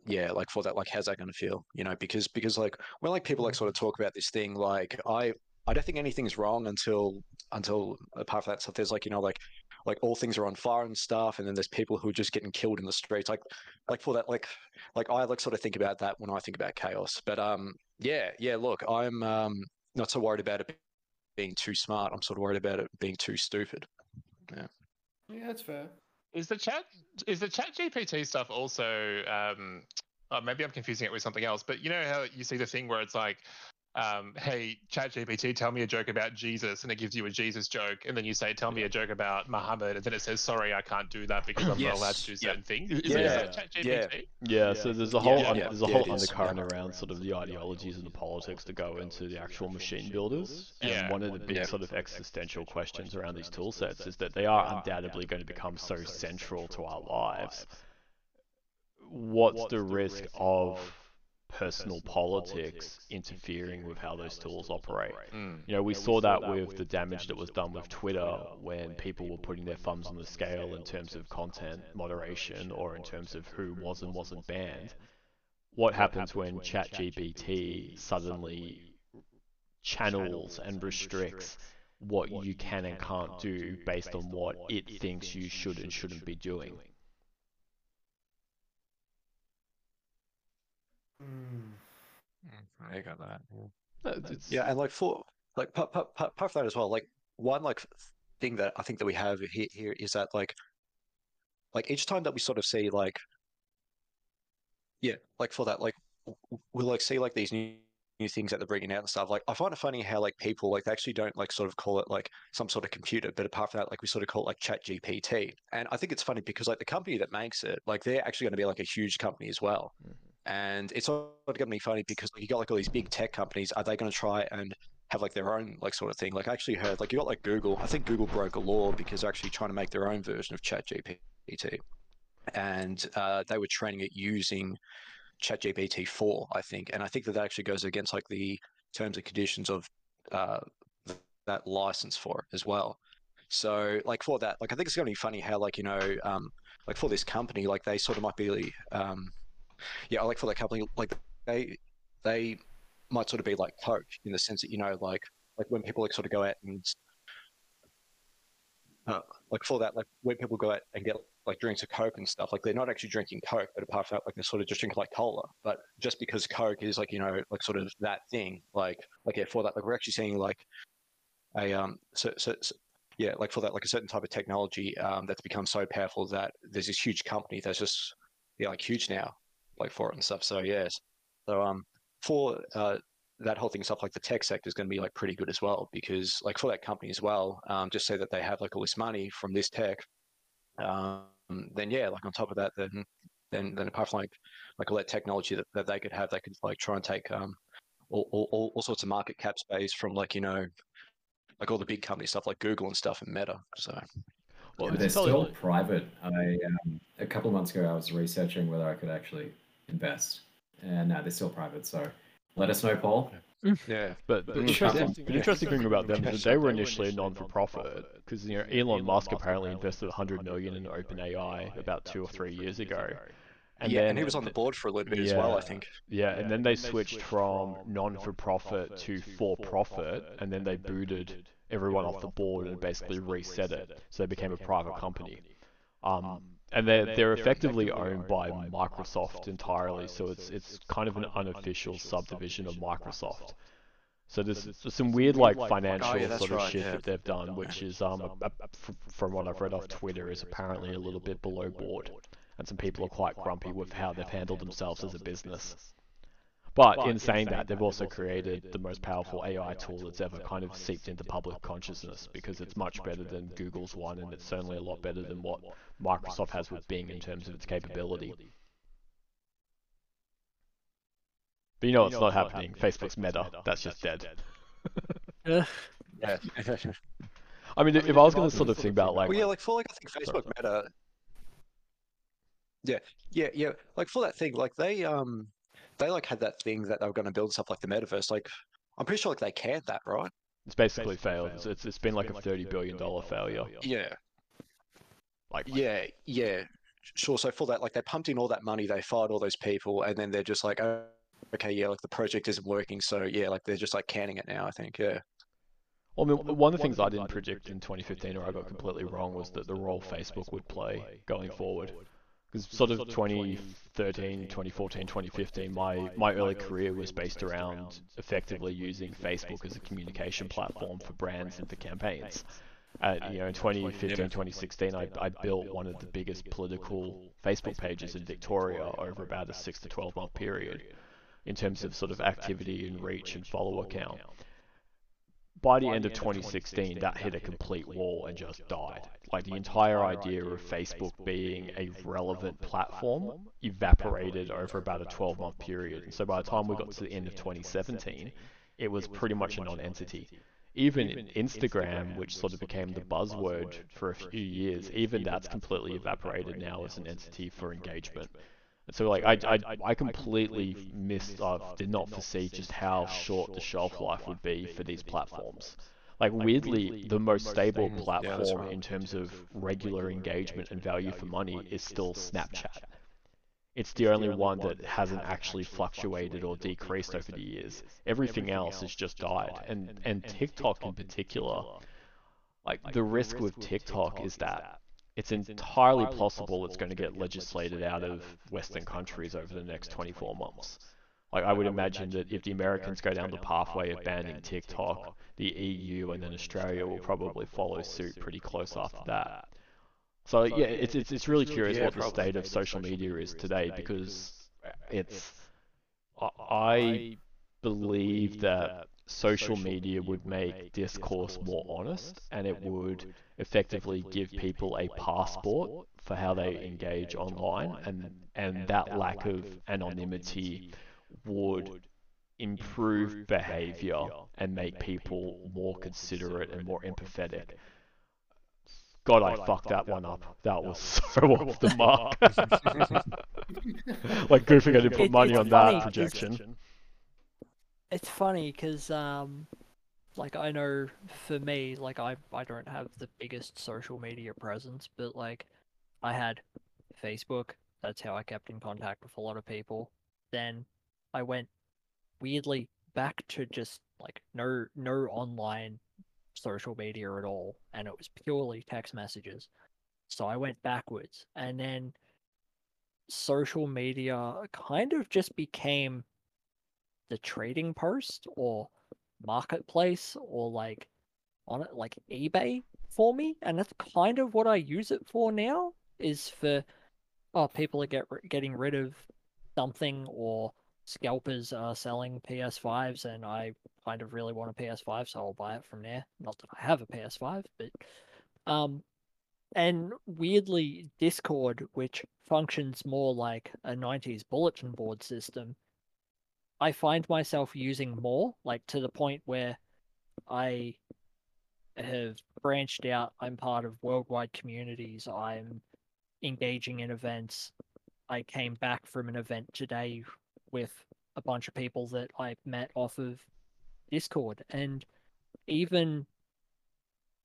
yeah, like for that, like how's that going to feel, you know? Because like when like people like sort of talk about this thing, like I don't think anything's wrong until apart from that stuff, there's like, you know, like all things are on fire and stuff, and then there's people who are just getting killed in the streets, like for that, like I like sort of think about that when I think about chaos. But yeah, look, I'm not so worried about it being too smart. I'm sort of worried about it being too stupid. Yeah, that's fair. Is the chat GPT stuff also? Maybe I'm confusing it with something else. But you know how you see the thing where it's like, "Hey, Chat GPT, tell me a joke about Jesus," and it gives you a Jesus joke, and then you say, "Tell me a joke about Muhammad," and then it says, "Sorry, I can't do that because I'm not allowed to do certain things." Is that Chat GPT? Yeah. So there's a whole undercurrent around sort of the ideologies and the politics that go into the actual machine builders. And one of the big sort of existential questions around these tool sets is that they are undoubtedly going to become so central to our lives. What's the risk of personal politics interfering with how those tools operate? You know, we saw that with the damage that was done with Twitter when people were putting their thumbs on the scale in terms of content moderation or in terms of who was and wasn't banned. What happens when ChatGPT suddenly channels and restricts what you can and can't do based on what it thinks you should and shouldn't be doing? I got that. Yeah, and like for like part of that as well. Like one like thing that I think that we have here is that like each time that we sort of see like like for that like we'll like see like these new things that they're bringing out and stuff. Like I find it funny how like people like they actually don't like sort of call it like some sort of computer, but apart from that, like we sort of call it like ChatGPT. And I think it's funny because like the company that makes it, like they're actually going to be like a huge company as well. And it's not going to be funny because like, you got like all these big tech companies. Are they going to try and have like their own like sort of thing? Like I actually heard like you got like Google. I think Google broke a law because they're actually trying to make their own version of ChatGPT, and they were training it using ChatGPT 4, I think. And I think that actually goes against like the terms and conditions of that license for it as well. So like for that, like I think it's going to be funny how like, you know, like for this company, like they sort of might be. Yeah, like for that company, like they might sort of be like coach in the sense that, you know, like when people like sort of go out and like for that, like when people go out and get like drinks of Coke and stuff, like they're not actually drinking Coke, but apart from that, like they sort of just drink like cola. But just because Coke is like, you know, like sort of that thing, like yeah, for that, like we're actually seeing like a yeah, like for that, like a certain type of technology that's become so powerful that there's this huge company that's just like huge now, like for it and stuff. So yes, so for that whole thing, stuff like the tech sector is going to be like pretty good as well, because like for that company as well, just say that they have like all this money from this tech, then yeah, like on top of that, then apart from like all that technology that they could have, they could like try and take all sorts of market cap space from like, you know, like all the big company stuff like Google and stuff and Meta. So well, yeah, they're still private. I a couple of months ago I was researching whether I could actually invest, and they're still private. So let us know, Paul. Yeah, but the interesting thing about them is that they were initially non-for-profit, because you know Elon Musk apparently invested $100 million in OpenAI about 2 or 3 years ago. And yeah, then, and he was on the board for a little bit as well, I think. Yeah, and then they switched from non-for-profit to for-profit, and then they booted everyone off the board and basically reset it. So they became a private company. And they're effectively owned by Microsoft entirely, so it's kind of an unofficial subdivision of Microsoft. So there's some weird like financial sort of shit that they've done, which is from what I've read off Twitter, is apparently a little bit below board. And some people are quite grumpy with how they've handled themselves as a business. But in saying that, they've also created the most powerful AI tool that's ever kind of seeped into public consciousness, because it's much better than Google's one, and it's certainly a lot better than what Microsoft has with Bing in terms of its capability. But you know what's not happening? Facebook's Meta. That's just dead. Yeah. I mean, if I was going to sort of think about like... Well, yeah, like for like I think Facebook Meta... Yeah. Like for that thing, like they like had that thing that they were going to build stuff like the metaverse. Like I'm pretty sure like they canned that, right? It's basically failed. It's been like a $30 billion failure. Yeah. Yeah. Sure. So for that, like they pumped in all that money, they fired all those people, and then they're just like, oh, okay, yeah, like the project isn't working. So yeah, like they're just like canning it now, I think. Yeah. Well, I mean, one of the things I didn't predict in 2015, or I got completely wrong, was that the role Facebook would play going forward. Because sort of 2013, 2014, 2015, my early career was based around effectively using Facebook as a communication platform for brands and for campaigns. You know, in 2015, 2016, I built one of the biggest political Facebook pages in Victoria over about a 6 to 12 month period in terms of sort of activity and reach and follower count. By the end of 2016, that hit a complete wall and just died. Like the entire idea of Facebook being a relevant platform evaporated over about a 12-month period. And so by the time we got to the end of 2017, it was pretty much a non-entity. Even Instagram, which sort of became the buzzword for a few years, even that's completely evaporated now as an entity for engagement. So like I completely missed, did not foresee just how short the shelf life would be for these platforms. Like weirdly, the most stable platform in terms of regular engagement and value for money is still Snapchat. It's the only one that hasn't actually fluctuated or decreased over the years. Everything else has just died, and TikTok in particular. Like the risk with TikTok is that it's entirely possible it's going to get legislated out of Western countries over the next 24 months. Like I would imagine that if the Americans go down the pathway of banning TikTok, the EU and then Australia will probably follow suit pretty close after that. So yeah, it's really curious what the state of social media is today, because I believe that social media would make discourse more honest, and it would effectively give people a passport for how they engage online, and that lack of anonymity would improve behavior and make people more considerate and more empathetic. God, I fucked that one up. That was so off the mark. Like goofing, I didn't put money on that projection. It's funny because, like, I know for me, like, I don't have the biggest social media presence, but, like, I had Facebook. That's how I kept in contact with a lot of people. Then I went, weirdly, back to just, like, no online social media at all, and it was purely text messages. So I went backwards. And then social media kind of just became the trading post or marketplace or like on it, like eBay for me. And that's kind of what I use it for now, is for, oh, people are getting rid of something, or scalpers are selling PS5s and I kind of really want a PS5, so I'll buy it from there. Not that I have a PS5, but and weirdly, Discord, which functions more like a 90s bulletin board system, I find myself using more, like, to the point where I have branched out. I'm part of worldwide communities. I'm engaging in events. I came back from an event today with a bunch of people that I met off of Discord. And even,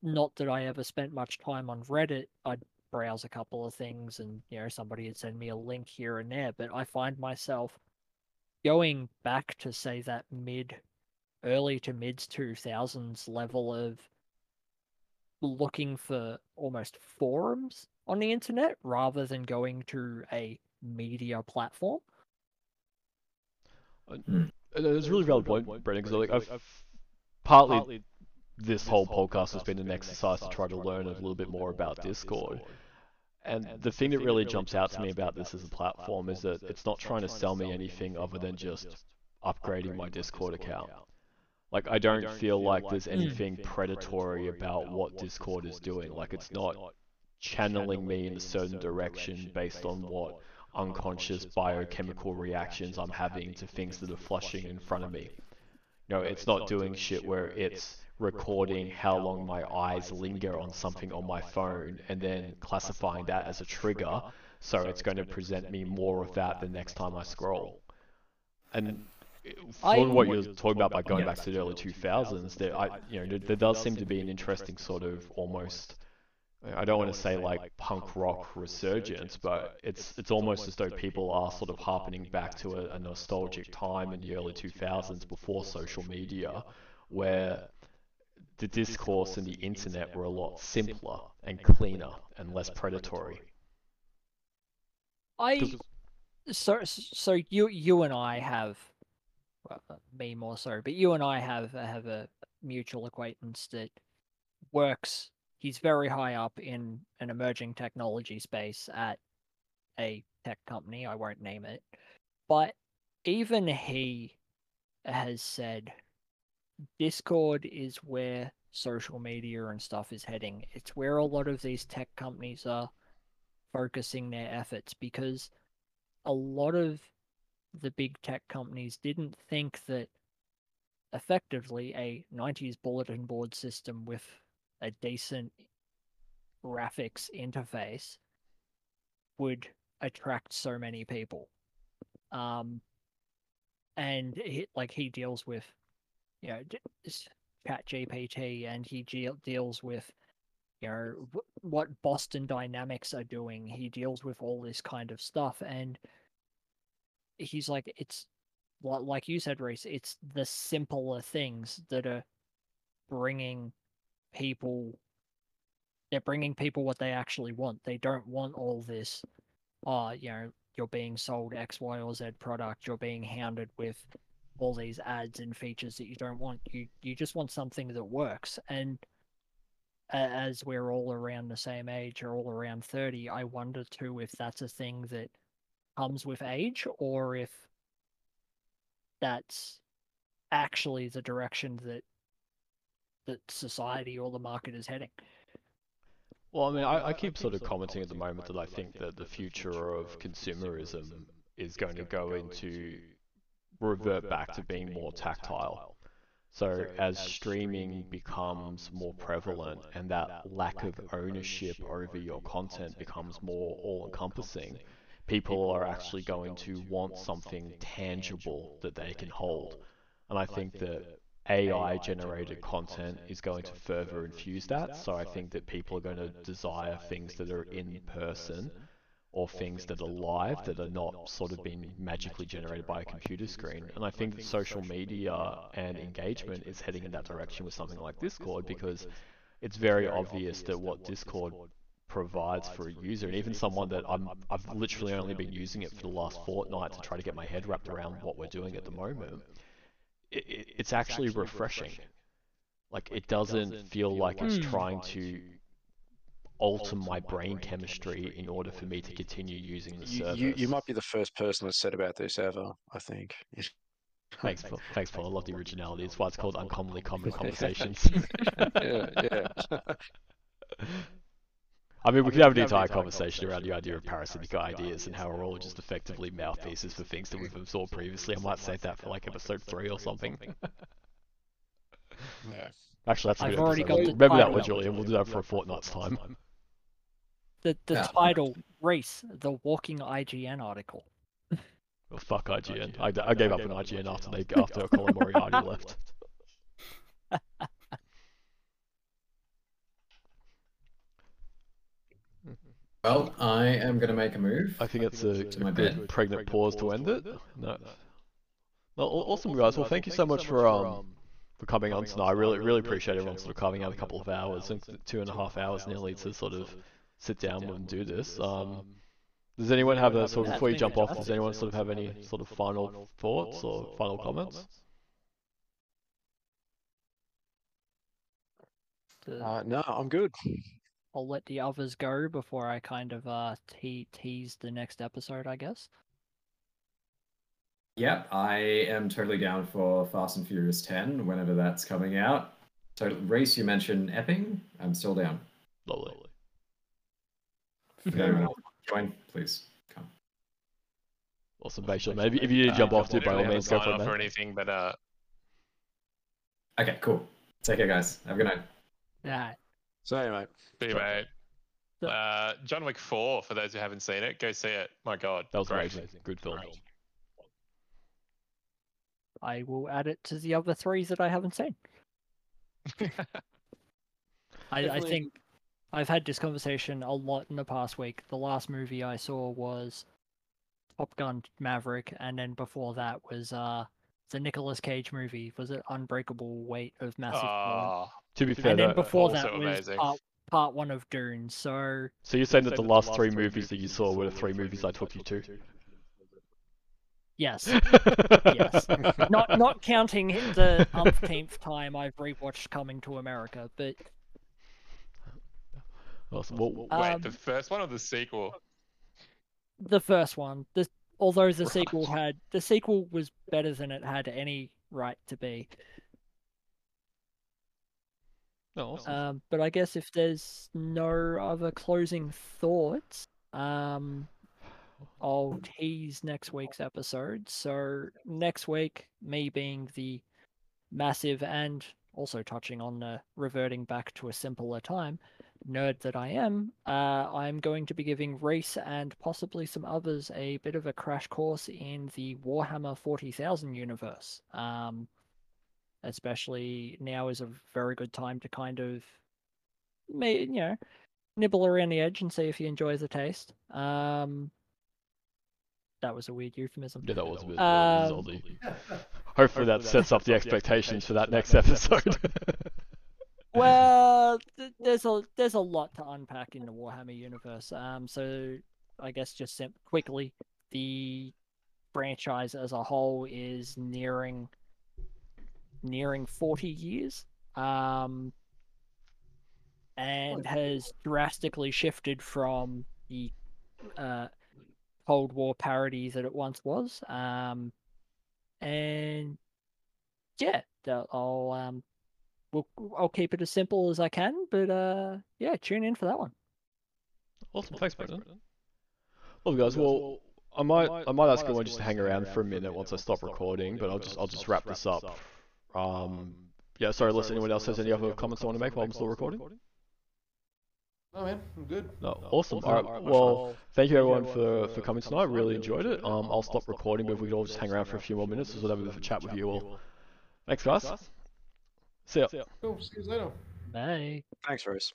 not that I ever spent much time on Reddit, I'd browse a couple of things and, you know, somebody would send me a link here and there, but I find myself going back to, say, that early to mid 2000s level of looking for almost forums on the internet rather than going to a media platform. It's a really valid point, Brendan, because I've partly this whole podcast has been an exercise to try to learn a little bit more about Discord. And the thing that really jumps out to me about this as a platform is that it's not trying to sell me anything other than just upgrading my Discord account. Like, I don't feel like there's anything predatory about what Discord is doing. Like, it's not channeling me in a certain direction based on what unconscious biochemical reactions I'm having to things that are flushing in front of me. No, it's not doing shit where it's recording how long my eyes linger on something on my phone and then classifying that as a trigger, so it's going to present me more of that the next time I scroll. And from what you're talking about by going back to the early 2000s, there does seem to be an interesting sort of almost, I don't want to say like punk rock resurgence, but it's almost as though people are sort of harpening back to a nostalgic time in the early 2000s before social media, where the discourse and the internet were a lot simpler and cleaner and less predatory. So you and I have, well, me more so, but you and I have a mutual acquaintance that works. He's very high up in an emerging technology space at a tech company. I won't name it, but even he has said Discord is where social media and stuff is heading. It's where a lot of these tech companies are focusing their efforts, because a lot of the big tech companies didn't think that effectively a 90s bulletin board system with a decent graphics interface would attract so many people. And he deals with, you know, ChatGPT, and he deals with, you know, what Boston Dynamics are doing. He deals with all this kind of stuff, and he's like, it's like you said, Reese, it's the simpler things that are bringing people. They're bringing people what they actually want. They don't want all this, you know, you're being sold X, Y, or Z product. You're being hounded with all these ads and features that you don't want. You just want something that works. And as we're all around the same age, or all around 30, I wonder too if that's a thing that comes with age, or if that's actually the direction that society or the market is heading. Well, I mean, I keep sort of commenting at the moment that I think that the future of consumerism is going to go into revert back to being more tactile. So as streaming becomes more prevalent and that lack of ownership over your content becomes more all-encompassing, people are actually going to want something tangible that they can hold. And I think that AI-generated content is going to further infuse that. So I think that people are going to desire things that are in person, or things that are live, that are not sort of being magically generated by a computer screen. And I think that social media and engagement is heading in that direction with something like Discord, because it's very obvious that what Discord provides for a user, and even someone that I've literally only been using it for the last fortnight to try to get my head wrapped around what we're doing at the moment, it's actually refreshing. Like, it doesn't feel like it's trying to alter my brain chemistry in order for me to continue using the service. You might be the first person that said about this ever, I think. Thanks, Paul. I love the originality. It's why it's called Uncommonly Common Conversations. I mean, we could have an entire conversation around the idea of parasitic ideas and how we're all just effectively mouthpieces for things that we've absorbed previously. I might save that for like episode 3 or something. Actually, that's a good episode. Remember that one, Julian. We'll do that for a fortnight's time. The title, Reese, the walking IGN article. Oh, fuck IGN. I gave up on IGN after Colin Moriarty left. Well, I am going to make a move. I think it's a good pregnant pause to end it. No. Well, awesome, guys. Well, thank you so much for coming on tonight. I really appreciate everyone sort of carving out a couple of hours, and 2.5 hours nearly, to sort of sit down and do this. Does anyone have a sort of, before you jump off, does anyone sort of have any sort of final thoughts or final comments? No, I'm good. I'll let the others go before I kind of tease the next episode, I guess. Yep, I am totally down for Fast and Furious 10 whenever that's coming out. So, Reese, you mentioned Epping. I'm still down. Lovely. If anyone else join, please come. Awesome, Bashel. Maybe if you need to jump off, do by all means go for it. For anything, but okay, cool. Take care, guys. Have a good night. Yeah. Sorry, mate. See you, mate. John Wick 4, for those who haven't seen it, go see it. My God. That was great. Amazing. Good film. Great. I will add it to the other 3s that I haven't seen. I think I've had this conversation a lot in the past week. The last movie I saw was Top Gun Maverick, and then before that was the Nicolas Cage movie. Was it Unbreakable Weight of Massive Talent? To be fair, and then before that was part 1 of Dune. So you're saying that the last 3 movies that you saw were the 3 movies I took you to? Yes. Yes. Not counting the umpteenth time I've rewatched Coming to America, but awesome. Wait, the first one or the sequel? The first one. Although the sequel was better than it had any right to be. No. Awesome. But I guess if there's no other closing thoughts, I'll tease next week's episode. So next week, me being the massive and also touching on the reverting back to a simpler time nerd that I am, I'm going to be giving Reese and possibly some others a bit of a crash course in the Warhammer 40,000 universe. Especially now is a very good time to kind of, you know, nibble around the edge and see if you enjoy the taste. That was a weird euphemism. Yeah, that was a bit hopefully that sets up the expectations for that next episode. Well, there's a lot to unpack in the Warhammer universe. So I guess just quickly, the franchise as a whole is nearing 40 years. And has drastically shifted from the Cold War parody that it once was, and yeah, I'll keep it as simple as I can, but yeah, tune in for that one. Awesome, thanks, Brendan. Well, guys, well, I might ask everyone just to hang around for a minute once I stop recording, but I'll just wrap this up. Yeah, sorry, unless anyone else has any other comments I want to make while I'm still recording. No, man, I'm good. No, awesome. All right, well, thank you everyone for coming tonight. Really enjoyed it. I'll stop recording, but if we could all just hang around for a few more minutes, we'll have a bit of a chat with you all. Thanks, guys. See ya. Cool. See you later. Bye. Thanks, Rose.